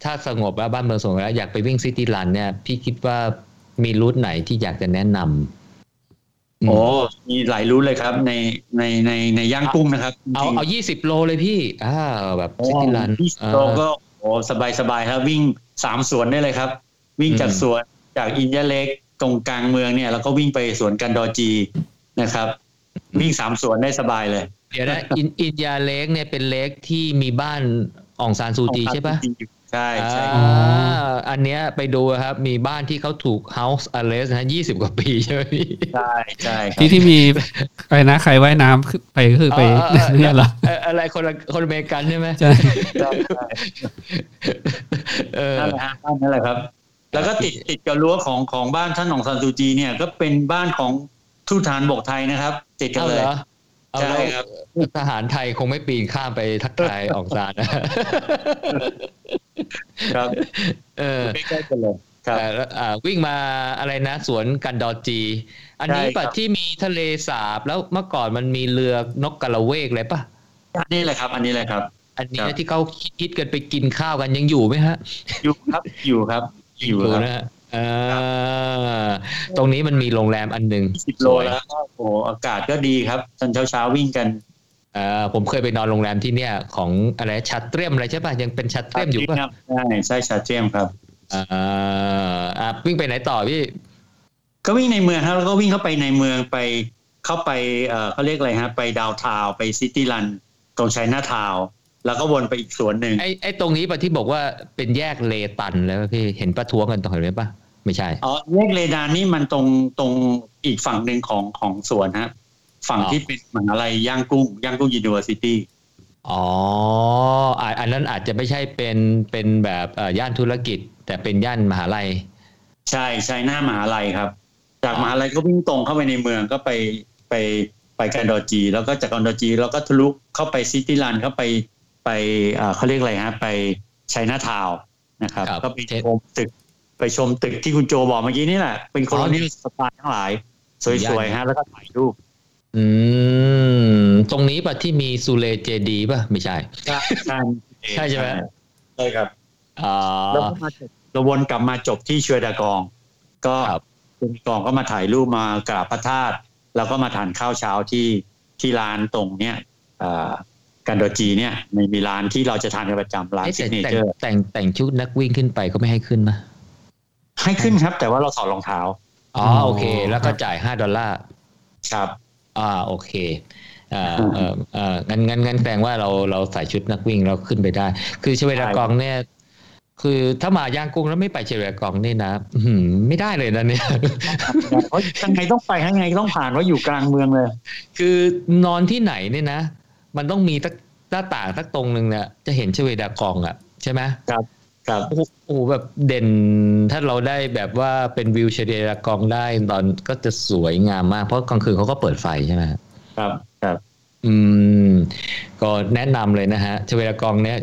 ถ้าสงบแล้วบ้านเมืองสงบแล้วอยากไปวิ่งซิตี้รันเนี่ยพี่คิดว่ามีรูทไหนที่อยากจะแนะนำโอ้มีหลายรูทเลยครับในย่างกุ้งนะครับเอา20โลเลยพี่แบบซิตี้รัน20โลก็โอ้สบายๆครับวิ่ง3สวนได้เลยครับวิ่งจากสวนจากอินยาเล็กตรงกลางเมืองเนี่ยแล้วก็วิ่งไปสวนกันดอจีนะครับวิ่ง3สวนได้สบายเลยเดี๋ยวนะอินยาเล็กเนี่ยเป็นเล็กที่มีบ้านองซานซูจีใช่ปะใช่ใช่อันเนี้ยไปดูครับมีบ้านที่เขาถูก House Arrest นะ20กว่าปีใช่ไหมใช่ใช่ที่มีใครนะใครว่ายน้ำไปคือไปเนี่ยเหรออะไรคนอเมริกันใช่ไหมใช่นั่นแหละครับแล้วก็ติดกับรั้วของบ้านท่านองซานซูจีเนี่ยก็เป็นบ้านของทูตทหารบกไทยนะครับติดกันเลยใช่ครับทหารไทยคงไม่ปีนข้ามไปทักทายออกซานนะครับใกล้ๆกันเลยครับวิ่งมาอะไรนะสวนกันดอจีอันนี้ป่ะที่มีทะเลสาบแล้วเมื่อก่อนมันมีเรือนกกระเวกอะไรป่ะนี่แหละครับอันนี้แหละครับอันนี้ที่เขาคิดกันไปกินข้าวกันยังอยู่ไหมฮะอยู่ครับอยู่นะตรงนี้มันมีโรงแรมอันหนึ่ง10โลแล้วก็โอ้อากาศก็ดีครับตอนเช้าๆวิ่งกันผมเคยไปนอนโรงแรมที่เนี่ยของอะไรชัดเตรียมอะไรใช่ป่ะยังเป็นชัดเตรียมอยู่ป่ะใช่ชัดเตรียมครับวิ่งไปไหนต่อพี่ก็วิ่งในเมืองครับแล้วก็วิ่งเข้าไปในเมืองไปเข้าไปเขาเรียกอะไรฮะไปดาวน์ทาวน์ไปซิตี้รันตรงไชน่าทาวน์แล้วก็วนไปอีกสวนหนึ่งไอ้ตรงนี้ป่ะที่บอกว่าเป็นแยกเลตันแล้วพี่เห็นประท้วงกันตรงไหนป่ะไม่ใช่อ๋อแยกเลตันนี่มันตรงอีกฝั่งหนึ่งของสวนฮะฝั่งที่เป็นเหมือนอะไรย่างกุ้งยูนิเวอร์ซิตี้อ๋ออันนั้นอาจจะไม่ใช่เป็นแบบย่านธุรกิจแต่เป็นย่านมหาลัยใช่ใช่หน้ามหาลัยครับจากมหาลัยก็วิ่งตรงเข้าไปในเมืองก็ไปกันดอจีแล้วก็จากกันดอจีแล้วก็ทะลุเข้าไปซิตี้รันเข้าไปเขาเรียกอะไรฮะไปไชน่าทาวน์นะครับก็ไปชมตึกที่คุณโจบอกเมื่อกี้นี่แหละเป็นโคโลเนียลสไตล์ทั้งหลายสวยๆฮะแล้วก็ถ่ายรูปตรงนี้ป่ะที่มีซูเลเจดีป่ะไม่ใช่ใช่ใช่ไหมใช่ครับแล้วก็มาเราวนกลับมาจบที่เชวดากองก็คุณกองก็มาถ่ายรูปมากราบพระธาตุแล้วก็มาทานข้าวเช้าที่ร้านตรงเนี้ยกันดอจีเนี่ยมีร้านที่เราจะทานกันประจำร้านซิกเนเจอร์แต่งชุดนักวิ่งขึ้นไปก็ไม่ให้ขึ้นนะให้ขึ้นครับแต่ว่าเราถอดรองเท้าอ๋อโอเคแล้วก็จ่าย$5ครับโอเคงั้นแปลว่าเราใส่ชุดนักวิ่งเราขึ้นไปได้คือเชเวดากองเนี่ยคือถ้ามาย่างกุ้งแล้วไม่ไปเชเวดากองนี่นะไม่ได้เลยนะเนี่ยยังไงต้องไปยังไงต้องผ่านว่าอยู่กลางเมืองเลยคือนอนที่ไหนเนี่ยนะมันต้องมีสักหน้าต่างสักตรงนึงเนี่ยจะเห็นเชเวดากองอ่ะใช่ไหมครับครับโอ้แบบเด่นถ้าเราได้แบบว่าเป็นวิวเชเวดากองได้ตอนก็จะสวยงามมากเพราะกลางคืนเขาก็เปิดไฟใช่ไหมครับครับก็แนะนำเลยนะฮะเชเวดากองเนี่ย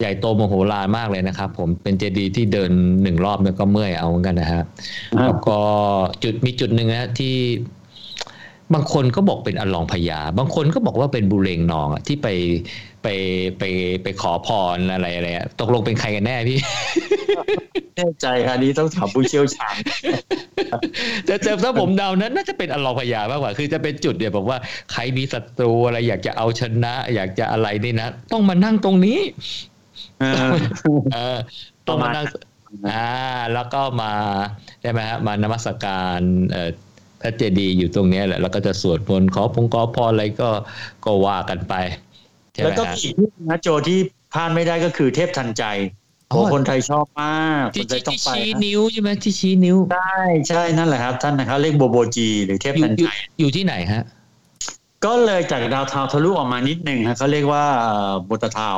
ใหญ่โตมโหฬารมากเลยนะครับผมเป็นเจดีย์ที่เดิน1รอบแล้วก็เมื่อยเอาเหมือนกันนะฮะแล้วก็มีจุดนึงนะที่บางคนก็บอกเป็นอลองพญาบางคนก็บอกว่าเป็นบุเรงนองที่ไปขอพรอะไรตกลงเป็นใครกันแน่พี่แน่ใจค่ะนี้ต้องถามผู้เชี่ยวชาญจะเจอถ้าผมเดานั้นน่าจะเป็นอลองพญามากกว่าคือจะเป็นจุดเนี่ยบอกว่าใครมีศัตรูอะไรอยากจะเอาชนะอยากจะอะไรนี่นะต้องมานั่งตรงนี้ต้องมานั่งแล้วก็มาได้ไหมฮะมานมัสการพระเจดีย์อยู่ตรงนี้แหละแล้วก็จะสวดมนต์ขอพรอะไรก็ว่ากันไปแล้วก็อีกที่นะโจที่พลาดไม่ได้ก็คือเทพทันใจโอ้คนไทยชอบมากคนไทยต้องไปชี้นิ้วใช่ไหมที่ชี้นิ้วใช่นั่นแหละครับท่านนะครับเรียกโบจีหรือเทพทันใจอยู่ที่ไหนฮะก็เลยจากดาวทาวทะลุออกมานิดนึงฮะเขาเรียกว่าโบตทาว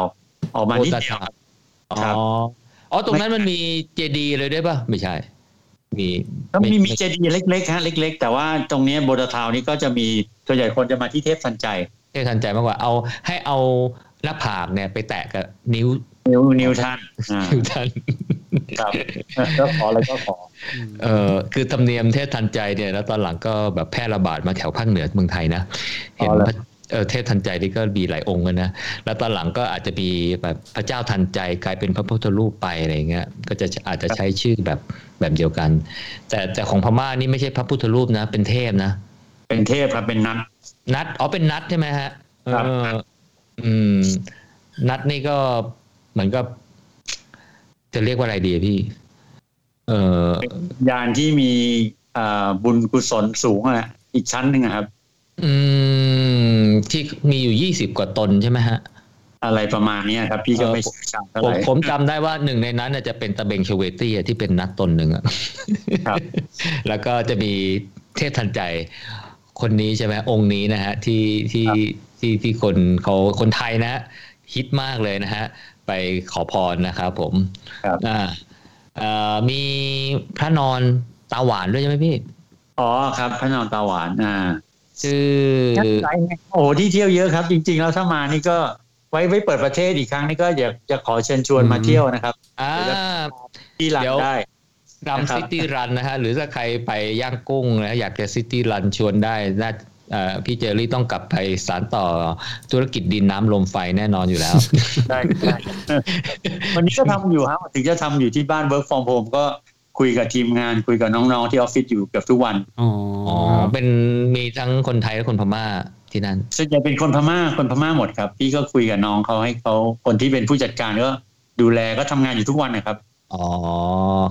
ออกมานิดเดียวครับอ๋อตรงนั้นมันมีเจดีย์เลยได้ป่ะไม่ใช่มีเจดีย์เล็กๆฮะเล็กๆแต่ว่าตรงนี้โบตทาวนี่ก็จะมีส่วนใหญ่คนจะมาที่เทพทันใจมากกว่าเอาให้เอาหน้าผากเนี่ยไปแตะกับนิ้วท่านครับก็ขออะไรก็ขอคือธรรมเนียมเทพทันใจเนี่ยแล้วตอนหลังก็แบบแพร่ระบาดมาแถวภาคเหนือเมืองไทยนะเห็น เทพทันใจนี่ก็มีหลายองค์นะแล้วตอนหลังก็อาจจะมีแบบพระเจ้าทันใจกลายเป็นพระพุทธรูปไปอะไรเงี้ยก็จะอาจจะใช้ชื่อแบบเดียวกันแต่ของพม่านี่ไม่ใช่พระพุทธรูปนะเป็นเทพนะเป็นเทพครับเป็นนัดอ๋อเป็นนัดใช่ไหมฮะครับนัดนี่ก็เหมือนกับจะเรียกว่าอะไรดีพี่ยานที่มีบุญกุศลสูงอ่ะอีกชั้นหนึ่งครับที่มีอยู่20กว่าตนใช่ไหมฮะอะไรประมาณนี้ครับพี่ก็ไม่จำอะไรผมจำได้ว่าหนึ่งในนั้นจะเป็นตะเบงชเวตี้ที่เป็นนัดตนหนึ่งครับ แล้วก็จะมีเทพทันใจคนนี้ใช่ไหมองค์นี้นะฮะที่คนเขาคนไทยนะฮิตมากเลยนะฮะไปขอพรนะครับผมครับมีพระนอนตาหวานด้วยใช่ไหมพี่อ๋อครับพระนอนตาหวานชื่อโอ้ที่เที่ยวเยอะครับจริงๆแล้วถ้ามานี่ก็ไว้เปิดประเทศอีกครั้งนี่ก็อยากจะขอเชิญชวนมาเที่ยวนะครับที่หลังได้ดำซิตี้รันนะฮะหรือถ้าใครไปย่างกุ้งนะอยากจะซิตี้รันชวนได้น่าพี่เจอรี่ต้องกลับไปสานต่อธุรกิจดินน้ำลมไฟแน่นอนอยู่แล้วได้วันนี้ก็ทำอยู่ครับถึงจะทำอยู่ที่บ้าน work from home ก็คุยกับทีมงานคุยกับน้องๆที่ออฟฟิศอยู่เกือบทุกวันอ๋อเป็นมีทั้งคนไทยและคนพม่าที่นั่นส่วนใหญ่เป็นคนพม่าหมดครับพี่ก็คุยกับน้องเขาให้เขาคนที่เป็นผู้จัดการก็ดูแลก็ทำงานอยู่ทุกวันนะครับอ๋อ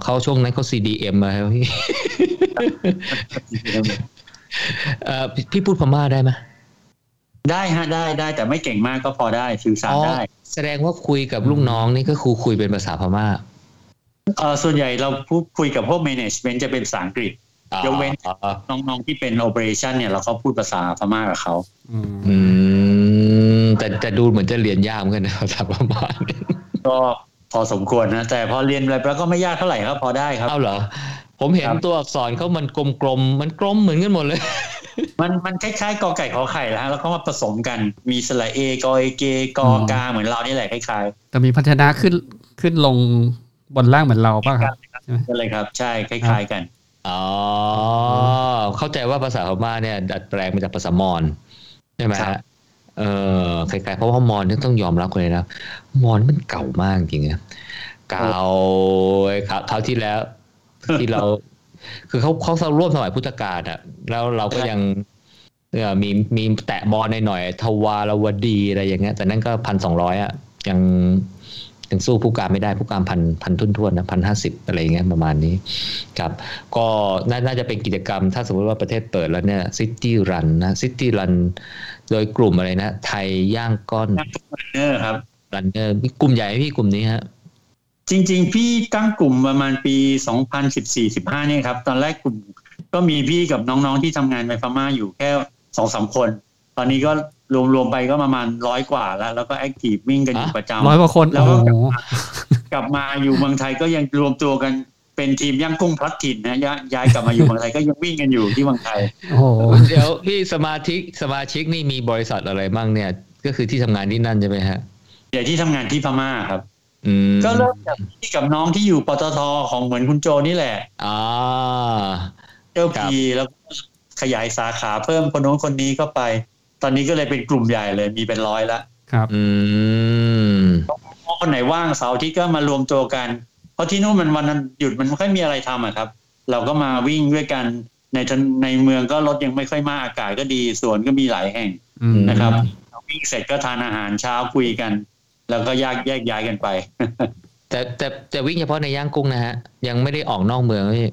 เขาช่วงนั้นเขา CDM มาครับพี่พี่พูดพม่าได้ไหมได้ฮะได้แต่ไม่เก่งมากก็พอได้สื่อสารได้แสดงว่าคุยกับลูกน้องนี่ก็คือคุยเป็นภาษาพม่าส่วนใหญ่เราพูดคุยกับพวก management จะเป็นภาษาอังกฤษยกเว้นน้องๆที่เป็น operation เนี่ยเราเขาพูดภาษาพม่ากับเขาแต่ดูเหมือนจะเรียนยากเหมือนกันนะภาษาพม่าก็พอสมควรนะแต่พอเรียนไปแล้วก็ไม่ยากเท่าไหร่ครับพอได้ครับเอาเหรอผมเห็นตัวอักษรเขามันกลมๆมันกลมเหมือนกันหมดเลยมันคล้ายๆกอไก่ขอไข่แล้วแล้วก็มาผสมกันมีสระเอกอเกกอกาเหมือนเรานี่แหละคล้ายๆแต่มีพันธนะขึ้นลงบนล่างเหมือนเราป่ะครับใช่มั้ยครับใช่คล้ายๆกันอ๋อเข้าใจว่าภาษาพม่าเนี่ยดัดแปลงมาจากภาษามอญใช่มั้ยฮะคล้ายๆเพราะว่ามอญต้องยอมรับเลยนะมอญมันเก่ามากจริงๆนะเก่าคราวที่แล้วที่เราคือเขาร่วมสมัยพุทธกาลอ่ะแล้วเราก็ยังมีแตะบอลหน่อยทวารวดีอะไรอย่างเงี้ยแต่นั่นก็ 1,200 อ่ะยังสู้ผู้การไม่ได้ผู้การ 1,000 ทุ่นๆนะ 1,050 อะไรอย่างเงี้ยประมาณนี้ครับก็น่าจะเป็นกิจกรรมถ้าสมมุติว่าประเทศเปิดแล้วเนี่ยซิตี้รันนะซิตี้รันโดยกลุ่มอะไรนะไทยย่างก้อนรันเนอร์ครับรันเนอร์กลุ่มใหญ่พี่กลุ่มนี้ฮะจริงๆพี่ตั้งกลุ่มประมาณปี2014-15เนี่ยครับตอนแรกกลุ่มก็มีพี่กับน้องๆที่ทำงานในพม่าอยู่แค่ 2-3 คนตอนนี้ก็รวมๆไปก็ประมาณ100กว่าแล้วก็แอคทีฟวิ่งกันอยู่ประจำ100กว่าคนแล้วก็กลับมาอยู่เมืองไทยก็ยังรวมตัวกันเป็นทีมย่างกุ้งพลัดถิ่นนะย้ายกลับมาอยู่เมืองไทยก็ยังวิ่งกันอยู่ที่เมืองไทยโอ้เดี๋ยวพี่สมาชิกนี่มีบริษัทอะไรบ้างเนี่ยก็คือที่ทำงานที่นั่นใช่ไหมฮะเดี๋ยวที่ทำงานที่พม่าครับก็เริ่มจากพี่กับน้องที่อยู่ปตท.ของเหมือนคุณโจนี่แหละเจ้าพีแล้วก็ขยายสาขาเพิ่มคนโน้นคนนี้ก็ไปตอนนี้ก็เลยเป็นกลุ่มใหญ่เลยมีเป็น100ละครับคนไหนว่างเสาร์อาทิตย์ก็มารวมตัวกันเพราะที่นู่นมันวันหยุดมันไม่ค่อยมีอะไรทำอ่ะครับเราก็มาวิ่งด้วยกันในเมืองก็รถยังไม่ค่อยมากอากาศก็ดีสวนก็มีหลายแห่งนะครับวิ่งเสร็จก็ทานอาหารเช้าคุยกันแล้วก็แยกย้ายกันไปแต่วิ่งเฉพาะในย่างกุ้งนะฮะยังไม่ได้ออกนอกเมืองพี่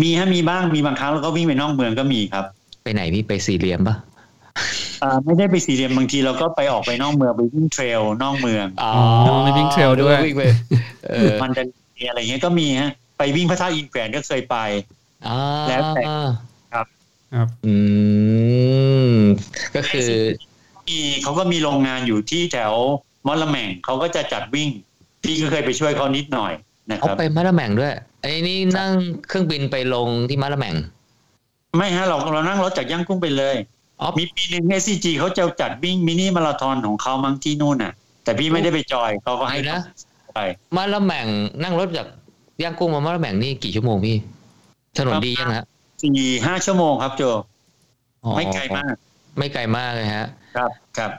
มีฮะมีบ้างมีบางครั้งแล้วก็วิ่งไปนอกเมืองก็มีครับไปไหนพี่ไปสี่เหลี่ยมป่ะไม่ได้ไปสี่เหลี่ยมบางทีเราก็ไปออกไปนอกเมืองไปวิ่งเทรลนอกเมืองอ๋อไปวิ่งเทรลด้วยวิ่งไปมันจะมีอะไรเงี้ยก็มีฮะไปวิ่งพระธาตุอินแขวนก็เคยไปแล้วแต่ครับครับก็คือเขาก็มีโรงงานอยู่ที่แถวมะละแม่งเขาก็จะจัดวิ่งพี่ก็เคยไปช่วยเขานิดหน่อยนะครับเขาไปมะละแม่งด้วยไอ้นี่นั่งเครื่องบินไปลงที่มะละแม่งไม่ฮะเรานั่งรถจากย่างกุ้งไปเลยมีปีนึง SCG เขาจะจัดวิ่งมินิมาราธอนของเขามั้งที่นู่นน่ะแต่พี่ไม่ได้ไปจอยเขาก็ให้นะไปมะละแม่งนั่งรถจากย่างกุ้งมามะละแม่งนี่กี่ชั่วโมงพี่ถนนดียังฮะ 4-5 ชั่วโมงครับโจไม่ไกลมาก ไม่ไกลมากเลยฮะครับครับ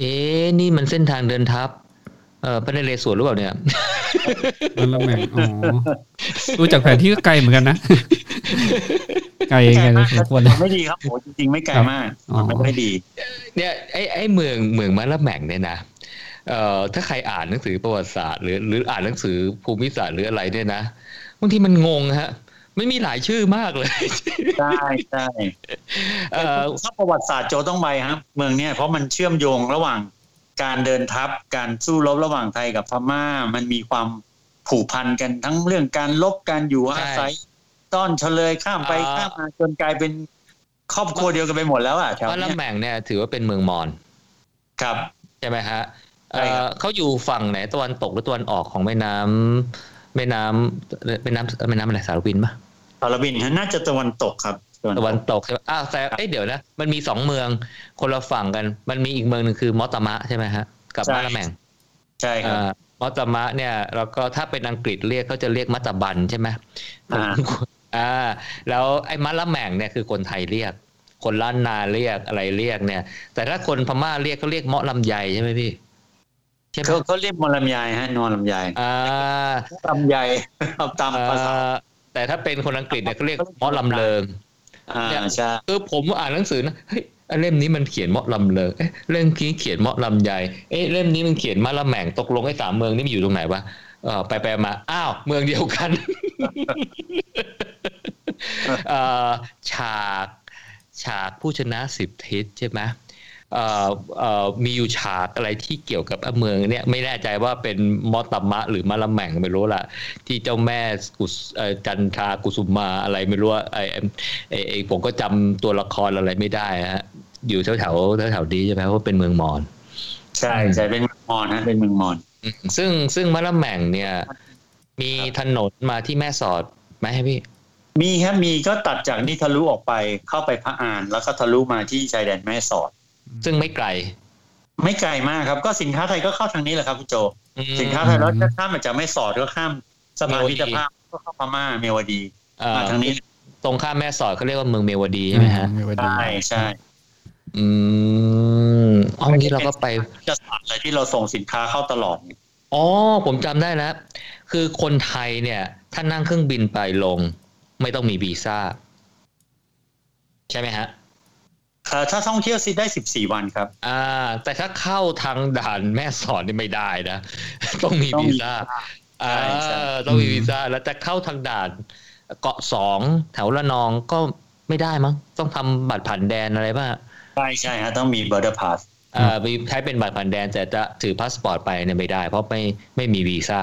เอ๊ะนี่มันเส้นทางเดินทัพพระนเรศวรหรือเปล่าเนี่ยมันละแม่งอ๋อดูจากแผนที่ก็ไกลเหมือนกันนะไกลกันเลยทุกคนไม่ดีครับโหจริงๆไม่ไกลมากมันไม่ดีเนี่ยไอ้เมืองมะละแม่งเนี่ยนะถ้าใครอ่านหนังสือประวัติศาสตร์หรืออ่านหนังสือภูมิศาสตร์หรืออะไรเนี่ยนะบางทีมันงงฮะไม่มีหลายชื่อมากเลยใช่ใช่ถ้าประวัติศาสตร์โจต้องไปครับเมืองเนี่ยเพราะมันเชื่อมโยงระหว่างการเดินทัพการสู้รบระหว่างไทยกับพม่ามันมีความผูกพันกันทั้งเรื่องการลบการอยู่อาศัยต้อนเฉลยข้ามไปข้ามมาจนกลายเป็นครอบครัวเดียวกันไปหมดแล้วอ่ะมะละแม่งเนี่ยถือว่าเป็นเมืองมอญครับใช่ไหมฮะเขาอยู่ฝั่งไหนตะวันตกหรือตะวันออกของแม่น้ำอะไรสารวินป่ะสารวินน่าจะตะวันตกครับตะวันตกใช่ป่ะอ้าวแต่เดี๋ยวนะมันมี2เมืองคนละฝั่งกันมันมีอีกเมืองนึงคือมอตามะใช่มั้ยฮะกับมะละแม่งใช่ครับมอตามะเนี่ยแล้วก็ถ้าเป็นอังกฤษเรียกเขาจะเรียกมัตตบันใช่มั้ยแล้วไอ้มะละแม่งเนี่ยคือคนไทยเรียกคนล้านนาเรียกอะไรเรียกเนี่ยแต่ถ้าคนพม่าเรียกเขาเรียกเมาะลำไยใช่มั้ยพี่เขาเรียกมอลำไยฮะนอนลำไยตำไยตำภาษาแต่ถ้าเป็นคนอังกฤษเนี่ยเขาเรียกมอลำเลิงใช่คือผมอ่านหนังสือนะเฮ้ยเล่มนี้มันเขียนมอลำเลิงเล่มนี้เขียนมอลำไยเล่มนี้มันเขียนมะละแม่งตกลงไอ้สามเมืองนี่มันอยู่ตรงไหนวะไปมาอ้าวเมืองเดียวกันฉากผู้ชนะ10ทิศใช่ไหมมีอยู่ฉากอะไรที่เกี่ยวกับเมืองเนี่ยไม่แน่ใจว่าเป็นมอตามะหรือมะละแม่งไม่รู้ล่ะที่เจ้าแม่จันทรากุสุมาอะไรไม่รู้ไอ้ผมก็จำตัวละครอะไรไม่ได้ฮะอยู่แถวนี้ใช่ไหมเพราะเป็นเมืองมอญใช่ใช่เป็นเมืองมอญนะเป็นเมืองมอญซึ่งมะละแม่งเนี่ยมีถนนมาที่แม่สอดไหมฮะพี่มีครับมีก็ตัดจากนี่ทะลุออกไปเข้าไปพะอานแล้วก็ทะลุมาที่ชายแดนแม่สอดซึ่งไม่ไกลมากครับก็สินค้าไทยก็เข้าทางนี้แหละครับคุณโจสินค้าไทยแล้วข้ามมาจากแม่สอดก็ข้ามสะพานมิตรภาพก็เข้าพม่าเมวดีมาทางนี้ตรงข้ามแม่สอดเขาเรียกว่าเมืองเมวดีใช่ไหมฮะใช่ใช่อ๋อนี้เราก็ไปจะสานอะไรที่เราส่งสินค้าเข้าตลอดอ๋อผมจำได้แล้วคือคนไทยเนี่ยถ้านั่งเครื่องบินไปลงไม่ต้องมีวีซ่าใช่ไหมฮะถ้าท่องเที่ยวซิได้14วันครับแต่ถ้าเข้าทางด่านแม่สอดนี่ไม่ได้นะต้องมีวีซ่าต้องมีวีซ่าแล้วจะเข้าทางด่านเกาะ2แถวระนองก็ไม่ได้มั้งต้องทำบัตรผ่านแดนอะไรป่ะใช่ฮะต้องมี border pass มีใช้เป็นบัตรผ่านแดนแต่จะถือพาสปอร์ตไปเนี่ยไม่ได้เพราะไม่มีวีซ่า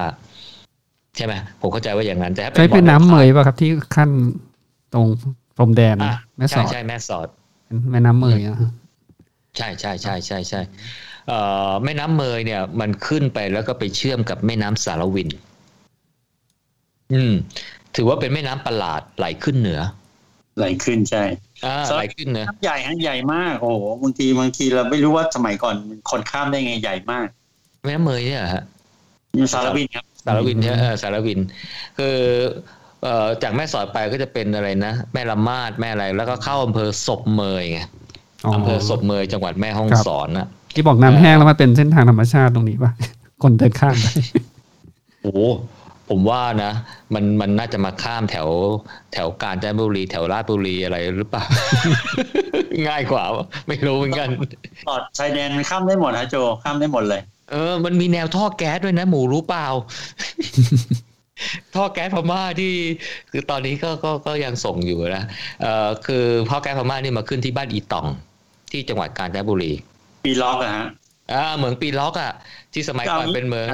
ใช่ไหมผมเข้าใจว่าอย่างนั้นแต่ใช้เป็นน้ำเหมยป่ะครับที่ขั้นตรงพรมแดนแม่สอดใช่แม่สอดแม่น้ำเมยนะใช่ใช่ใช่ใช่ใช่แม่น้ำเมยเนี่ยมันขึ้นไปแล้วก็ไปเชื่อมกับแม่น้ำสารวินถือว่าเป็นแม่น้ำประหลาดไหลขึ้นเหนือไหลขึ้นใช่ไหลขึ้นเหนือน้ำใหญ่ฮะใหญ่มากโอ้โหบางทีเราไม่รู้ว่าสมัยก่อนคนข้ามได้ไงใหญ่มากแม่น้ำเมยเนี่ยฮะสารวินครับสารวินเนี่ยสารวินคือจากแม่สอดไปก็จะเป็นอะไรนะแม่ละมาดแม่อะไรแล้วก็เข้าอำเภอศพเมยไงอำเภอศพเมยจังหวัดแม่ฮ่องสอนนะที่บอกน้ำแห้งแล้วมันเป็นเส้นทางธรรมชาติตรงนี้ป่ะคนเดินข้ามไปโอ้ผมว่านะมันน่าจะมาข้ามแถวกาญจนบุรีแถวราชบุรีอะไรหรือเปล่า ง่ายกว่าไม่รู้เหมือนกันตอดชายแดนมันข้ามได้หมดฮะโจข้ามได้หมดเลยมันมีแนวท่อแก๊สด้วยนะหมูรู้เปล่า ท่อแก๊สพม่าที่คือตอนนี้ก็ยังส่งอยู่นะคือท่อแก๊สพม่านี่มาขึ้นที่บ้านอีตองที่จังหวัดกาญจนบุรีปีล็อกอะฮะเหมืองปีล็อกอะที่สมัยก่อนเป็นเหมือง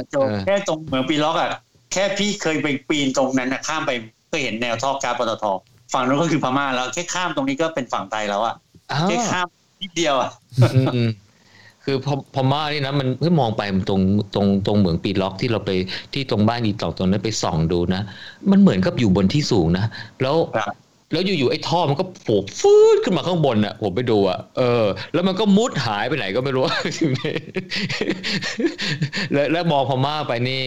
แค่ตรงเหมืองปีล็อกอะแค่พี่เคยไปปีนตรงนั้นนะข้ามไปก็เห็นแนวท่อแก๊สปตท.ฝั่งนู้นก็คือพม่าแล้วแค่ข้ามตรงนี้ก็เป็นฝั่งไทยแล้วอะแค่ข้ามนิดเดียวอะคือพม่านี่นะมันมองไปตรงเหมืองปีล็อกที่เราไปที่ตรงบ้านอีตอกตรงนั้นไปส่องดูนะมันเหมือนกับอยู่บนที่สูงนะแล้วอยู่ๆไอ้ท่อมันก็โผล่ฟืดขึ้นมาข้างบนน่ะผมไปดูอ่ะแล้วมันก็มุดหายไปไหนก็ไม่รู้ แล้วมองพม่าไปนี่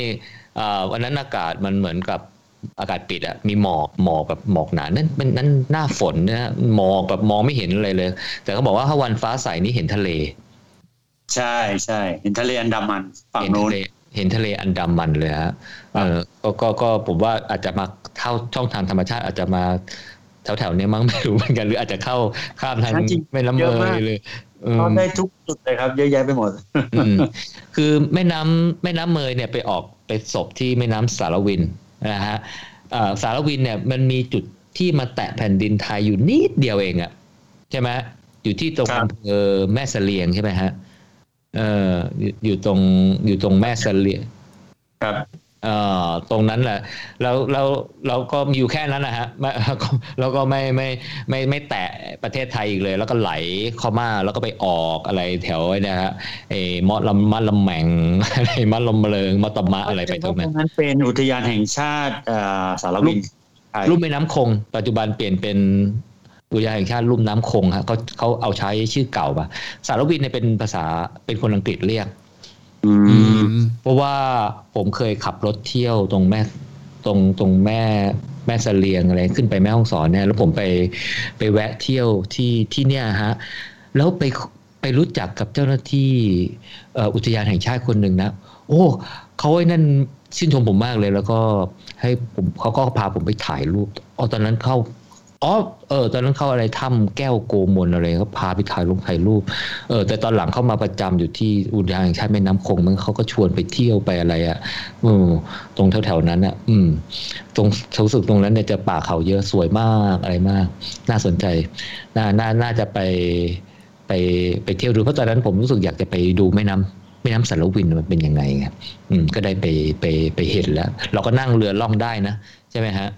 วันนั้นอากาศมันเหมือนกับ อากาศปิดอ่ะมีหมอกแบบหมอกหนานั่นหน้าฝนนะหมอกแบบมองไม่เห็นอะไรเลยแต่เขาบอกว่าถ้าวันฟ้าใสนี่เห็นทะเลใช่ใช่เห็นทะเลอันดามันฝั่งโน้นเห็นทะเลอันดามันเลยฮะก็ผมว่าอาจจะมาเข้าช่องทางธรรมชาติอาจจะมาแถวๆนี้มั้งไม่รู้เหมือนกันหรืออาจจะเข้าข้ามทางแม่น้ำเมยเลยเข้าได้ทุกจุดเลยครับเยอะแยะไปหมดคือแม่น้ำเมยเนี่ยไปออกไปศพที่แม่น้ำสารวินนะฮะสารวินเนี่ยมันมีจุดที่มาแตะแผ่นดินไทยอยู่นิดเดียวเองอ่ะใช่ไหมอยู่ที่ตรงอำเภอแม่เสลียงใช่ไหมฮะอยู่ตรงแม่เสลียงครับตรงนั้นแหละแล้วก็อยู่แค่นั้นนะฮะแล้วก็ไม่แตะประเทศไทยอีกเลยแล้วก็ไหลเข้ามาแล้วก็ไปออกอะไรแถวนะฮะมอลำแหม่งอะไรมอลำเลิงมอตมะอะไรไปตรงนั้นเป็นอุทยานแห่งชาติสารวินลุ่มแม่น้ำคงปัจจุบันเปลี่ยนเป็นอุทยานแห่งชาติลุ่มน้ำคงฮะเขาเอาใช้ชื่อเก่าป่ะสารวินเนี่ยเป็นภาษาเป็นคนอังกฤษเรียกเพราะว่าผมเคยขับรถเที่ยวตรงแม่เสลียงอะไรขึ้นไปแม่ฮ่องสอนเนี่ยแล้วผมไปแวะเที่ยวที่เนี่ยฮะแล้วไปรู้จักกับเจ้าหน้าที่อุทยานแห่งชาติคนหนึ่งนะโอ้เขาไอ้นั่นชื่นชมผมมากเลยแล้วก็ให้ผมเขาก็พาผมไปถ่ายรูปตอนนั้นเข้าตอนนั้นเข้าอะไรถ้ำแก้วโกมลอะไรเขาพาไปถ่ายรูปแต่ตอนหลังเข้ามาประจำอยู่ที่อุทยานแห่งชาติแม่น้ำคงมันเขาก็ชวนไปเที่ยวไปอะไรอ่ะตรงแถวๆนั้นอ่ะตรงรู้สึกตรงนั้นเนี่ยจะป่าเขาเยอะสวยมากอะไรมากน่าสนใจน่าจะไปเที่ยวดูเพราะตอนนั้นผมรู้สึกอยากจะไปดูแม่น้ำสารวินมันเป็นยังไงครับก็ได้ไปเห็นแล้วเราก็นั่งเรือล่องได้นะใช่ไหมฮะ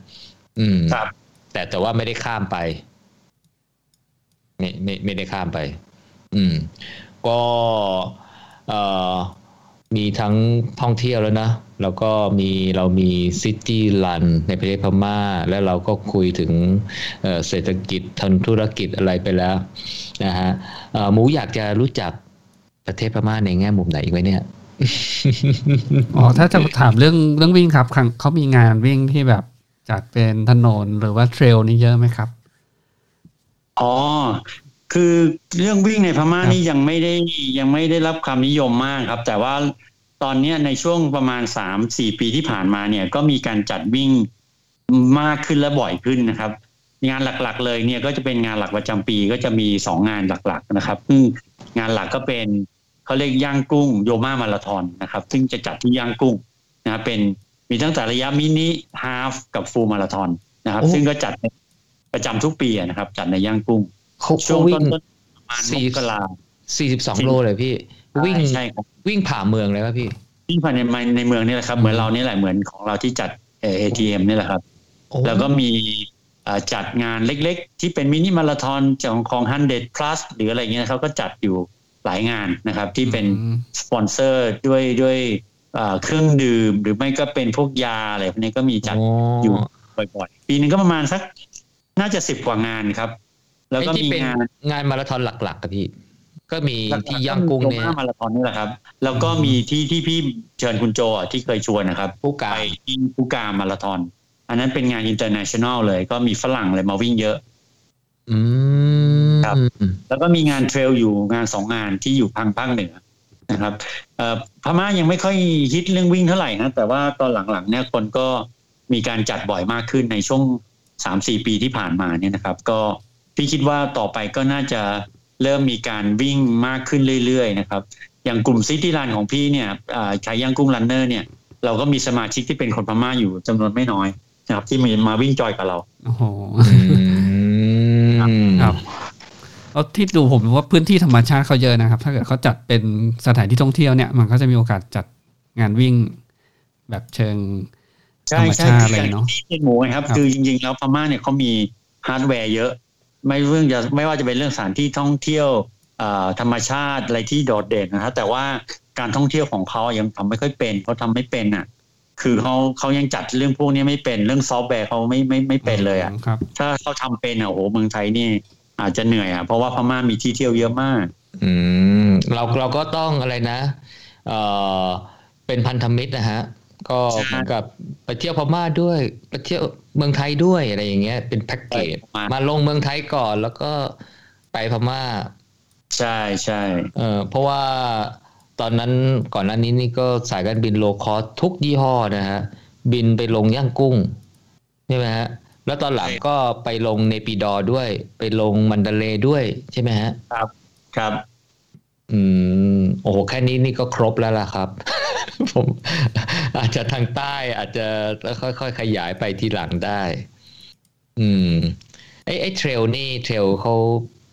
ครับแต่ว่าไม่ได้ข้ามไปไม่ได้ข้ามไปก็มีทั้งท่องเที่ยวแล้วนะแล้วก็เรามีซิตี้รันในประเทศพม่าแล้วเราก็คุยถึงเศรษฐกิจธุรกิจอะไรไปแล้วนะฮะหมูอยากจะรู้จักประเทศพม่าในแง่มุมไหนอีกไหมเนี่ยอ๋อถ้าจะถามเรื่องวิ่งครับเขามีงานวิ่งที่แบบจัดเป็นถนนหรือว่าเทรลนี่เยอะไหมครับอ๋อคือเรื่องวิ่งในพม่านี่ยังไม่ได้รับความนิยมมากครับแต่ว่าตอนนี้ในช่วงประมาณ 3-4 ปีที่ผ่านมาเนี่ยก็มีการจัดวิ่งมากขึ้นและบ่อยขึ้นนะครับงานหลักๆเลยเนี่ยก็จะเป็นงานหลักประจำปีก็จะมี2งานหลักๆนะครับซึ่งงานหลักก็เป็นเขาเรียกย่างกุ้งโยมามาราธอนนะครับซึ่งจะจัดที่ย่างกุ้งนะเป็นมีตั้งแต่ระยะมินิฮาฟกับฟูลมาราธอนนะครับซึ่งก็จัดประจำทุกปีนะครับจัดในย่างกุ้งช่วงต้นประมาณมกราคม42โลเลยพี่วิ่งผ่าเมืองเลยป่ะพี่วิ่งผ่านในเมืองนี่แหละครับเหมือนเรานี่แหละเหมือนของเราที่จัดATM นี่แหละครับแล้วก็มีจัดงานเล็กๆที่เป็นมินิมาราธอนของ100 plus หรืออะไรเงี้ยนะครับก็จัดอยู่หลายงานนะครับที่เป็นสปอนเซอร์ด้วยเครื่องดื่มหรือไม่ก็เป็นพวกยาอะไรพวกนี้ก็มีจัดอยู่บ่อยๆปีนึงก็ประมาณสักน่าจะ10กว่างานครับแล้วก็มีงานมาราธอนหลักๆครับพี่ก็มีที่ย่างกุ้งเนี่ยมาราธอนนี่แหละครับแล้วก็มีที่พี่เชิญคุณโจที่เคยชวนนะครับผู้กาไปที่ผู้กามาราธอนอันนั้นเป็นงาน international เลยก็มีฝรั่งเลยมาวิ่งเยอะครับแล้วก็มีงานเทรลอยู่งาน2งานที่อยู่ทางภาคเหนือนะครับพม่ายังไม่ค่อยฮิตเรื่องวิ่งเท่าไหร่นะแต่ว่าตอนหลังๆเนี่ยคนก็มีการจัดบ่อยมากขึ้นในช่วง 3-4 ปีที่ผ่านมาเนี่ยนะครับก็พี่คิดว่าต่อไปก็น่าจะเริ่มมีการวิ่งมากขึ้นเรื่อยๆนะครับอย่างกลุ่มซิตี้รันของพี่เนี่ยชายย่างกุ้งรันเนอร์เนี่ยเราก็มีสมาชิกที่เป็นคนพม่าอยู่จำนวนไม่น้อยนะครับที่มาวิ่งจอยกับเราโอ้โหครับแล้วที่ดูผมว่าพื้นที่ธรรมชาติเขาเยอะนะครับถ้าเกิดเขาจัดเป็นสถานที่ท่องเที่ยวเนี่ยมันก็จะมีโอกาสจัดงานวิ่งแบบเชิงธรรมชาติอะไรเนาะที่เป็นหมูนะครับคือจริงๆแล้วพม่าเนี่ยเขามีฮาร์ดแวร์เยอะไม่ว่าจะเป็นเรื่องสถานที่ท่องเที่ยวธรรมชาติอะไรที่โดดเด่นนะฮะแต่ว่าการท่องเที่ยวของเขายังทำไม่ค่อยเป็นเขาทำไม่เป็นอ่ะคือเขายังจัดเรื่องพวกนี้ไม่เป็นเรื่องซอฟต์แวร์เขาไม่เป็นเลยอ่ะถ้าเขาทำเป็นอ่ะโอ้โหเมืองไทยนี่อาจจะเหนื่อยอ่ะเพราะว่าพม่ามีที่เที่ยวเยอะมากเราก็ต้องอะไรนะเป็นพันธมิตรนะฮะ ก็เหมือนกับไปเที่ยวพม่าด้วยไปเที่ยวเมืองไทยด้วยอะไรอย่างเงี้ยเป็นแพ็คเกจมาลงเมืองไทยก่อนแล้วก็ไปพม่าใช่ๆเพราะว่าตอนนั้นก่อนหน้านี้นี่ก็สายการบินโลคอสทุกยี่ห้อนะฮะบินไปลงย่างกุ้งใช่ไหมฮะแล้วตอนหลังก็ไปลงเนปิดอร์ด้วยไปลงมันดาเลย์ด้วยใช่ไหมฮะครับครับโอ้โหแค่นี้นี่ก็ครบแล้วล่ะครับผมอาจจะทางใต้อาจจะค่อยๆขยายไปทีหลังได้ไอ้เทรลนี่เทรลเขา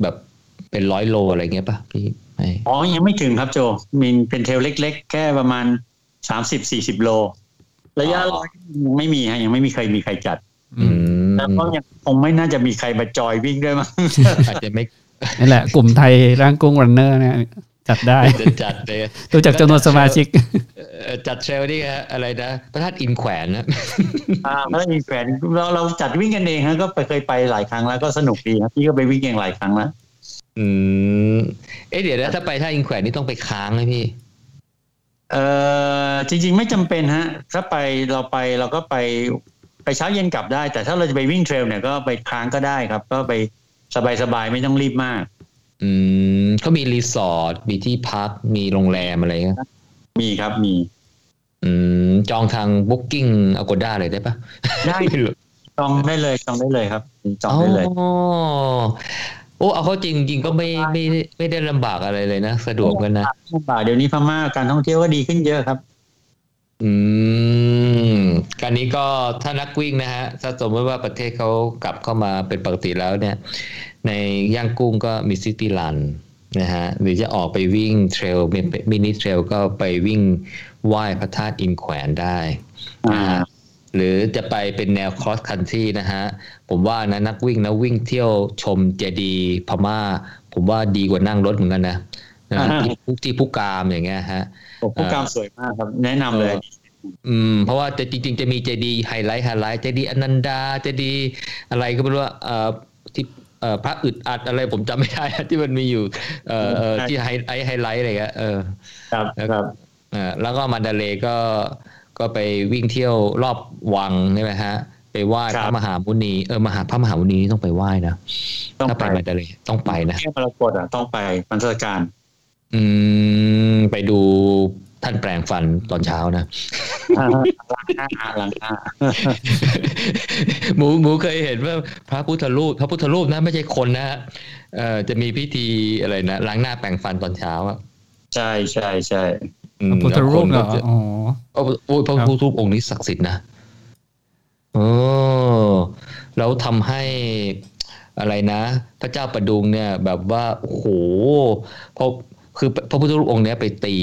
แบบเป็นร้อยโลอะไรเงี้ยป่ะพี่อ๋อยังไม่ถึงครับโจมีเป็นเทรลเล็กๆแค่ประมาณ 30-40 โลระยะร้อยไม่มีฮะยังไม่มีใครมีใครจัดแต่ก็ยังคงไม่น่าจะมีใครมาจอยวิ่งด้วยมั้งอาจจะไม่นั่นแหละกลุ่มไทยร่างกุ้งรันเนอร์เนี่ยจัดได้จัดเลยตัวจากจำนวนสมาชิกจัดเทรลนี่อะไรนะพระธาตุอินแขวนนะพระธาตุอินแขวนเราจัดวิ่งกันเองฮะก็เคยไปหลายครั้งแล้วก็สนุกดีครับพี่ก็ไปวิ่งเองหลายครั้งแล้วเดี๋ยวนะถ้าไปท่าอินแขวนนี่ต้องไปค้างไหมพี่จริงๆไม่จำเป็นฮะถ้าไปเราก็ไปเช้าเย็นกลับได้แต่ถ้าเราจะไปวิ่งเทรลเนี่ยก็ไปค้างก็ได้ครับก็ไปสบายๆไม่ต้องรีบมากเขามีรีสอร์ทมีที่พักมีโรงแรมอะไรเงี้ยมีครับมีจองทาง Booking Agoda เลยได้ปะได้จองได้เลยจองได้เลยครับจองได้เลยโอ้เอาเข้าจริงๆก็ไม่ได้ลำบากอะไรเลยนะสะดวกกันนะลำบากเดี๋ยวนี้พม่าการท่องเที่ยวก็ดีขึ้นเยอะครับการนี้ก็ถ้านักวิ่งนะฮะถ้าสมมติว่าประเทศเขากลับเข้ามาเป็นปกติแล้วเนี่ยในย่างกุ้งก็มีซิตี้รันนะฮะหรือจะออกไปวิ่งเทรลมินิเทรลก็ไปวิ่งไหว้พระธาตุอินแขวนได้หรือจะไปเป็นแนวครอสคันทรีนะฮะผมว่านะนักวิ่งนะวิ่งเที่ยวชมเจดีย์พม่าผมว่าดีกว่านั่งรถเหมือนกันนะที่พุกามอย่างเงี้ยฮะพุกามสวยมากครับแนะนำเลยเพราะว่าแต่จริงๆจะมีเจดีย์ไฮไลท์เจดีย์อนันดาเจดีย์อะไรก็ไม่รู้ว่าที่พระอึดอัดอะไรผมจำไม่ได้ที่มันมีอยู่ที่ไฮไลท์อะไรเงี้ยครับแล้วก็มันดาเลย์ก็ไปวิ่งเที่ยวรอบวังใช่ไหมฮะไปไหว้พระมหามุนีพระมหามุนีต้องไปไหว้นะต้องไปมันดาเลย์ต้องไปนะมรกตต้องไปบรรณาธิการไปดูท่านแปลงฟันตอนเช้านะหลังหน้าหมูเคยเห็นว่าพระพุทธรูปนะไม่ใช่คนนะจะมีพิธีอะไรนะล้างหน้าแปลงฟันตอนเช้าอ่ะใช่ๆๆพระพุทธรูปเหรออ๋อโอ้ยพระพุทธรูปองค์นี้ศักดิ์สิทธิ์นะโอ้แล้วทำให้อะไรนะพระเจ้าประดุงเนี่ยแบบว่าโอ้โหพอคือพระพุทธรูปองค์นี้ไปตี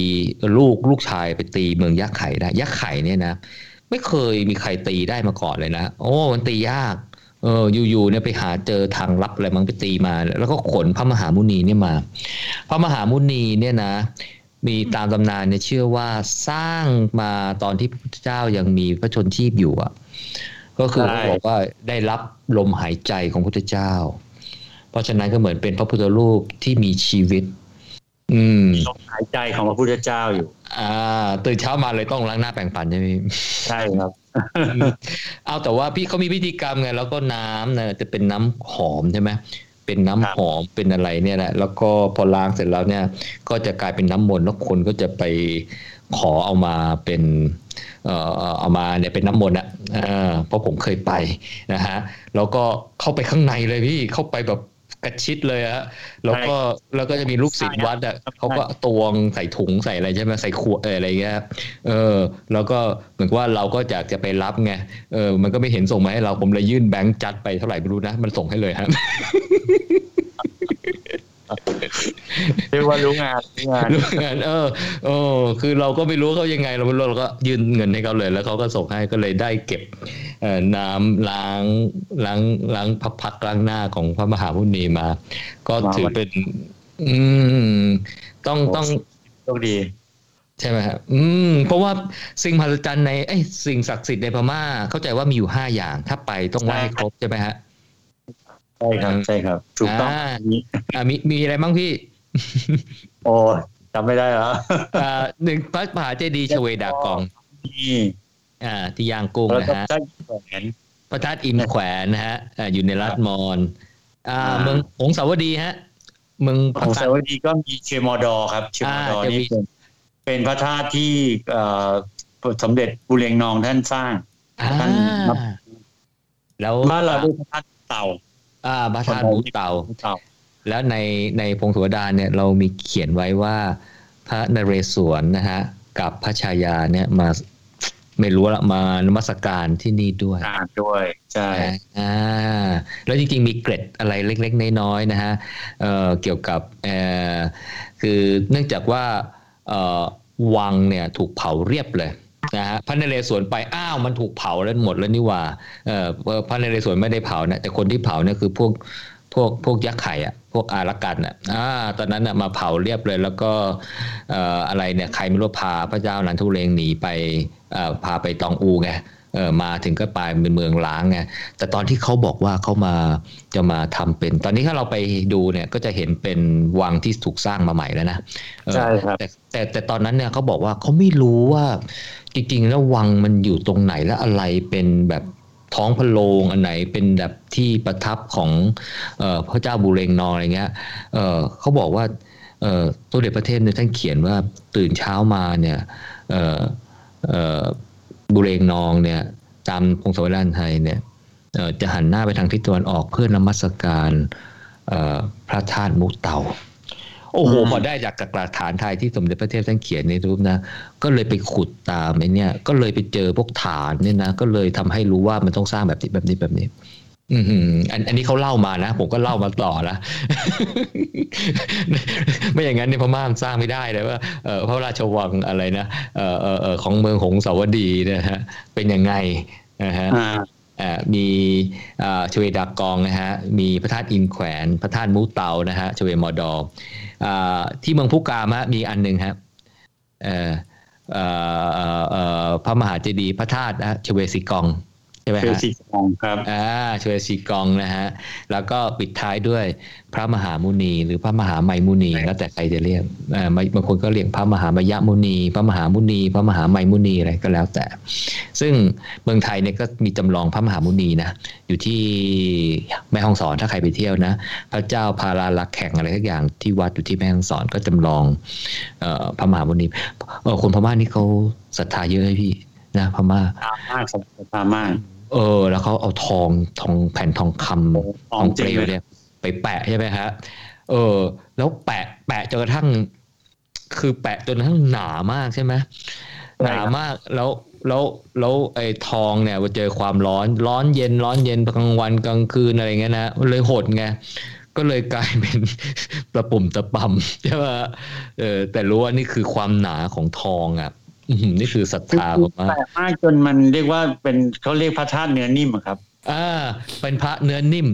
ลูกชายไปตีเมืองยักษ์ไข่ได้ยักษ์ไข่เนี่ยนะไม่เคยมีใครตีได้มาก่อนเลยนะโอ้มันตียากอยู่ๆเนี่ยไปหาเจอทางลับอะไรมั้งไปตีมาแล้วก็ขนพระมหามุนีเนี่ยมาพระมหามุนีเนี่ยนะมีตามตำนานเนี่ยเชื่อว่าสร้างมาตอนที่พระพุทธเจ้ายังมีพระชนชีพอยู่อ่ะก็คือบอกว่าได้รับลมหายใจของพระพุทธเจ้าเพราะฉะนั้นก็เหมือนเป็นพระพุทธรูปที่มีชีวิตลมหายใจของพระพุทธเจ้าอยู่ตื่นเช้ามาเลยต้องล้างหน้าแปรงฟันใช่ไหมใช่ครับ เอาแต่ว่าพี่เขามีพิธีกรรมไงแล้วก็น้ำนะจะเป็นน้ำหอมใช่ไหมเป็นน้ำหอมเป็นอะไรเนี่ยแหละแล้วก็พอล้างเสร็จแล้วเนี่ยก็จะกลายเป็นน้ำมนต์แล้วคนก็จะไปขอเอามาเป็นเอามาเนี่ยเป็นน้ำมนต์นะเพราะผมเคยไปนะฮะแล้วก็เข้าไปข้างในเลยพี่เข้าไปแบบกระชิดเลยฮะแล้วก็จะมีลูกศิษย์วัดอ่ะเขาก็ตวงใส่ถุงใส่อะไรใช่ไหมใส่ขวดอะไรเงี้ยแล้วก็เหมือนว่าเราก็จะไปรับไงมันก็ไม่เห็นส่งมาให้เราผมเลยยื่นแบงค์จัดไปเท่าไหร่ไม่รู้นะมันส่งให้เลยฮะเรียกว่ารู้งานคือเราก็ไม่รู้เขายังไงเราก็ยื่นเงินให้เขาเลยแล้วเขาก็ส่งให้ก็เลยได้เก็บน้ำล้างพักล้างหน้าของพระมหามุนีมาก็ถือเป็นต้องโชคดีใช่ไหมครับเพราะว่าสิ่งมหัศจรรย์ในสิ่งศักดิ์สิทธิ์ในพม่าเข้าใจว่ามีอยู่5อย่างถ้าไปต้องไหว้ครบใช่ไหมฮะใช่ครับถูกต้องมีอะไรบ้างพี่โอ้จำไม่ได้เหรอหนึ่งพระมหาเจดีย์ชเวดากอง ที่ย่างกุ้งนะฮะพระธาตุอินแขวนนะฮะอยู่ในรัฐมอญเมืองหงสาวดีฮะเมืองหงสาวดีก็มีเชมอดอครับเชมอดอนี่เป็นพระธาตุที่สมเด็จปูเรียงนองท่านสร้างท่านแล้วบ้านเราเป็นพระธาตุเต่าพระธาตุเต่าแล้วในพงศาวดารเนี่ยเรามีเขียนไว้ว่าพระนเรศวรนะฮะกับพระชายาเนี่ยมาไม่รู้ละมานมัสการที่นี่ด้วยใช่แล้วจริงๆมีเกร็ดอะไรเล็กๆน้อยๆนะฮะเกี่ยวกับคือเนื่องจากว่าวังเนี่ยถูกเผาเรียบเลยนะฮะพระนเรศวรไปอ้าวมันถูกเผาแล้วหมดแล้วนี่ว่าพระนเรศวรไม่ได้เผานะแต่คนที่เผาเนี่ยคือพวกยักษ์ไข่อ่ะพวกอารักกันอ่ะตอนนั้นน่ะมาเผาเรียบเลยแล้วก็อะไรเนี่ยใครไม่รู้พาพระเจ้านันทุเรงหนีไปพาไปตองอูไงมาถึงก็ไปเป็นเมืองล้างไงแต่ตอนที่เขาบอกว่าเขามาจะมาทำเป็นตอนนี้ถ้าเราไปดูเนี่ยก็จะเห็นเป็นวังที่ถูกสร้างมาใหม่แล้วนะใช่ครับแต่ตอนนั้นเนี่ยเขาบอกว่าเขาไม่รู้ว่าจริงๆแล้ววังมันอยู่ตรงไหนและอะไรเป็นแบบท้องพระโรงอันไหนเป็นแบบที่ประทับของพระเจ้าบูเรงนองอะไรเงี้ยเขาบอกว่าตัวเด็กประเทศเนี่ยท่านเขียนว่าตื่นเช้ามาเนี่ยบูเรงนองเนี่ยตามพงศาวดารไทยเนี่ยจะหันหน้าไปทางทิศตะวันออกเพื่อนมัสการพระธาตุมุเตาโอ้โหพอได้จากหลักฐานไทยที่สมเด็จพระเทพท่านเขียนในรูปนะก็เลยไปขุดตามไอ้เนี่ยก็เลยไปเจอพวกฐานเนี่ยนะก็เลยทำให้รู้ว่ามันต้องสร้างแบบนี้อันนี้เขาเล่ามานะผมก็เล่ามาต่อนะ ไม่อย่างนั้นเนี่ยพม่าสร้างไม่ได้เลยว่าพระราชวังอะไรนะของเมืองหงสาวดีนะฮะเป็นยังไงนะฮะมีชเวดากองนะฮะมีพระธาตุอินแขวนพระธาตุมูเตานะฮะชเวมอดอที่เมืองพุกามฮะมีอันนึงฮะพระมหาเจดีย์พระธาตุชเวสีกองใช่มั้ยฮะชเวสีกองครับชเวสีกองนะฮะแล้วก็ปิดท้ายด้วยพระมหามุนีหรือพระมหาไมมุนีแล้วแต่ใครจะเรียกบางคนก็เรียกพระมหามยมุนีพระมหามุนีพระมหาไมมุนีอะไรก็แล้วแต่ซึ่งเมืองไทยเนี่ยก็มีจำลองพระมหามุนีนะอยู่ที่แม่ฮ่องสอนถ้าใครไปเที่ยวนะพระเจ้าพาราลักแข่งอะไรทุกอย่างที่วัดอยู่ที่แม่ฮ่องสอนก็จำลองพระมหามุนีคนพม่านี่เขาศรัทธาเยอะเลยพี่นะพม่าศรัทธามากแล้วเขาเอาทองแผ่นทองคำทองเปลวเนี่ยไปแปะใช่ไหมฮะแล้วแปะจนกระทั่งคือแปะจนกระทั่งหนามากใช่ไหมหนามากแล้วไอ้ทองเนี่ยพอเจอความร้อนเย็นกลางวันกลางคืนอะไรเงี้ยนะเลยหดไงก็เลยกลายเป็นตะปุ่มตะป่ำใช่ป่ะแต่รู้ว่านี่คือความหนาของทองอ่ะนี่คือศรัทธาผมมากมากจนมันเรียกว่าเป็นเขาเรียกพระธาตุเนื้อนิ่มครับเป็นพระเนื้อนิ่ม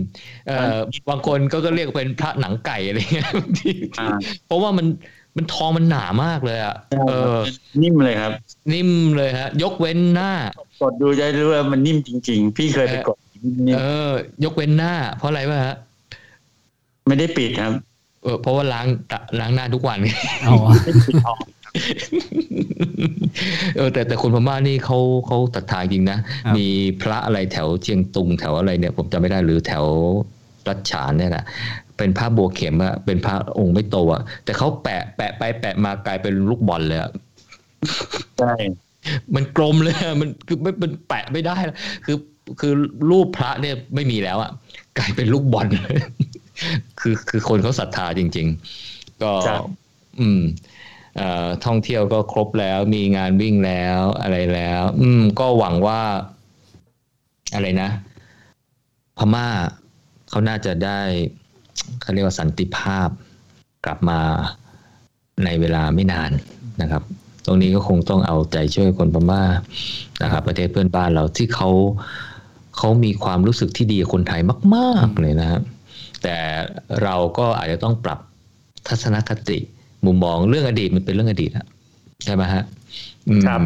บางคนก็เรียกเป็นพระหนังไก่อะไรเงี้ยเพราะว่ามันทองมันหนามากเลยอ่ะนิ่มเลยครับนิ่มเลยฮะยกเว้นหน้ากดดูจะรู้ว่ามันนิ่มจริงๆพี่เคยไปกดยกเว้นหน้าเพราะอะไรวะฮะไม่ได้ปิดครับเพราะว่าล้างหน้าทุกวันอ๋อปิดทองแต่คนพม่านี่เขาศรัทธาจริงนะมีพระอะไรแถวเชียงตุงแถวอะไรเนี่ยผมจำไม่ได้หรือแถวรัชฉานเนี่ยนะเป็นพระบัวเข็มอะเป็นพระองค์ไม่โตอะแต่เขาแปะไปแปะมากลายเป็นลูกบอลเลยอะใช่มันกลมเลยมันคือไม่เป็นแปะไม่ได้คือรูปพระเนี่ยไม่มีแล้วอะกลายเป็นลูกบอลเลยคือคนเขาศรัทธาจริงๆก็ท่องเที่ยวก็ครบแล้วมีงานวิ่งแล้วอะไรแล้วก็หวังว่าอะไรนะพม่าเขาน่าจะได้เขาเรียกว่าสันติภาพกลับมาในเวลาไม่นานนะครับตรงนี้ก็คงต้องเอาใจช่วยคนพม่านะครับประเทศเพื่อนบ้านเราที่เขามีความรู้สึกที่ดีกับคนไทยมากๆเลยนะครับแต่เราก็อาจจะต้องปรับทัศนคติมุมมองเรื่องอดีตมันเป็นเรื่องอดีตอะใช่ไหมฮะครับ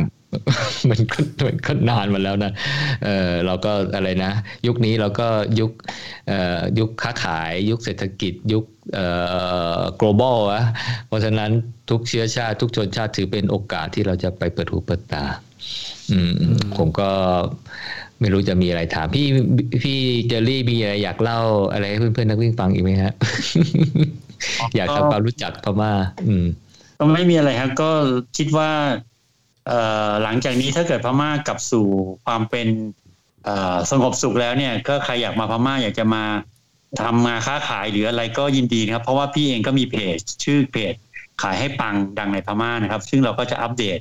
มันก็นานมาแล้วนะเราก็อะไรนะยุคนี้เราก็ยุคค้าขายยุคเศรษฐกิจยุคglobal อะเพราะฉะนั้นทุกเชื้อชาติทุกชนชาติถือเป็นโอกาสที่เราจะไปเปิดหูเปิดตา ผมก็ไม่รู้จะมีอะไรถามพี่เจอรี่มีอะไรอยากเล่าอะไรให้เพื่อนๆนักวิ่งฟังอีกไหมฮะ อยากทำความรู้จักพม่าก็ไม่มีอะไรครับก็คิดว่าหลังจากนี้ถ้าเกิดพม่ากลับสู่ความเป็นสงบสุขแล้วเนี่ยก็ใครอยากมาพม่าอยากจะมาทำงานค้าขายหรืออะไรก็ยินดีนะครับเพราะว่าพี่เองก็มีเพจชื่อเพจขายให้ปังดังในพม่านะครับซึ่งเราก็จะอัปเดต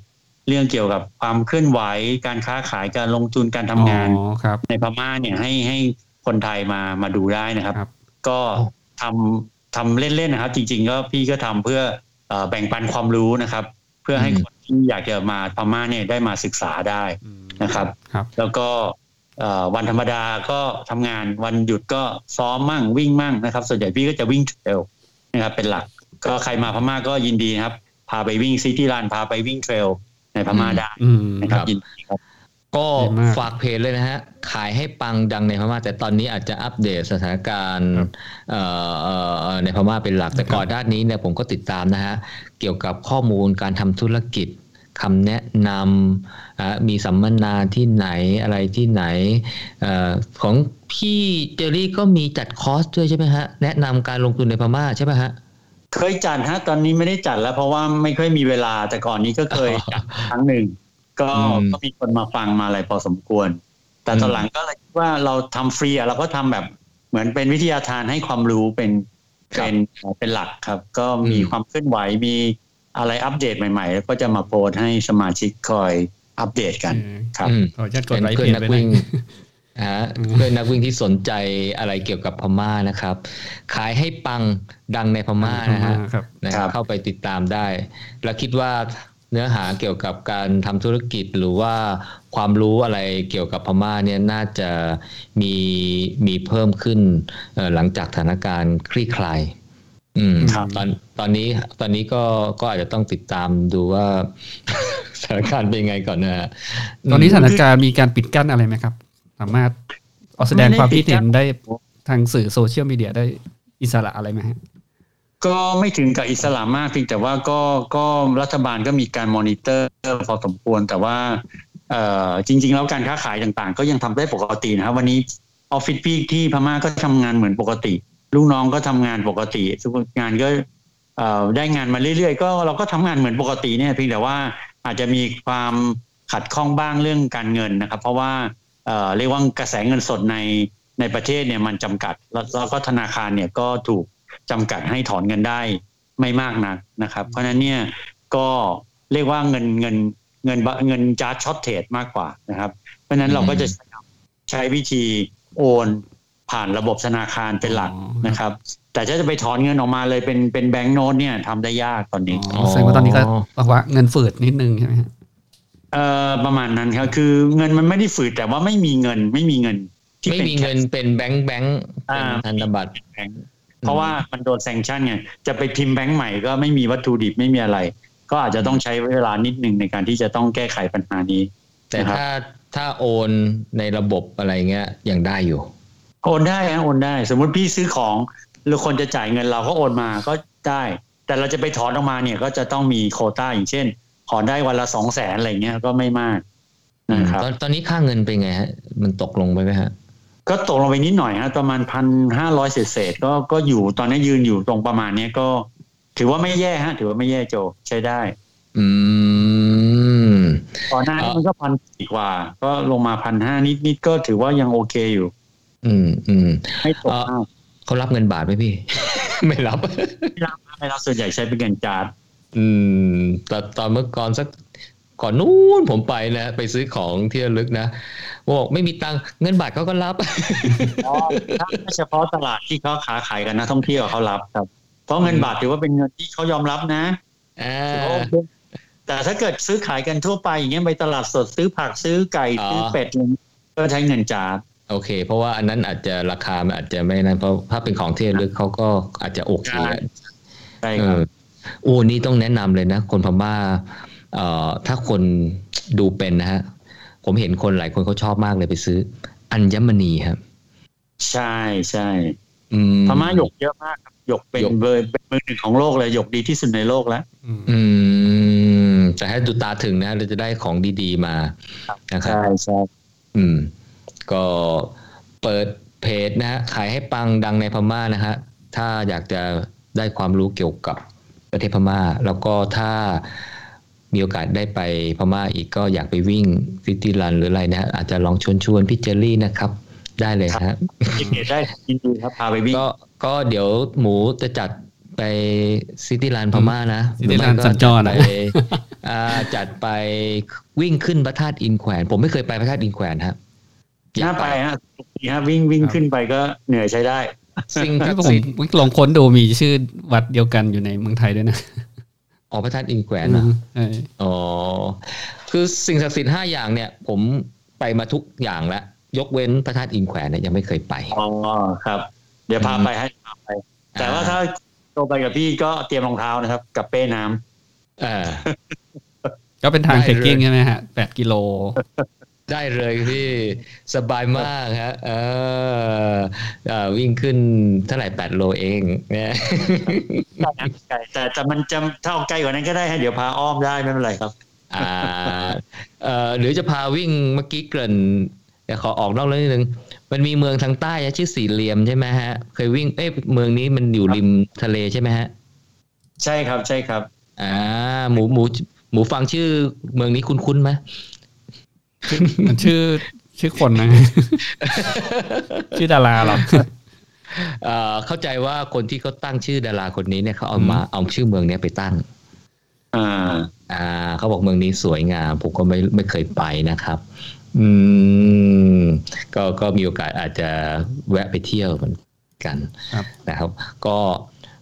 เรื่องเกี่ยวกับความเคลื่อนไหวการค้าขายการลงทุนการทำงานในพม่าเนี่ยให้คนไทยมาดูได้นะครับก็ทำเล่นๆนะครับจริงๆก็พี่ก็ทำเพื่อแบ่งปันความรู้นะครับเพื่อให้คนที่อยากจะมาพม่าเนี่ยได้มาศึกษาได้นะครับแล้วก็วันธรรมดาก็ทำงานวันหยุดก็ซ้อมมั่งวิ่งมั่งนะครับส่วนใหญ่พี่ก็จะวิ่งเทรลนะครับเป็นหลักก็ใครมาพม่าก็ยินดีครับพาไปวิ่งซิตี้รันพาไปวิ่งเทรลในพม่าได้นะครับยินดีครับก็ฝากเพจเลยนะฮะขายให้ปังดังในพม่าแต่ตอนนี้อาจจะอัปเดตสถานการณ์ในพม่าเป็นหลักแต่ก่อนหน้านี้เนี่ยผมก็ติดตามนะฮะเกี่ยวกับข้อมูลการทำธุรกิจคำแนะนำมีสัมมนาที่ไหนอะไรที่ไหนของพี่เจอรี่ก็มีจัดคอร์สด้วยใช่ไหมฮะแนะนำการลงทุนในพม่าใช่ไหมฮะเคยจัดฮะตอนนี้ไม่ได้จัดแล้วเพราะว่าไม่ค่อยมีเวลาแต่ก่อนนี้ก็เคยจัดครั้งหนึ่งก็มีคนมาฟังมาอะไรพอสมควรแต่ตอนหลังก็เลยคิดว่าเราทำฟรีเราก็ทำแบบเหมือนเป็นวิทยาทานให้ความรู้เป็นหลักครับก็มีความเคลื่อนไหวมีอะไรอัปเดตใหม่ๆแล้วก็จะมาโพสให้สมาชิกคอยอัปเดตกันครับเป็นเพื่อนนักวิ่งเพื่อนนักวิ่งที่สนใจอะไรเกี่ยวกับพม่านะครับขายให้ปังดังในพม่านะฮะเข้าไปติดตามได้และคิดว่าเนื้อหาเกี่ยวกับการทำธุรกิจหรือว่าความรู้อะไรเกี่ยวกับพม่าเนี่ยน่าจะมีเพิ่มขึ้นหลังจากสถานการณ์คลี่คลายตอนนี้ก็อาจจะต้องติดตามดูว่าสถานการณ์เป็นยังไงก่อนนะฮะตอนนี้สถานการณ์มีการปิดกั้นอะไรไหมครับสามารถแสดงความคิดเห็นได้ทางสื่อโซเชียลมีเดียได้อิสระอะไรไหมฮะก็ไม่ถึงกับอิสระมากเพียงแต่ว่าก็รัฐบาลก็มีการมอนิเตอร์พอสมควรแต่ว่าจริงๆแล้วการค้าขายต่างๆก็ยังทำได้ปกตินะครับวันนี้ออฟฟิศพี่ที่พม่าก็ทำงานเหมือนปกติลูกน้องก็ทำงานปกติทุกงานก็ได้งานมาเรื่อยๆก็เราก็ทำงานเหมือนปกติเนี่ยเพียงแต่ว่าอาจจะมีความขัดข้องบ้างเรื่องการเงินนะครับเพราะว่าเรียกว่ากระแสเงินสดในประเทศเนี่ยมันจำกัดแล้วก็ธนาคารเนี่ยก็ถูกจำกัดให้ถอนเงินได้ไม่มากนักนะครับเพราะฉะนั้นเนี่ยก็เรียกว่าเงินจาร์จช็อตเทรดมากกว่านะครับเพราะฉะนั้นเราก็จะใช้วิธีโอนผ่านระบบธนาคารเป็นหลักนะครับแต่ถ้าจะไปถอนเงินออกมาเลยเป็นแบงก์โน้ตเนี่ยทำได้ยากตอนนี้แสดงว่าตอนนี้ก็ภาวะเงินฝืดนิดนึงใช่ไหมครับประมาณนั้นครับคือเงินมันไม่ได้ฝืดแต่ว่าไม่มีเงินที่เป็นแบงก์เป็นพันธบัตรเพราะว่ามันโดนแซงชั่นไงจะไปพิมพ์แบงก์ใหม่ก็ไม่มีวัตถุดิบไม่มีอะไรก็อาจจะต้องใช้เวลานิดนึงในการที่จะต้องแก้ไขปัญหานี้แต่ถ้าโอนในระบบอะไรเงี้ยยังได้อยู่โอนได้ฮะโอนได้สมมุติพี่ซื้อของหรือคนจะจ่ายเงินเราก็โอนมาก็ได้แต่เราจะไปถอนออกมาเนี่ยก็จะต้องมีโควต้าอย่างเช่นถอนได้วันละ 200,000 อะไรเงี้ยก็ไม่มากนะครับตอนนี้ค่าเงินเป็นไงฮะมันตกลงไปมั้ยฮะก็ตกลงไปนิดหน่อยฮะประมาณ 1,500 เศษๆก็อยู่ตอนนี้ยืนอยู่ตรงประมาณนี้ก็ถือว่าไม่แย่ฮะถือว่าไม่แย่โจใช้ได้ก่อนหน้านี้มันก็ 1,000 กว่าก็ลงมา 1,500 นิดๆก็ถือว่ายังโอเคอยู่ให้ตกเขารับเงินบาทไหมพี่ ไม่รับส่วนใหญ่ใช้เป็นเงินจาร์ตอนเมื่อก่อนสักก่อนนู้นผมไปนะไปซื้อของที่ระลึกนะบอกไม่มีตังค์เงินบาทเขาก็รับเฉพาะตลาดที่เขาค้าขายกันนะท่องเที่ยวเขารับครับเพราะเงินบาทถือว่าเป็นเงินที่เขายอมรับนะแต่ถ้าเกิดซื้อขายกันทั่วไปอย่างเงี้ยไปตลาดสดซื้อผักซื้อไก่ซื้อเป็ดก็ใช้เงินจาร์โอเคเพราะว่าอันนั้นอาจจะราคามันอาจจะไม่นั่นเพราะถ้าเป็นของที่ระลึกเขาก็อาจจะโอเคใช่ครับโอ้นี่ต้องแนะนำเลยนะคนพม่าถ้าคนดูเป็นนะฮะผมเห็นคนหลายคนเขาชอบมากเลยไปซื้ออัญมณีครับใช่ใช่พม่าหยกเยอะมากครับหยกเป็นเบอร์1ของโลกเลยหยกดีที่สุดในโลกแล้ว แต่ให้ดูตาถึงนะเราจะได้ของดีๆมานะครับใช่ๆก็เปิดเพจนะฮะขายให้ปังดังในพม่านะฮะถ้าอยากจะได้ความรู้เกี่ยวกับประเทศพม่าแล้วก็ถ้ามีโอกาสได้ไปพม่าอีกก็อยากไปวิ่งซิตี้รันหรืออะไรนะฮะอาจจะลองชวนพี่เจอรี่นะครับได้เลยฮะยินดีได้ยินดีครับพาไปวิ่งก็เดี๋ยวหมูจะจัดไปซิตี้รันพม่านะซิตี้รันสัญจรไปจัดไปวิ่งขึ้นพระธาตุอินแขวนผมไม่เคยไปพระธาตุอินแขวนฮะน่าไปฮะดีฮะวิ่งขึ้นไปก็เหนื่อยใช้ได้สิ่งที่ผมลองค้นดูมีชื่อวัดเดียวกันอยู่ในเมืองไทยด้วยนะอ๋อพระธาตุอินแขวนนะอ๋อคือสิ่งศักดิ์สิทธิ์5อย่างเนี่ยผมไปมาทุกอย่างแล้วยกเว้นพระธาตุอินแขวนเนี่ยยังไม่เคยไปอ๋อครับเดี๋ยวพาไปแต่ว่าถ้าโตไปกับพี่ก็เตรียมรองเท้านะครับกับเป้น้ำก็เป็นทางเทรคกิ้งใช่ไหมฮะ8กิโลได้เลยพี่สบายมากฮะวิ่งขึ้นเท่าไหร่8โลเองเนี่ยแต่มันจะเท่าใกล้กว่านั้นก็ได้ฮะเดี๋ยวพาอ้อมได้ไม่เป็นไรครับหรือจะพาวิ่งเมื่อกี้เกริ่นแต่ขอออกนอกเรื่องนิดนึงมันมีเมืองทางใต้ชื่อสี่เหลี่ยมใช่ไหมฮะเคยวิ่งเมืองนี้มันอยู่ริมทะเลใช่ไหมฮะใช่ครับใช่ครับหมูฟังชื่อเมืองนี้คุ้นๆไหมมันชื่อคนนะชื่อดาราหรอเข้าใจว่าคนที่เขาตั้งชื่อดาราคนนี้เนี่ยเขาเอาชื่อเมืองนี้ไปตั้งเขาบอกเมืองนี้สวยงามผมก็ไม่เคยไปนะครับก็มีโอกาสอาจจะแวะไปเที่ยวเหมือนกันนะครับก็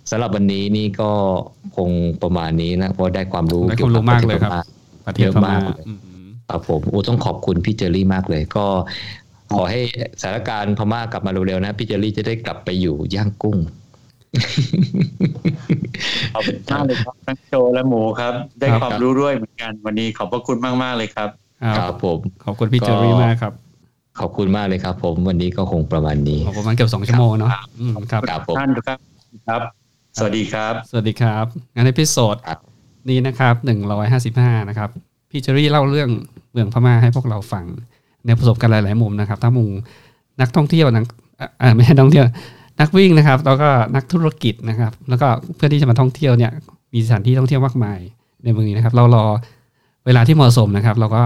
สำหรับวันนี้นี่ก็คงประมาณนี้นะเพราะได้ความรู้เกี่ยวกับประเทศพม่าเยอะมากครับผมต้องขอบคุณพี่เจอรี่มากเลยก็ขอให้สถานการณ์พม่ากลับมาเร็วๆนะพี่เจอรี่จะได้กลับไปอยู่ย่างกุ้งขอบคุณมากเลยครับทั้งโจและหมูครับได้ความรู้ด้วยเหมือนกันวันนี้ขอบพระคุณมากๆเลยครับครับผมขอบคุณพี่เจอรี่มากครับขอบคุณมากเลยครับผมวันนี้ก็คงประมาณนี้ประมาณเกือบ2ชั่วโมงเนาะครับท่านครับสวัสดีครับสวัสดีครับงั้นในเอพิโซดนี้นะครับ155นะครับพี่เจอรี่เล่าเรื่องเมืองพม่าให้พวกเราฟังในประสบการณ์หลายๆมุมนะครับทั้งมุมนักท่องเที่ยวไม่ใช่นักท่องเที่ยวนักวิ่งนะครับแล้วก็นักธุรกิจนะครับแล้วก็เพื่อนที่จะมาท่องเที่ยวเนี่ยมีสถานที่ท่องเที่ยวมากมายในเมืองนี้นะครับเรารอเวลาที่เหมาะสมนะครับเราก็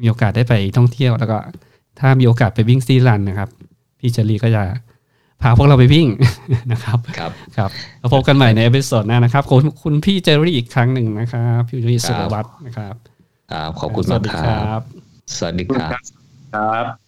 มีโอกาสได้ไปท่องเที่ยวแล้วก็ถ้ามีโอกาสไปวิ่งซีรันนะครับพี่เจอรี่ก็จะพาพวกเราไปวิ่งนะครับครับแล้วพบกันใหม่ในเอพิโซดหน้านะครับขอบคุณพี่เจอรี่อีกครั้งหนึ่งนะครับพี่เจอรี่สุรวัฒน์นะครับขอบคุณมากครับสวัสดีครับ